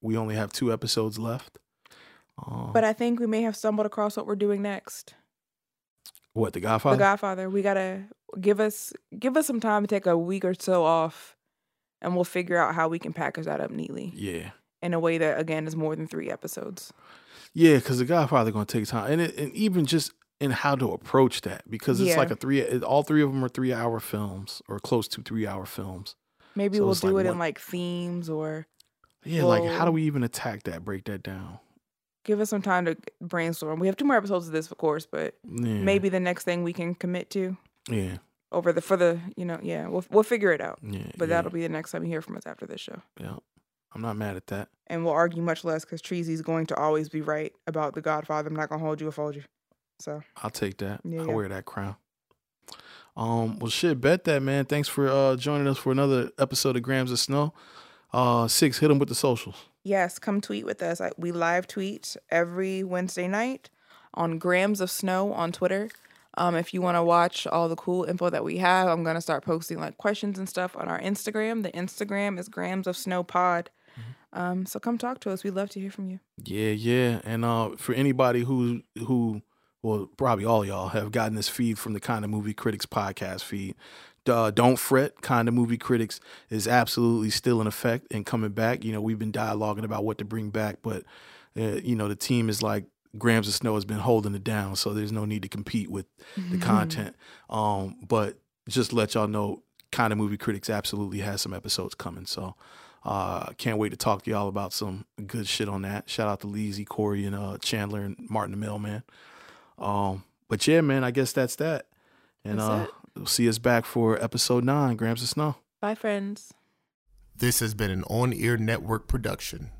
we only have 2 episodes left. But I think we may have stumbled across what we're doing next. What, The Godfather? The Godfather. We gotta give us some time to take a week or so off and we'll figure out how we can package that up neatly. Yeah. In a way that, again, is more than 3 episodes. Yeah, because The Godfather going to take time. And even just in how to approach that. Because it's like all 3 of them are 3-hour films or close to 3-hour films. Maybe so we'll do it in themes or... Yeah, how do we even attack that, break that down? Give us some time to brainstorm. We have 2 more episodes of this, of course, but maybe the next thing we can commit to. Yeah. We'll figure it out. Yeah, but that'll be the next time you hear from us after this show. Yeah. I'm not mad at that. And we'll argue much less because Treezy's going to always be right about The Godfather. I'm not going to hold you or fold you. So I'll take that. Yeah, I'll wear that crown. Well, shit, bet that, man. Thanks for joining us for another episode of Grams of Snow. 6, hit them with the socials. Yes, come tweet with us. We live tweet every Wednesday night on Grams of Snow on Twitter. If you want to watch all the cool info that we have, I'm going to start posting like questions and stuff on our Instagram. The Instagram is Grams of Snow Pod. So come talk to us. We'd love to hear from you. Yeah, yeah. And for anybody who well, probably all y'all have gotten this feed from the Kind of Movie Critics podcast feed, don't fret. Kind of Movie Critics is absolutely still in effect and coming back. You know, we've been dialoguing about what to bring back, but, you know, the team is like, Grams of Snow has been holding it down, so there's no need to compete with the content. But just let y'all know, Kind of Movie Critics absolutely has some episodes coming. So can't wait to talk to y'all about some good shit on that. Shout out to Leezy, Corey, and Chandler and Martin the Mailman. But yeah, man, I guess that's that. And we'll see us back for episode 9, Grams of Snow. Bye, friends. This has been an On Ear Network production.